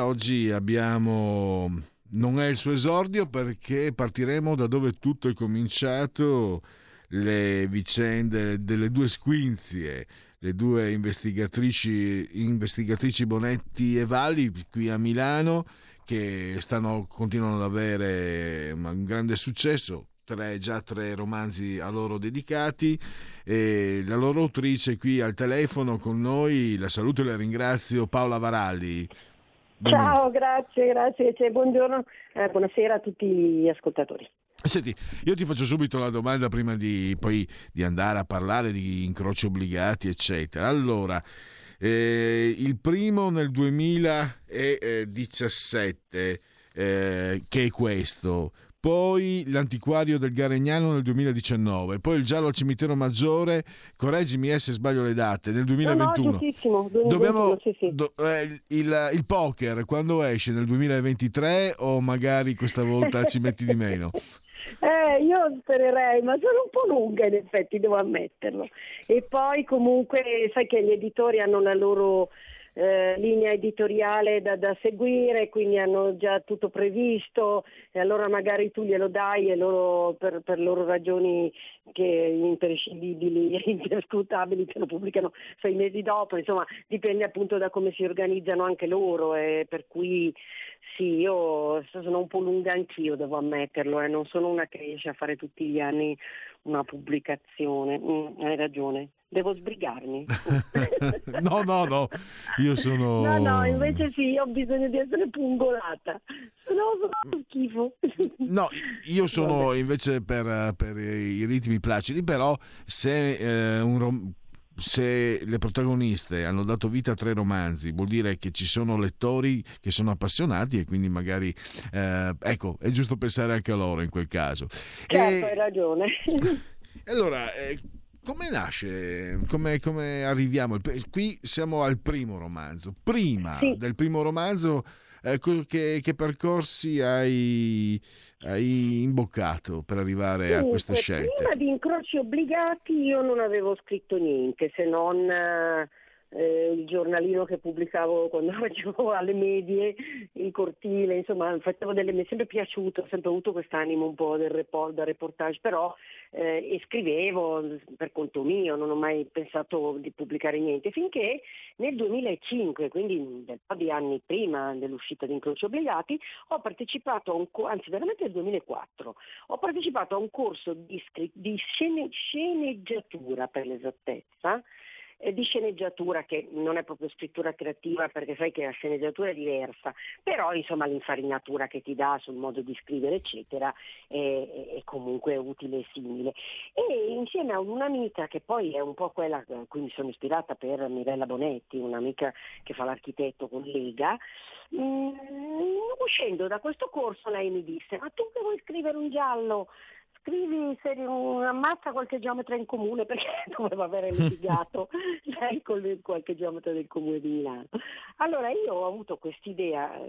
abbiamo, non è il suo esordio, perché partiremo da dove tutto è cominciato, le vicende delle due squinzie, le due investigatrici Bonetti e Valli qui a Milano, che continuano ad avere un grande successo, già tre romanzi a loro dedicati, e la loro autrice qui al telefono con noi, la saluto e la ringrazio, Paola Varalli. Ciao, grazie, buongiorno, buonasera a tutti gli ascoltatori. Senti, io ti faccio subito la domanda prima di andare a parlare di incroci obbligati eccetera. Allora, il primo nel 2017, che è questo, poi l'antiquario del Garegnano nel 2019, poi il giallo al cimitero maggiore, correggimi se sbaglio le date, nel 2021. No, giustissimo, 2021. Dobbiamo, sì. Il poker quando esce, nel 2023, o magari questa volta ci metti di meno? Io spererei, ma sono un po' lunga in effetti, devo ammetterlo. E poi comunque sai che gli editori hanno la loro linea editoriale da seguire, quindi hanno già tutto previsto, e allora magari tu glielo dai e loro per loro ragioni che imprescindibili e indiscutabili te lo pubblicano 6 mesi dopo, insomma dipende appunto da come si organizzano anche loro, e per cui sì, io sono un po' lunga anch'io, devo ammetterlo, non sono una che riesce a fare tutti gli anni una pubblicazione. Hai ragione, devo sbrigarmi. No, io sono... No, invece sì, ho bisogno di essere pungolata, sono schifo. No, io sono invece per i ritmi placidi, però se se le protagoniste hanno dato vita a 3 romanzi, vuol dire che ci sono lettori che sono appassionati, e quindi magari è giusto pensare anche a loro in quel caso. Certo, hai ragione. Allora, come nasce? Come arriviamo? Qui siamo al primo romanzo. Prima del primo romanzo, che percorsi hai imboccato per arrivare a queste scelte? Prima di Incroci Obbligati io non avevo scritto niente, se non il giornalino che pubblicavo quando facevo alle medie, in cortile, insomma facevo mi è sempre piaciuto, ho sempre avuto quest'animo un po' del reportage, però e scrivevo per conto mio, non ho mai pensato di pubblicare niente, finché nel 2005, quindi un po' di anni prima dell'uscita di Incroci Obbligati, ho partecipato a veramente nel 2004, ho partecipato a un corso di sceneggiatura, per l'esattezza, di sceneggiatura, che non è proprio scrittura creativa, perché sai che la sceneggiatura è diversa, però insomma l'infarinatura che ti dà sul modo di scrivere eccetera è comunque utile e simile. E insieme a un'amica che poi è un po' quella a cui mi sono ispirata per Mirella Bonetti, un'amica che fa l'architetto, collega, uscendo da questo corso lei mi disse: ma tu che vuoi scrivere un giallo? Scrivi, se ammazza qualche geometra in comune, perché doveva avere litigato lei con qualche geometra del comune di Milano. Allora io ho avuto quest'idea,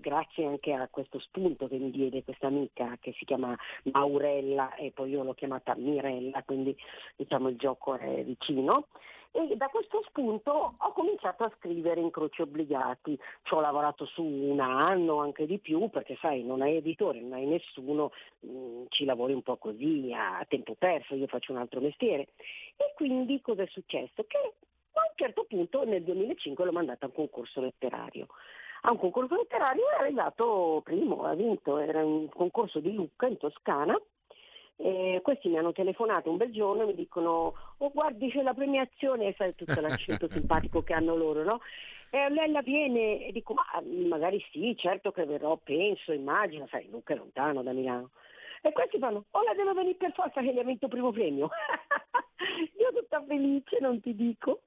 grazie anche a questo spunto che mi diede questa amica che si chiama Maurella, e poi io l'ho chiamata Mirella, quindi diciamo il gioco è vicino. E da questo spunto ho cominciato a scrivere Incroci Obbligati, ci ho lavorato su un anno, anche di più, perché sai, non hai editore, non hai nessuno, ci lavori un po' così a tempo perso, io faccio un altro mestiere. E quindi cosa è successo? Che a un certo punto nel 2005 l'ho mandata a un concorso letterario. A un concorso letterario è arrivato primo, ha vinto, era un concorso di Lucca in Toscana. Questi mi hanno telefonato un bel giorno e mi dicono: oh guardi, c'è la premiazione, e sai tutto l'accento simpatico che hanno loro, no? E Lella viene, e dico: ma magari sì, certo che verrò, penso, immagino, sai, Lucca è lontano da Milano. E questi fanno: oh, la devo venire per forza che gli ha vinto primo premio. Io tutta felice, non ti dico.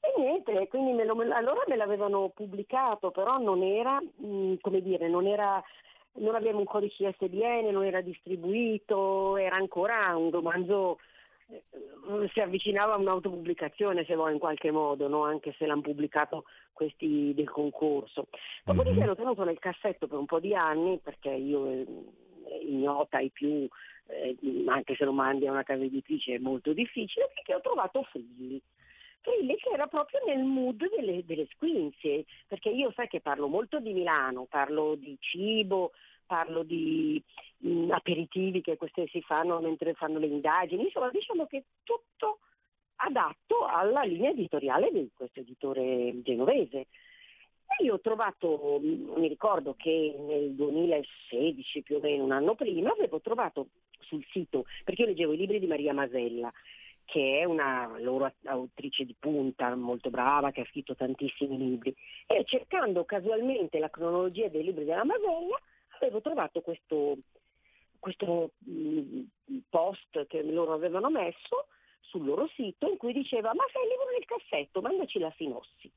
E niente, quindi allora me l'avevano pubblicato, però non era, non abbiamo un codice ISBN, non era distribuito, era ancora un romanzo si avvicinava a un'autopubblicazione, se vuoi, in qualche modo, no? Anche se l'hanno pubblicato questi del concorso. Dopodiché l'ho tenuto nel cassetto per un po' di anni, perché io, ignota ai più, anche se lo mandi a una casa editrice è molto difficile, perché ho trovato Frilli che era proprio nel mood delle squinzie, perché io sai che parlo molto di Milano, parlo di cibo, parlo di aperitivi che queste si fanno mentre fanno le indagini, insomma diciamo che tutto adatto alla linea editoriale di questo editore genovese. E io ho trovato, mi ricordo che nel 2016 più o meno, un anno prima, avevo trovato sul sito, perché io leggevo i libri di Maria Masella, che è una loro autrice di punta, molto brava, che ha scritto tantissimi libri, e cercando casualmente la cronologia dei libri della Masella avevo trovato questo post che loro avevano messo sul loro sito, in cui diceva: ma sei il libro nel cassetto, mandaci la Sinossi.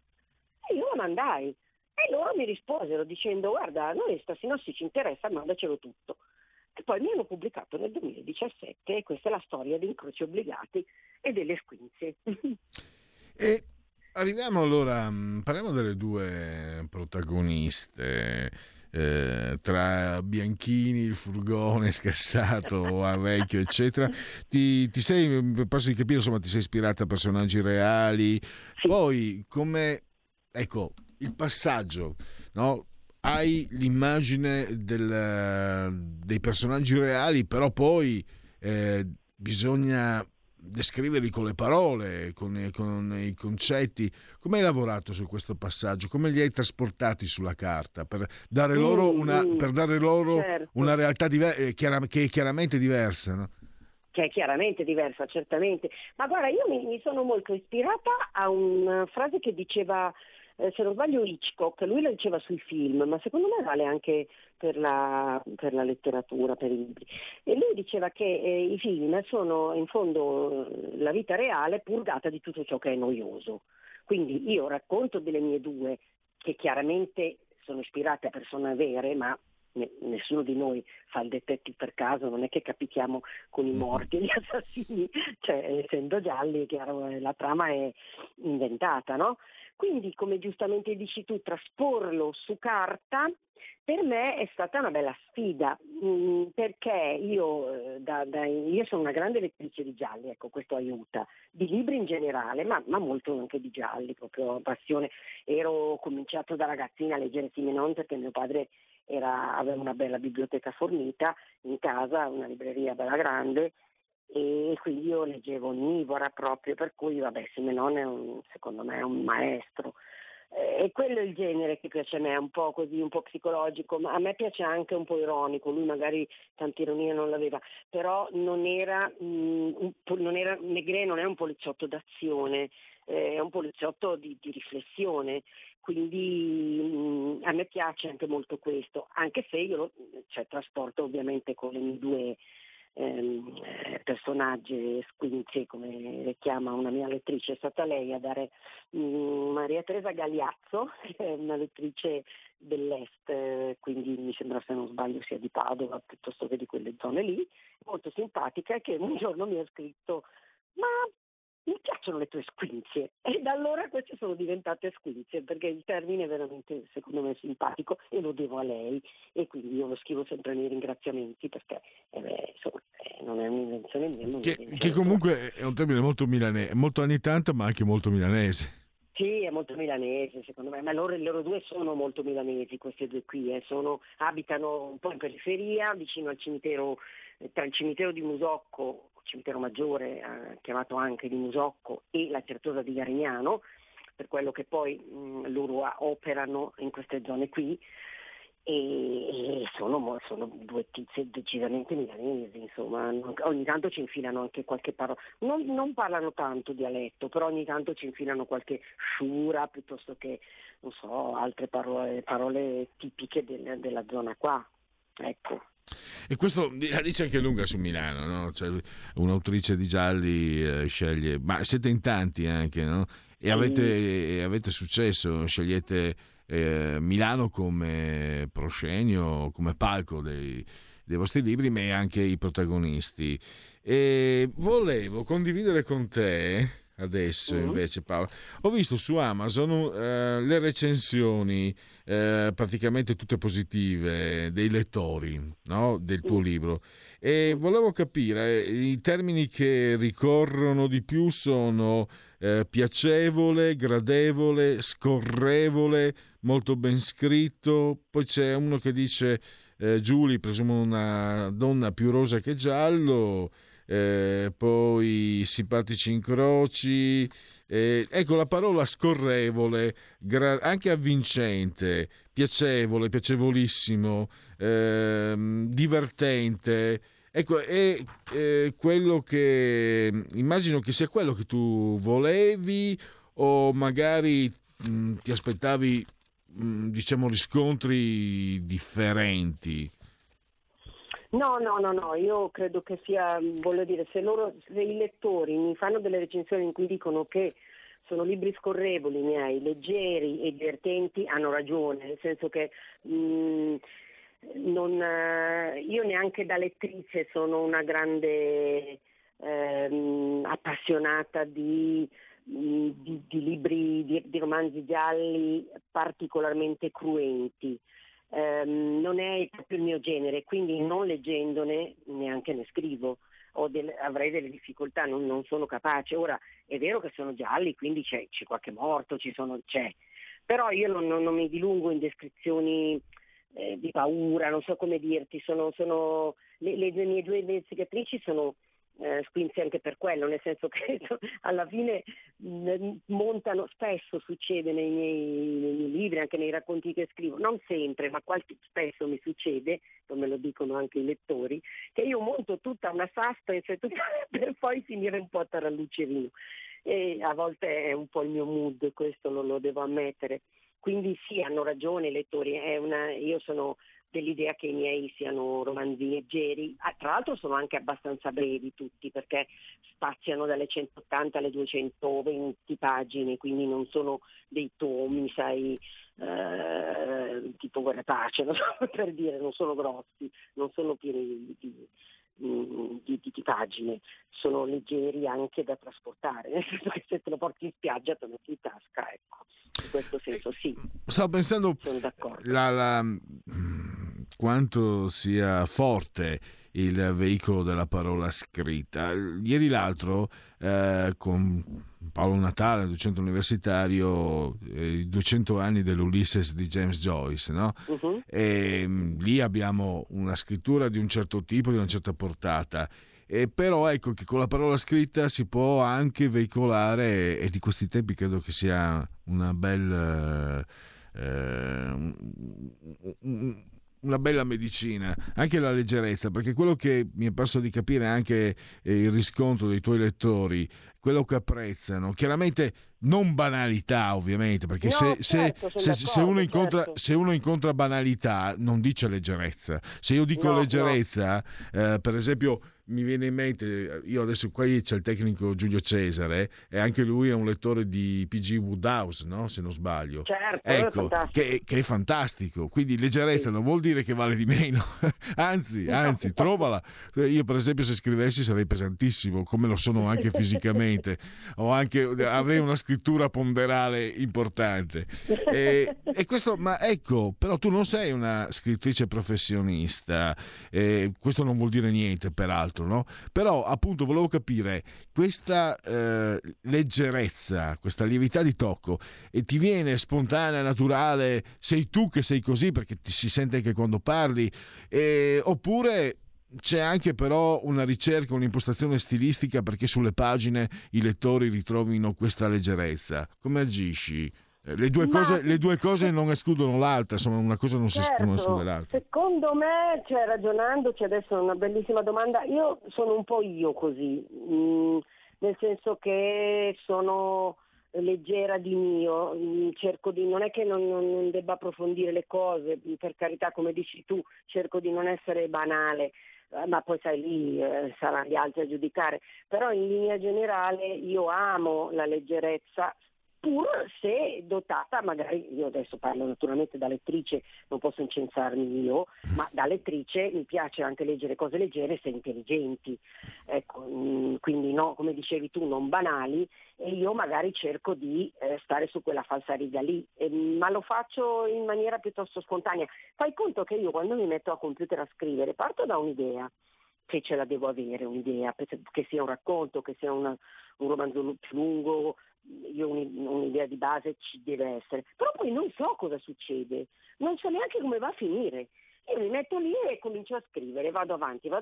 E io la mandai, e loro mi risposero dicendo: guarda, noi sta Sinossi ci interessa, mandacelo tutto. E poi mi hanno pubblicato nel 2017, e questa è la storia di Incroci Obbligati e delle squinzie. E arriviamo allora, parliamo delle due protagoniste. Tra Bianchini, il furgone scassato a Vecchio, eccetera, ti sei, posso di capire, insomma, ti sei ispirata a personaggi reali. Sì. Poi, come, ecco, il passaggio, no? Hai l'immagine dei personaggi reali, però poi bisogna descriverli con le parole, con i concetti. Come hai lavorato su questo passaggio? Come li hai trasportati sulla carta per dare loro certo, una realtà che è chiaramente diversa, no? Che è chiaramente diversa, certamente. Ma guarda, io mi sono molto ispirata a una frase che diceva, se non sbaglio, Hitchcock. Lui la diceva sui film, ma secondo me vale anche per la letteratura, per i libri. E lui diceva che i film sono in fondo la vita reale purgata di tutto ciò che è noioso. Quindi io racconto delle mie due, che chiaramente sono ispirate a persone vere, ma nessuno di noi fa il detective per caso, non è che capitiamo con i morti e gli assassini, cioè essendo gialli, chiaro, la trama è inventata, no? Quindi, come giustamente dici tu, trasporlo su carta per me è stata una bella sfida, perché io sono una grande lettrice di gialli, ecco, questo aiuta, di libri in generale, ma molto anche di gialli, proprio passione. Ero cominciato da ragazzina a leggere Simenon, perché mio padre aveva una bella biblioteca fornita in casa, una libreria bella grande, e quindi io leggevo Onnivora proprio, per cui vabbè, Simenon è secondo me è un maestro, e quello è il genere che piace a me, è un po' così, un po' psicologico, ma a me piace anche un po' ironico. Lui magari tanta ironia non l'aveva, però non era Negre non è un poliziotto d'azione, è un poliziotto di riflessione, quindi a me piace anche molto questo, anche se io trasporto ovviamente con le mie due personaggi squinzie, come le chiama una mia lettrice, è stata lei a dare, Maria Teresa Gagliazzo, che è una lettrice dell'est, quindi mi sembra, se non sbaglio, sia di Padova piuttosto che di quelle zone lì, molto simpatica, che un giorno mi ha scritto: ma mi piacciono le tue squinzie. E da allora queste sono diventate squinzie, perché il termine è veramente, secondo me, simpatico, e lo devo a lei, e quindi io lo scrivo sempre nei ringraziamenti, perché non è un'invenzione mia, che comunque è un termine molto milanese, molto anni '80, ma anche molto milanese. Sì, è molto milanese, secondo me, ma loro due sono molto milanesi, queste due qui, abitano un po' in periferia, vicino al cimitero, tra il cimitero di Musocco, cimitero maggiore, chiamato anche di Musocco, e la Certosa di Garignano, per quello che poi loro operano in queste zone qui, e sono due tizie decisamente milanesi, insomma, ogni tanto ci infilano anche qualche parola, non parlano tanto dialetto, però ogni tanto ci infilano qualche sciura, piuttosto che, non so, altre parole tipiche della zona qua, ecco. E questo la dice anche lunga su Milano, no? Cioè, un'autrice di gialli sceglie, ma siete in tanti anche, no? E avete successo, scegliete Milano come proscenio, come palco dei vostri libri, ma anche i protagonisti. E volevo condividere con te adesso invece, Paola, ho visto su Amazon le recensioni praticamente tutte positive dei lettori, no? Del tuo libro, e volevo capire, i termini che ricorrono di più sono piacevole, gradevole, scorrevole, molto ben scritto. Poi c'è uno che dice Giulia, presumo una donna più rosa che giallo, poi simpatici incroci, ecco la parola scorrevole, anche avvincente, piacevole, piacevolissimo, divertente, ecco è quello che immagino che sia quello che tu volevi, o magari ti aspettavi diciamo riscontri differenti. No, io credo che sia, voglio dire, se i lettori mi fanno delle recensioni in cui dicono che sono libri scorrevoli miei, leggeri e divertenti, hanno ragione, nel senso che io neanche da lettrice sono una grande appassionata di libri, di romanzi gialli particolarmente cruenti. Non è proprio il mio genere, quindi non leggendone neanche ne scrivo, avrei delle difficoltà, non sono capace. Ora è vero che sono gialli, quindi c'è qualche morto, c'è, però io non mi dilungo in descrizioni di paura, non so come dirti, sono le mie due investigatrici sono squinzi anche per quello, nel senso che alla fine montano, spesso succede nei miei libri, anche nei racconti che scrivo, non sempre, ma spesso mi succede, come lo dicono anche i lettori, che io monto tutta una suspense per poi finire un po' a tarallucerino, e a volte è un po' il mio mood, questo lo devo ammettere. Quindi sì, hanno ragione i lettori, io sono dell'idea che i miei siano romanzi leggeri, tra l'altro sono anche abbastanza brevi tutti, perché spaziano dalle 180 alle 220 pagine, quindi non sono dei tomi, sai, tipo Guerrapace, non so, per dire, non sono grossi, non sono pieni di pagine, sono leggeri anche da trasportare, nel senso che se te lo porti in spiaggia te lo metti in tasca, ecco, in questo senso sì. Stavo pensando, sono d'accordo, quanto sia forte il veicolo della parola scritta. Ieri l'altro con Paolo Natale, docente universitario, i 200 anni dell'Ulysses di James Joyce, no? E lì abbiamo una scrittura di un certo tipo, di una certa portata, e però ecco che con la parola scritta si può anche veicolare, e di questi tempi credo che sia una bella medicina, anche la leggerezza, perché quello che mi è perso di capire anche il riscontro dei tuoi lettori, quello che apprezzano, chiaramente non banalità ovviamente, perché se uno incontra banalità non dice leggerezza. Se io dico leggerezza, no. Per esempio mi viene in mente, io adesso qua c'è il tecnico Giulio Cesare, e anche lui è un lettore di P.G. Woodhouse, no? Se non sbaglio, certo, ecco, è che è fantastico. Quindi leggerezza non vuol dire che vale di meno, anzi, trovala. Io per esempio se scrivessi sarei pesantissimo, come lo sono anche fisicamente, avrei una scrittura ponderale importante, e questo, ma ecco, però tu non sei una scrittrice professionista, questo non vuol dire niente peraltro, no? Però appunto volevo capire questa leggerezza, questa lievità di tocco, e ti viene spontanea, naturale, sei tu che sei così perché ti si sente anche quando parli, oppure c'è anche però una ricerca, un'impostazione stilistica perché sulle pagine i lettori ritrovino questa leggerezza? Come agisci? Le due cose non escludono l'altra, insomma, una cosa non si esclude l'altra. Secondo me, ragionandoci adesso, è una bellissima domanda. Io sono un po' io così, nel senso che sono leggera di mio, cerco di, non è che non debba approfondire le cose, per carità, come dici tu, cerco di non essere banale, ma poi sai lì saranno gli altri a giudicare, però in linea generale io amo la leggerezza, pur se dotata, magari, io adesso parlo naturalmente da lettrice, non posso incensarmi io, ma da lettrice mi piace anche leggere cose leggere se intelligenti, ecco, quindi no, come dicevi tu, non banali, e io magari cerco di stare su quella falsariga lì, ma lo faccio in maniera piuttosto spontanea. Fai conto che io quando mi metto a computer a scrivere parto da un'idea, che ce la devo avere, un'idea, che sia un racconto, che sia un romanzo più lungo, io un'idea di base ci deve essere, però poi non so cosa succede, non so neanche come va a finire. Io mi metto lì e comincio a scrivere, vado avanti, la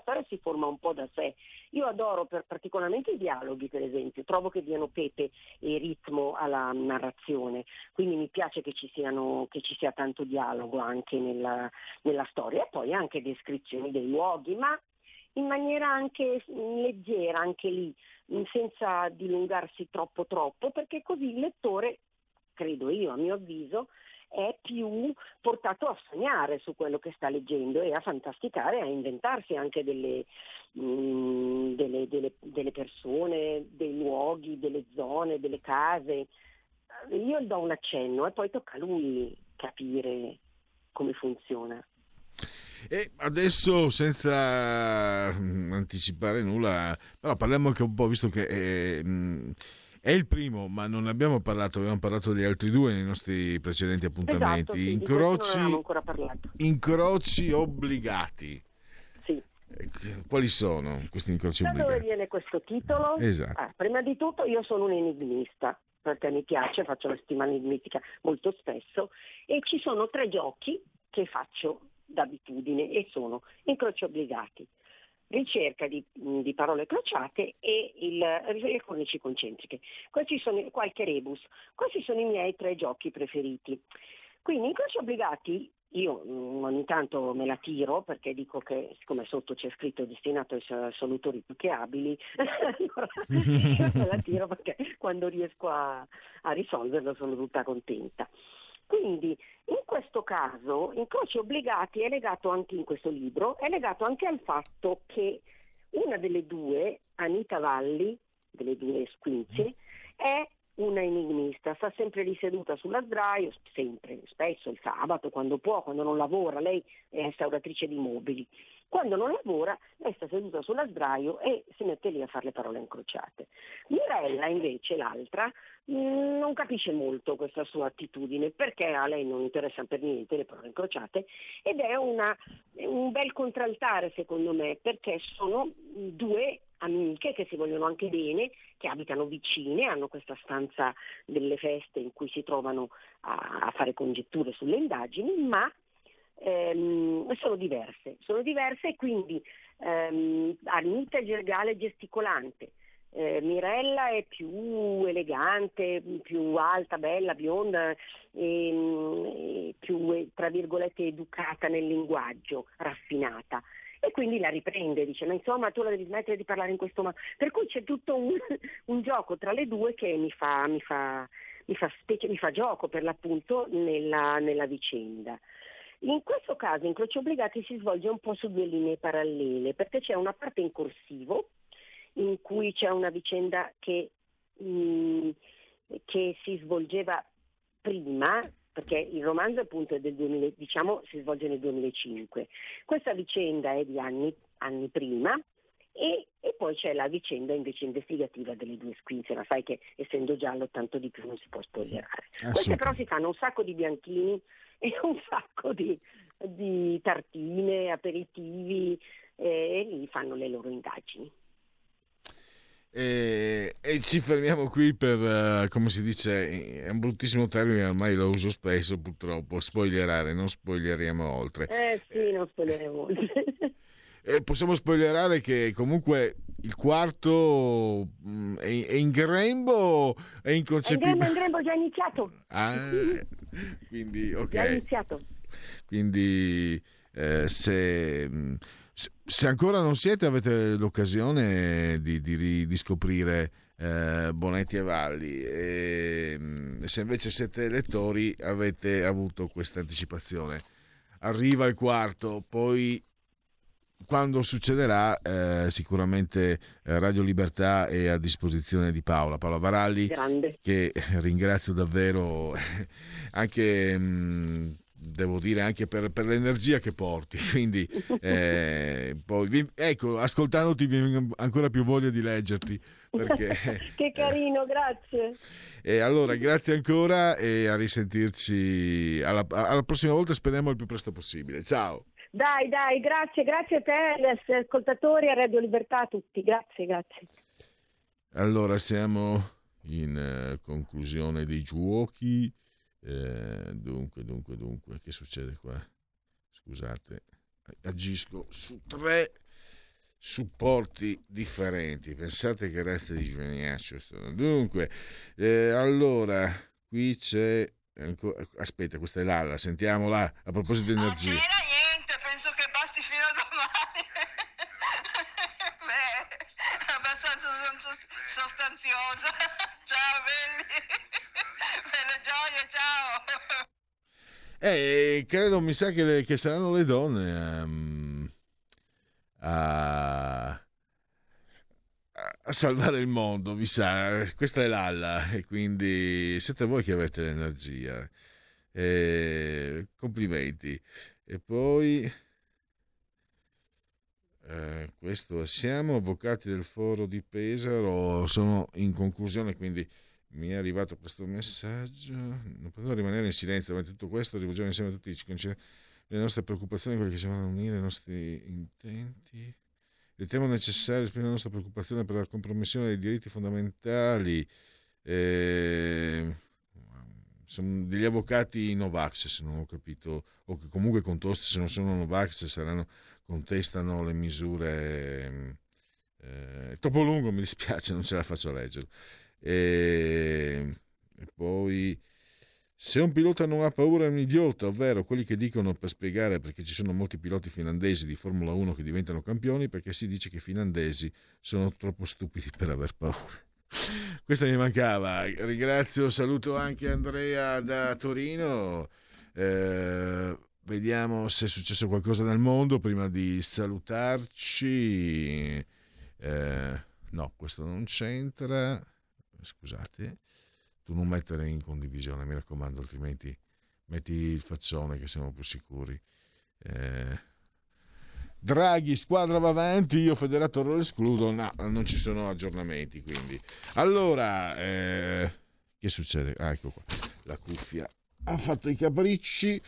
storia si forma un po' da sé. Io adoro particolarmente i dialoghi, per esempio, trovo che diano pepe e ritmo alla narrazione, quindi mi piace che ci sia tanto dialogo anche nella storia, e poi anche descrizioni dei luoghi, ma in maniera anche leggera, anche lì, senza dilungarsi troppo, perché così il lettore, credo io, a mio avviso, è più portato a sognare su quello che sta leggendo e a fantasticare, a inventarsi anche delle persone, dei luoghi, delle zone, delle case. Io do un accenno e poi tocca a lui capire come funziona. E adesso, senza anticipare nulla, però parliamo anche un po', visto che è il primo, ma non abbiamo parlato di altri due nei nostri precedenti appuntamenti. Esatto, sì, incroci, non ancora parlato. Incroci obbligati. Sì. Quali sono questi incroci obbligati? Da dove viene questo titolo? Esatto. Prima di tutto io sono un enigmista, perché mi piace, faccio la settimana enigmistica molto spesso, e ci sono tre giochi che faccio d'abitudine e sono incroci obbligati, ricerca di parole crociate e le cornici concentriche. Questi sono qualche rebus. Questi sono i miei tre giochi preferiti. Quindi incroci obbligati io ogni tanto me la tiro, perché dico che, siccome sotto c'è scritto destinato ai solutori più che abili, allora io me la tiro, perché quando riesco a risolverlo sono tutta contenta. Quindi in questo caso incroci obbligati è legato anche, in questo libro, è legato anche al fatto che una delle due, Anita Valli, delle due squinzie, è una enigmista, sta sempre lì seduta sulla sdraio, sempre, spesso il sabato, quando può, quando non lavora, lei è instauratrice di mobili, quando non lavora lei sta seduta sulla sdraio e si mette lì a fare le parole incrociate. Mirella invece, l'altra, non capisce molto questa sua attitudine, perché a lei non interessano per niente le parole incrociate, ed è un bel contraltare secondo me, perché sono due amiche che si vogliono anche bene, che abitano vicine, hanno questa stanza delle feste in cui si trovano a fare congetture sulle indagini, ma sono diverse e quindi Anita è gergale e gesticolante, Mirella è più elegante, più alta, bella, bionda e più, tra virgolette, educata nel linguaggio, raffinata. E quindi la riprende, dice, ma insomma tu la devi smettere di parlare in questo modo. Per cui c'è tutto un gioco tra le due che mi fa gioco, per l'appunto, nella vicenda. In questo caso incroci obbligati si svolge un po' su due linee parallele, perché c'è una parte in corsivo in cui c'è una vicenda che si svolgeva prima, perché il romanzo appunto è del 2000, diciamo si svolge nel 2005. Questa vicenda è di anni prima e poi c'è la vicenda invece investigativa delle due squinze, ma sai che essendo giallo tanto di più non si può spoilerare. Queste però si fanno un sacco di bianchini e un sacco di tartine, aperitivi, e lì fanno le loro indagini. E ci fermiamo qui per, come si dice, è un bruttissimo termine, ormai lo uso spesso purtroppo, spoilerare, non spoileremo oltre. Non spoileremo oltre. Possiamo spoilerare che comunque il quarto è in grembo, è inconcepibile. È in grembo già iniziato. Quindi ok. Già iniziato. Quindi se ancora non siete, avete l'occasione di scoprire Bonetti e Valli, e se invece siete lettori avete avuto questa anticipazione. Arriva il quarto, poi quando succederà sicuramente Radio Libertà è a disposizione di Paola Varalli, grande, che ringrazio davvero anche devo dire anche per l'energia che porti, quindi poi ecco, ascoltandoti viene ancora più voglia di leggerti, perché che carino, grazie. E allora grazie ancora e a risentirci alla prossima volta, speriamo il più presto possibile. Ciao. Dai, grazie a te, ascoltatori, a Radio Libertà, a tutti, grazie. Allora siamo in conclusione dei giochi. Dunque, che succede qua? Scusate, agisco su 3 supporti differenti. Pensate che resta di geniaccio. Dunque, allora qui c'è. Aspetta, questa è l'ala, sentiamola. A proposito di energia, non c'era niente, penso che basti fino a domani. Beh, abbastanza sostanziosa. Ciao, belli. Ciao. Credo, mi sa che saranno le donne a salvare il mondo, mi sa. Questa è l'alla e quindi siete voi che avete l'energia. Complimenti. E poi questo siamo avvocati del foro di Pesaro, sono in conclusione, quindi mi è arrivato questo messaggio. Non potevo rimanere in silenzio davanti a tutto questo. Rivolgiamo insieme a tutti le nostre preoccupazioni, quelle che ci vanno a unire, i nostri intenti. Riteniamo necessario esprimere la nostra preoccupazione per la compromissione dei diritti fondamentali. Sono degli avvocati Novax, se non ho capito, o che comunque se non sono Novax contestano le misure. È troppo lungo, mi dispiace, non ce la faccio a leggerlo. E poi, se un pilota non ha paura è un idiota, ovvero quelli che dicono per spiegare perché ci sono molti piloti finlandesi di Formula 1 che diventano campioni, perché si dice che i finlandesi sono troppo stupidi per aver paura. Questa mi mancava. Ringrazio, saluto anche Andrea da Torino. Vediamo se è successo qualcosa nel mondo prima di salutarci. No, questo non c'entra. Scusate, tu non mettere in condivisione, mi raccomando, altrimenti metti il faccione che siamo più sicuri. Draghi, squadra va avanti, io federatore lo escludo. No, non ci sono aggiornamenti, quindi. Allora, che succede? Ah, ecco qua, la cuffia ha fatto i capricci.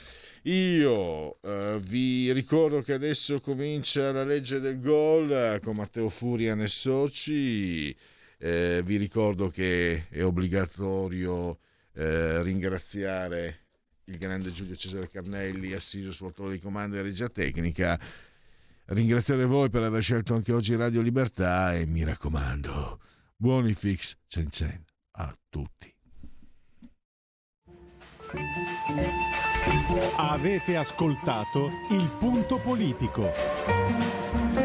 Io vi ricordo che adesso comincia la legge del gol con Matteo Furian e soci. Vi ricordo che è obbligatorio ringraziare il grande Giulio Cesare Carnelli, assiso sul trono di comando e regia tecnica. Ringraziare voi per aver scelto anche oggi Radio Libertà e mi raccomando, buoni fix cen a tutti. Avete ascoltato Il Punto Politico.